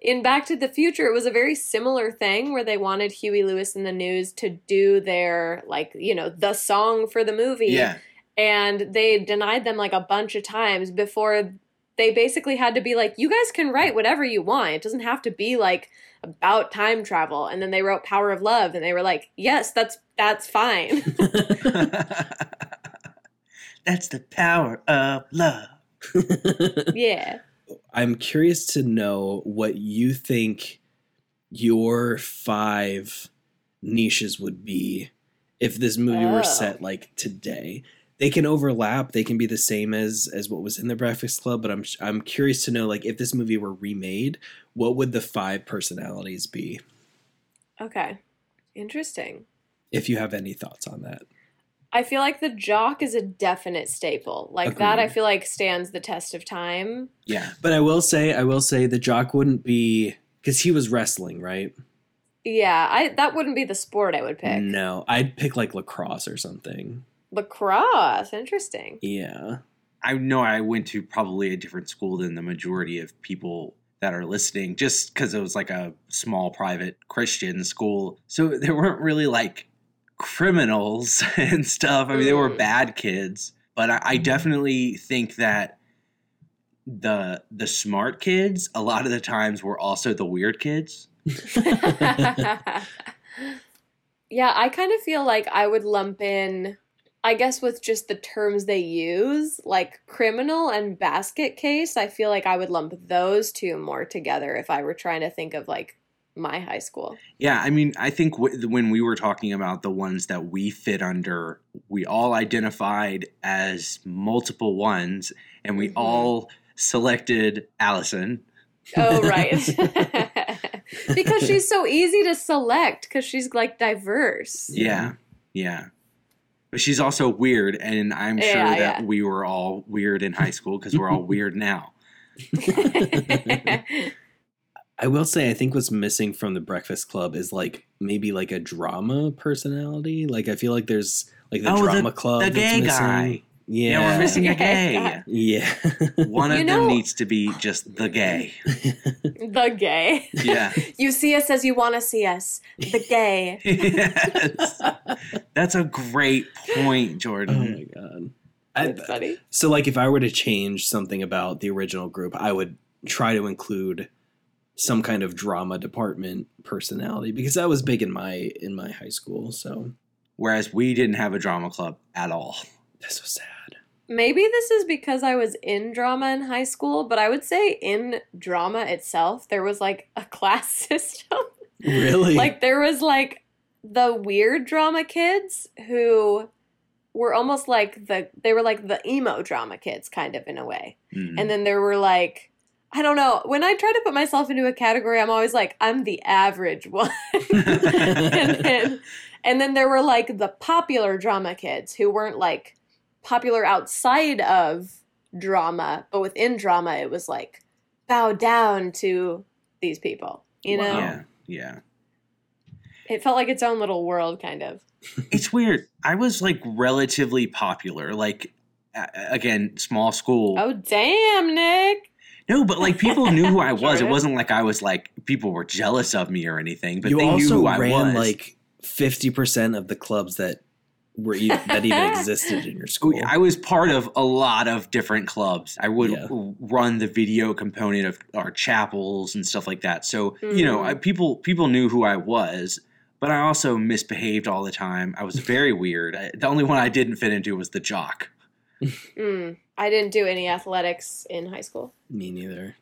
in Back to the Future, it was a very similar thing where they wanted Huey Lewis and the News to do their, like, you know, the song for the movie. Yeah. And they denied them like a bunch of times before they basically had to be like, you guys can write whatever you want. It doesn't have to be like about time travel. And then they wrote Power of Love and they were like, yes, that's that's fine. That's the power of love. Yeah. I'm curious to know what you think your five niches would be if this movie oh. were set like today. They can overlap. They can be the same as as what was in The Breakfast Club. But I'm I'm curious to know, like, if this movie were remade, what would the five personalities be? Okay, interesting. If you have any thoughts on that, I feel like the jock is a definite staple. Like Agreed. That, I feel like stands the test of time. Yeah, but I will say, I will say, the jock wouldn't be because he was wrestling, right? Yeah, I that wouldn't be the sport I would pick. No, I'd pick like lacrosse or something. Lacrosse, interesting. Yeah. I know I went to probably a different school than the majority of people that are listening, just because it was like a small private Christian school. So they weren't really like criminals and stuff. I mean, mm. they were bad kids. But I, I definitely think that the the smart kids, a lot of the times, were also the weird kids. Yeah, I kind of feel like I would lump in, I guess with just the terms they use, like criminal and basket case, I feel like I would lump those two more together if I were trying to think of like my high school. Yeah, I mean, I think w- when we were talking about the ones that we fit under, we all identified as multiple ones and we mm-hmm. all selected Allison. Oh, right. Because she's so easy to select because she's like diverse. Yeah, yeah. But she's also weird, and I'm sure yeah, that yeah. we were all weird in high school because we're all weird now. I will say I think what's missing from The Breakfast Club is like maybe like a drama personality. Like I feel like there's like the oh, drama the, club. The gay guy. Yeah, yeah, we're missing a gay. Yeah. One of you know, them needs to be just the gay. The gay. Yeah. You see us as you want to see us. The gay. Yes. That's a great point, Jordan. Oh, my God. That's I, funny. So, like, if I were to change something about the original group, I would try to include some kind of drama department personality, because that was big in my in my high school. So, whereas we didn't have a drama club at all. That's so sad. Maybe this is because I was in drama in high school, but I would say in drama itself, there was like a class system. Really? Like there was like the weird drama kids who were almost like the, they were like the emo drama kids kind of in a way. Mm-hmm. And then there were like, I don't know. When I try to put myself into a category, I'm always like, I'm the average one. and, then, and then there were like the popular drama kids who weren't like popular outside of drama, but within drama it was like bow down to these people, you wow. know? Yeah, yeah. It felt like its own little world, kind of. It's weird. I was like relatively popular, like again, small school. Oh damn, Nick. No, but like people knew who I was. It wasn't like I was like people were jealous of me or anything, but you they knew who I was. You also ran like fifty percent of the clubs that were even, that even existed in your school. I was part of a lot of different clubs. I would yeah. run the video component of our chapels and stuff like that. So, mm. you know, I, people people knew who I was, but I also misbehaved all the time. I was very weird. I, the only one I didn't fit into was the jock. mm. I didn't do any athletics in high school. Me neither.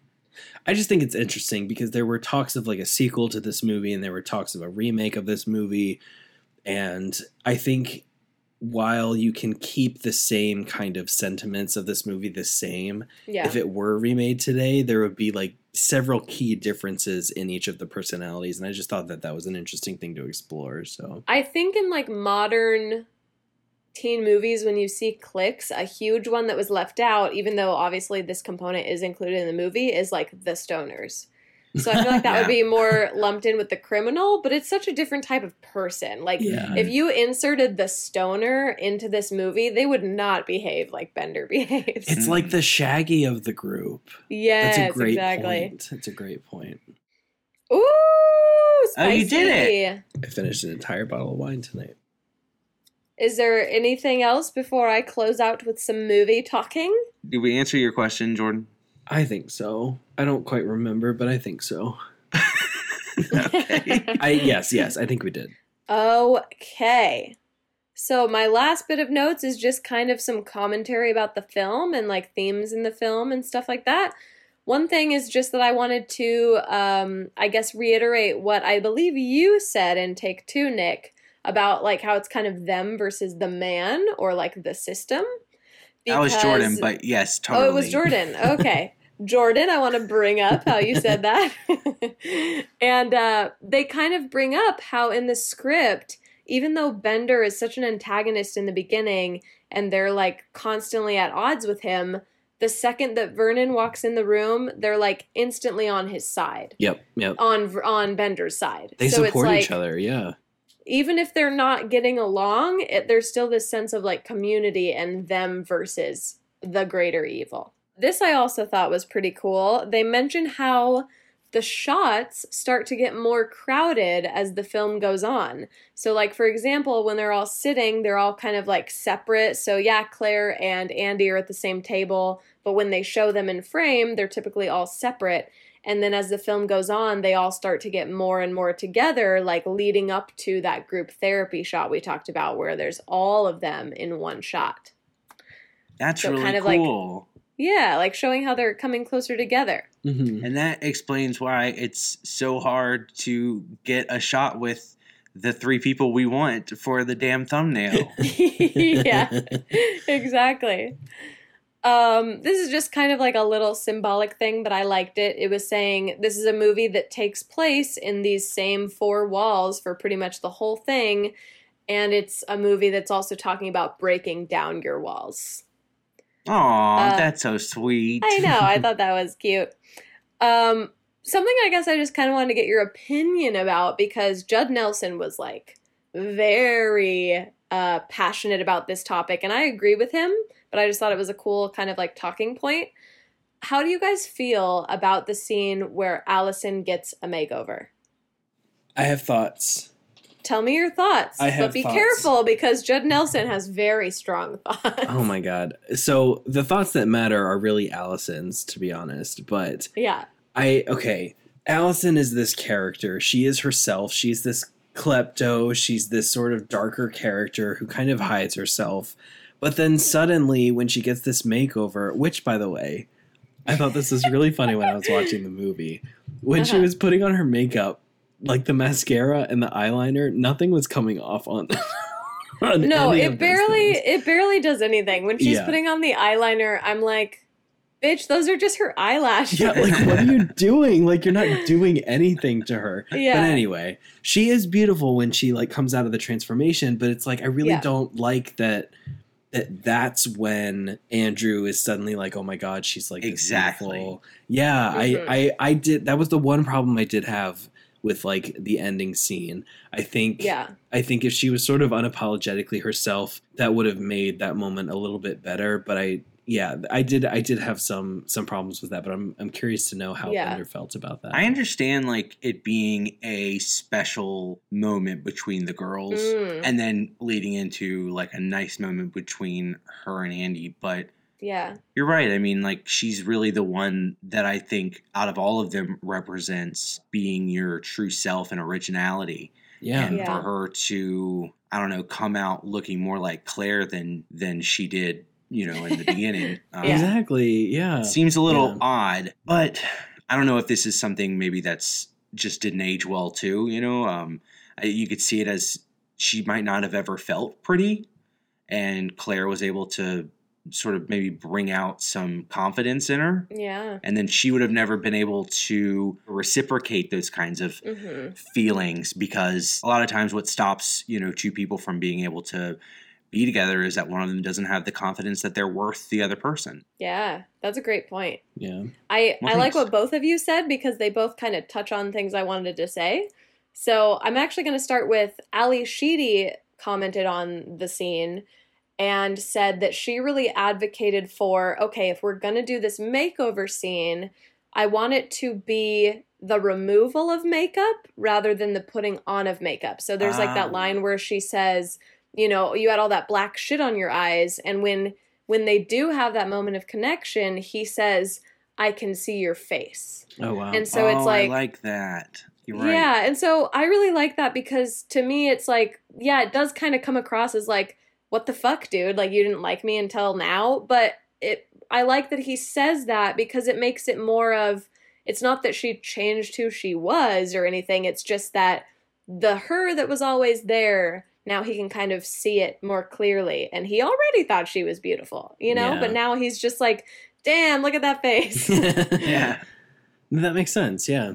I just think it's interesting because there were talks of like a sequel to this movie and there were talks of a remake of this movie. And I think while you can keep the same kind of sentiments of this movie the same, yeah. if it were remade today, there would be like several key differences in each of the personalities. And I just thought that that was an interesting thing to explore. So I think in like modern teen movies, when you see cliques, a huge one that was left out, even though obviously this component is included in the movie, is like the stoners. So I feel like that yeah. would be more lumped in with the criminal, but it's such a different type of person. Like yeah. if you inserted the stoner into this movie, they would not behave like Bender behaves. It's like the Shaggy of the group. Yes, that's a great exactly. point. That's a great point. Ooh, spicy. Oh, you did it. I finished an entire bottle of wine tonight. Is there anything else before I close out with some movie talking? Did we answer your question, Jordan? I think so. I don't quite remember, but I think so. Okay. I, yes, yes, I think we did. Okay. So my last bit of notes is just kind of some commentary about the film and like themes in the film and stuff like that. One thing is just that I wanted to, um, I guess, reiterate what I believe you said in Take Two, Nick, about like how it's kind of them versus the man or like the system. Because, that was Jordan, but yes, totally. Oh, it was Jordan. Okay. Jordan, I want to bring up how you said that. And uh, they kind of bring up how in the script, even though Bender is such an antagonist in the beginning and they're like constantly at odds with him, the second that Vernon walks in the room, they're like instantly on his side. Yep, yep. On, on Bender's side. They so support it's like, each other, yeah. Even if they're not getting along, it, there's still this sense of like community and them versus the greater evil. This I also thought was pretty cool. They mention how the shots start to get more crowded as the film goes on. So like, for example, when they're all sitting, they're all kind of like separate. So yeah, Claire and Andy are at the same table, but when they show them in frame, they're typically all separate. And then as the film goes on, they all start to get more and more together, like leading up to that group therapy shot we talked about where there's all of them in one shot. That's so really kind of cool. Like, yeah, like showing how they're coming closer together. Mm-hmm. And that explains why it's so hard to get a shot with the three people we want for the damn thumbnail. Yeah, exactly. Um, this is just kind of like a little symbolic thing, but I liked it. It was saying this is a movie that takes place in these same four walls for pretty much the whole thing. And it's a movie that's also talking about breaking down your walls. Aw, uh, that's so sweet. I know. I thought that was cute. Um, something I guess I just kind of wanted to get your opinion about, because Judd Nelson was like very uh, passionate about this topic. And I agree with him. but I just thought it was a cool kind of like talking point. How do you guys feel about the scene where Allison gets a makeover? I have thoughts. Tell me your thoughts. I have But be thoughts. Careful, because Judd Nelson has very strong thoughts. Oh, my God. So the thoughts that matter are really Allison's, to be honest. But yeah, I okay. Allison is this character. She is herself. She's this klepto. She's this sort of darker character who kind of hides herself. But then suddenly when she gets this makeover, which, by the way, I thought this was really funny when I was watching the movie. When uh-huh. she was putting on her makeup, like the mascara and the eyeliner, nothing was coming off on. on no, it barely it barely does anything. When she's yeah. putting on the eyeliner, I'm like, bitch, those are just her eyelashes. Yeah, like what are you doing? Like you're not doing anything to her. Yeah. But anyway, she is beautiful when she like comes out of the transformation, but it's like I really yeah. don't like that. That that's when Andrew is suddenly like, oh my God, she's like exactly. This yeah, mm-hmm. I, I, I did. That was the one problem I did have with like the ending scene. I think, yeah. I think if she was sort of unapologetically herself, that would have made that moment a little bit better. But I, yeah, I did, I did have some, some problems with that, but I'm, I'm curious to know how yeah. Bender felt about that. I understand like it being a special moment between the girls mm. and then leading into like a nice moment between her and Andy, but yeah, you're right. I mean, like she's really the one that I think out of all of them represents being your true self and originality. Yeah. And yeah. for her to, I don't know, come out looking more like Claire than, than she did, you know, in the beginning. Um, exactly. Yeah. Seems a little yeah. odd, but I don't know if this is something maybe that's just didn't age well too, you know, um, you could see it as she might not have ever felt pretty. And Claire was able to sort of maybe bring out some confidence in her. Yeah. And then she would have never been able to reciprocate those kinds of mm-hmm. feelings, because a lot of times what stops, you know, two people from being able to be together is that one of them doesn't have the confidence that they're worth the other person. Yeah, that's a great point. Yeah. I, I like what both of you said, because they both kind of touch on things I wanted to say. So I'm actually going to start with Ally Sheedy commented on the scene and said that she really advocated for, okay, if we're going to do this makeover scene, I want it to be the removal of makeup rather than the putting on of makeup. So there's ah. like that line where she says, you know, you had all that black shit on your eyes. And when when they do have that moment of connection, he says, I can see your face. Oh, wow. And so oh, it's like, I like that. You're right. Yeah. And so I really like that, because to me, it's like, yeah, it does kind of come across as like, what the fuck, dude? Like, you didn't like me until now. But it, I like that he says that, because it makes it more of, it's not that she changed who she was or anything. It's just that the her that was always there, now he can kind of see it more clearly. And he already thought she was beautiful, you know? Yeah. But now he's just like, damn, look at that face. Yeah. That makes sense. Yeah.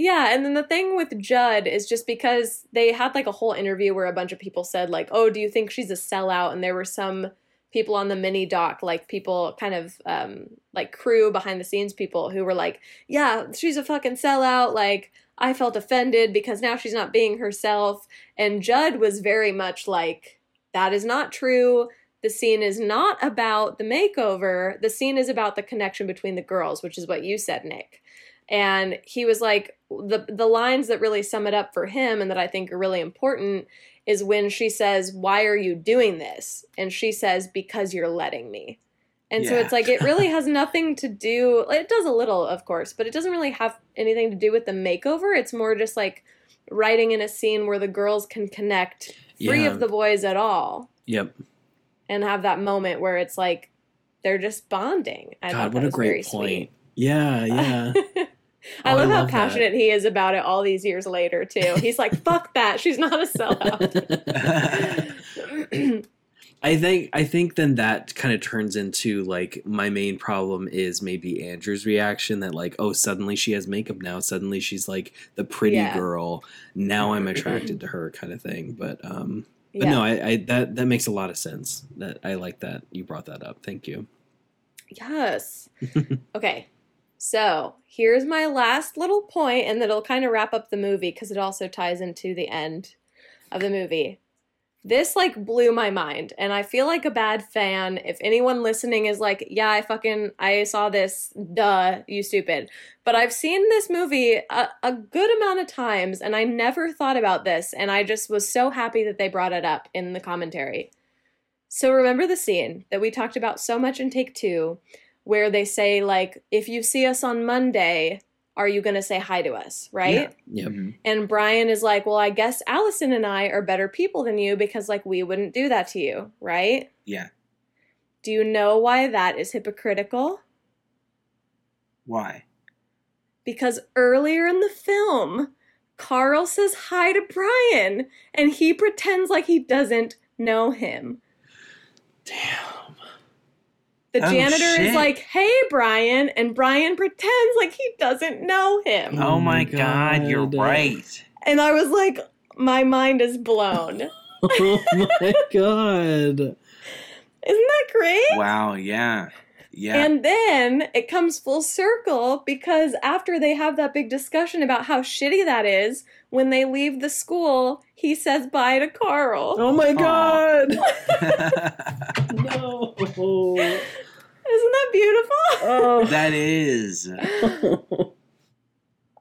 Yeah, and then the thing with Judd is just because they had like a whole interview where a bunch of people said like, oh, do you think she's a sellout? And there were some people on the mini doc, like people kind of um, like crew behind the scenes people who were like, yeah, she's a fucking sellout. Like I felt offended because now she's not being herself. And Judd was very much like, that is not true. The scene is not about the makeover. The scene is about the connection between the girls, which is what you said, Nick. And he was like, the the lines that really sum it up for him and that I think are really important is when she says, why are you doing this? And she says, because you're letting me. And yeah. so it's like, it really has nothing to do, it does a little, of course, but it doesn't really have anything to do with the makeover. It's more just like writing in a scene where the girls can connect free yeah. of the boys at all. Yep. And have that moment where it's like, they're just bonding. I God, what a great point. Sweet. Yeah, yeah. I oh, love I how love passionate that. He is about it all these years later, too. He's like, fuck that. She's not a sellout. I think I think then that kind of turns into, like, my main problem is maybe Andrew's reaction that, like, oh, suddenly she has makeup now. Suddenly she's, like, the pretty yeah. girl. Now I'm attracted to her kind of thing. But, um, but yeah. no, I, I that, that makes a lot of sense. That I like that you brought that up. Thank you. Yes. Okay. So here's my last little point, and that'll kind of wrap up the movie because it also ties into the end of the movie. This like blew my mind, and I feel like a bad fan if anyone listening is like, yeah, I fucking, I saw this, duh, you stupid. But I've seen this movie a, a good amount of times, and I never thought about this, and I just was so happy that they brought it up in the commentary. So remember the scene that we talked about so much in take two, where they say, like, if you see us on Monday, are you going to say hi to us, right? Yeah. Yep. And Brian is like, well, I guess Allison and I are better people than you because, like, we wouldn't do that to you, right? Yeah. Do you know why that is hypocritical? Why? Because earlier in the film, Carl says hi to Brian, and he pretends like he doesn't know him. Damn. The janitor oh, is like, hey, Brian, and Brian pretends like he doesn't know him. Oh, my God, God, you're right. And I was like, my mind is blown. Oh, my God. Isn't that great? Wow, yeah. Yeah. And then it comes full circle because after they have that big discussion about how shitty that is, when they leave the school, he says bye to Carl. Oh, my God. No. Isn't that beautiful? Oh. That is.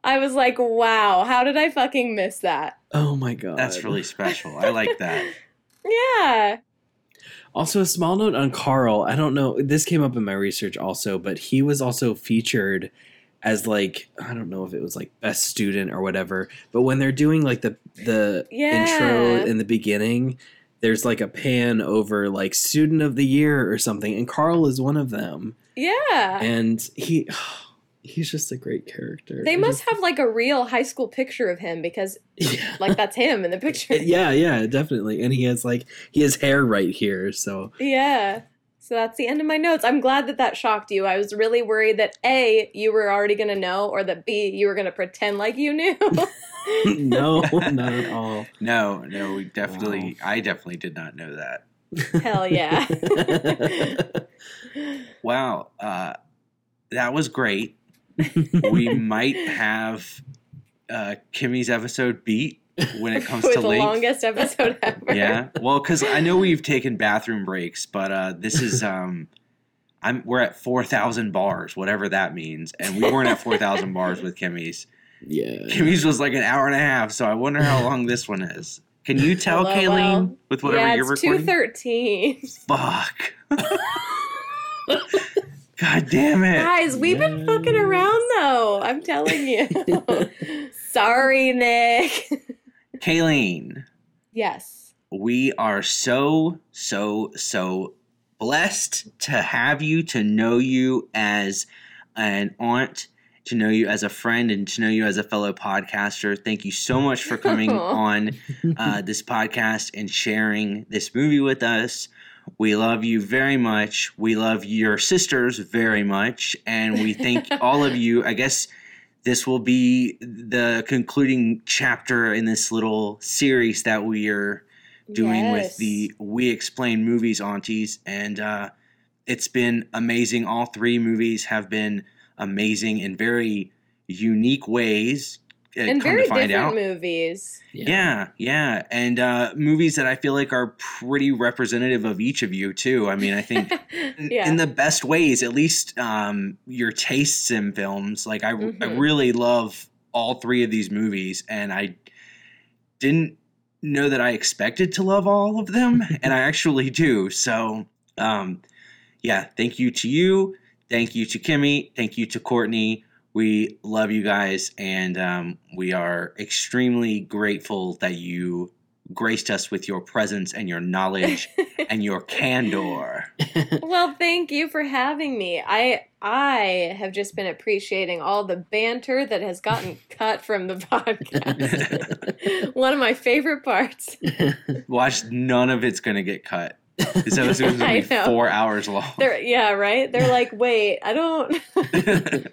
I was like, wow, how did I fucking miss that? Oh, my God. That's really special. I like that. Yeah. Also, a small note on Carl. I don't know. This came up in my research also, but he was also featured as, like, I don't know if it was, like, best student or whatever. But when they're doing, like, the, the yeah. intro in the beginning, there's, like, a pan over, like, student of the year or something. And Carl is one of them. Yeah. And he... he's just a great character. They must have, like, a real high school picture of him because, yeah. like, that's him in the picture. Yeah, yeah, definitely. And he has, like, he has hair right here, so. Yeah. So that's the end of my notes. I'm glad that that shocked you. I was really worried that, A, you were already going to know, or that, B, you were going to pretend like you knew. No, not at all. No, no, we definitely, wow. I definitely did not know that. Hell yeah. Wow. Uh, that was great. We might have uh, Kimmy's episode beat when it comes to length. It was the longest episode ever. Yeah, well, because I know we've taken bathroom breaks, but uh, this is um, I'm we're at four thousand bars, whatever that means, and we weren't at four thousand bars with Kimmy's. Yeah, Kimmy's was like an hour and a half, so I wonder how long this one is. Can you tell, hello, Kayleen, well, with whatever yeah, you're recording? two thirteen Fuck. God damn it. Guys, we've been yes. fucking around, though. I'm telling you. Sorry, Nick. Kayleen. Yes. We are so, so, so blessed to have you, to know you as an aunt, to know you as a friend, and to know you as a fellow podcaster. Thank you so much for coming on uh, this podcast and sharing this movie with us. We love you very much. We love your sisters very much. And we thank all of you. I guess this will be the concluding chapter in this little series that we are doing yes. with the We Explain Movies Aunties. And uh, it's been amazing. All three movies have been amazing in very unique ways. And very different out. movies. Yeah, yeah. yeah. And uh, movies that I feel like are pretty representative of each of you, too. I mean, I think yeah. in the best ways, at least um, your tastes in films. Like, I, mm-hmm. I really love all three of these movies. And I didn't know that I expected to love all of them. And I actually do. So, um, yeah, thank you to you. Thank you to Kimmy. Thank you to Courtney. We love you guys, and um, we are extremely grateful that you graced us with your presence and your knowledge and your candor. Well, thank you for having me. I I have just been appreciating all the banter that has gotten cut from the podcast. One of my favorite parts. Watch, none of it's going to get cut. This episode's going to be four hours long. They're, yeah, right? They're like, wait, I don't...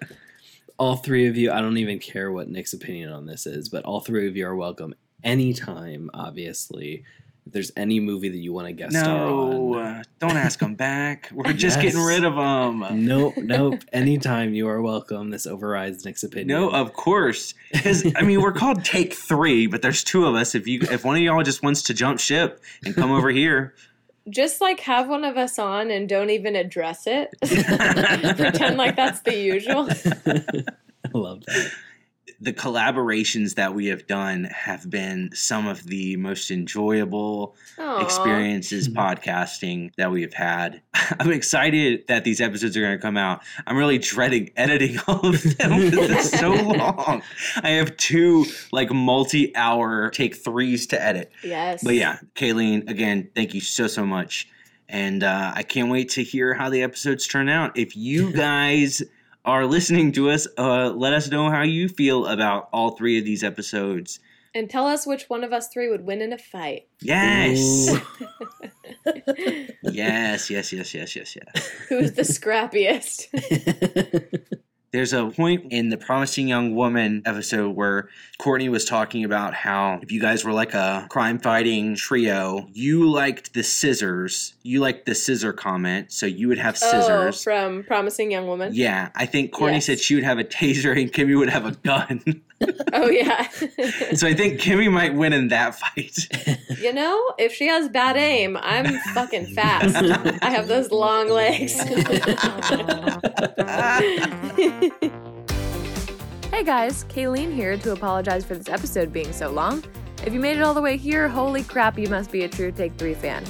All three of you, I don't even care what Nick's opinion on this is, but all three of you are welcome anytime, obviously, if there's any movie that you want to guest no, star on. No, uh, don't ask them back. We're just yes. getting rid of them. Nope, nope. Anytime you are welcome. This overrides Nick's opinion. No, of course. Because, I mean, we're called Take Three, but there's two of us. If you, if one of y'all just wants to jump ship and come over here. Just, like, have one of us on and don't even address it. Pretend like that's the usual. I love that. The collaborations that we have done have been some of the most enjoyable Aww. experiences podcasting that we have had. I'm excited that these episodes are going to come out. I'm really dreading editing all of them because it's so long. I have two like multi-hour take threes to edit. Yes. But yeah, Kayleen, again, thank you so, so much. And uh, I can't wait to hear how the episodes turn out. If you guys... are listening to us, uh, let us know how you feel about all three of these episodes. And tell us which one of us three would win in a fight. Yes! yes, yes, yes, yes, yes, yes. Who's the scrappiest? There's a point in the Promising Young Woman episode where Courtney was talking about how if you guys were like a crime-fighting trio, you liked the scissors. You liked the scissor comment, so you would have scissors. Oh, from Promising Young Woman? Yeah. I think Courtney yes. said she would have a taser and Kimmy would have a gun. Oh, yeah. So I think Kimmy might win in that fight. You know, if she has bad aim, I'm fucking fast. I have those long legs. Hey guys, Kayleen here to apologize for this episode being so long. If you made it all the way here, holy crap, you must be a true Take Three fan.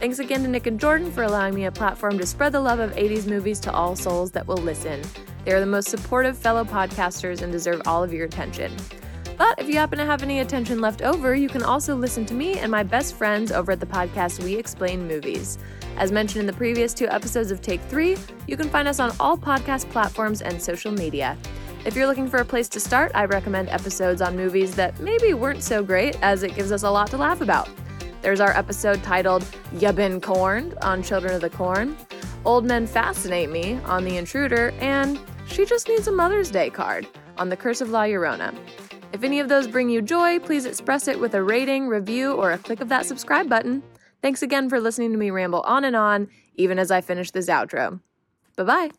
Thanks again to Nick and Jordan for allowing me a platform to spread the love of eighties movies to all souls that will listen. They are the most supportive fellow podcasters and deserve all of your attention. But if you happen to have any attention left over, you can also listen to me and my best friends over at the podcast We Explain Movies. As mentioned in the previous two episodes of Take Three, you can find us on all podcast platforms and social media. If you're looking for a place to start, I recommend episodes on movies that maybe weren't so great, as it gives us a lot to laugh about. There's our episode titled Ya Been Corned on Children of the Corn, Old Men Fascinate Me on The Intruder, and She Just Needs a Mother's Day Card on The Curse of La Llorona. If any of those bring you joy, please express it with a rating, review, or a click of that subscribe button. Thanks again for listening to me ramble on and on, even as I finish this outro. Bye-bye.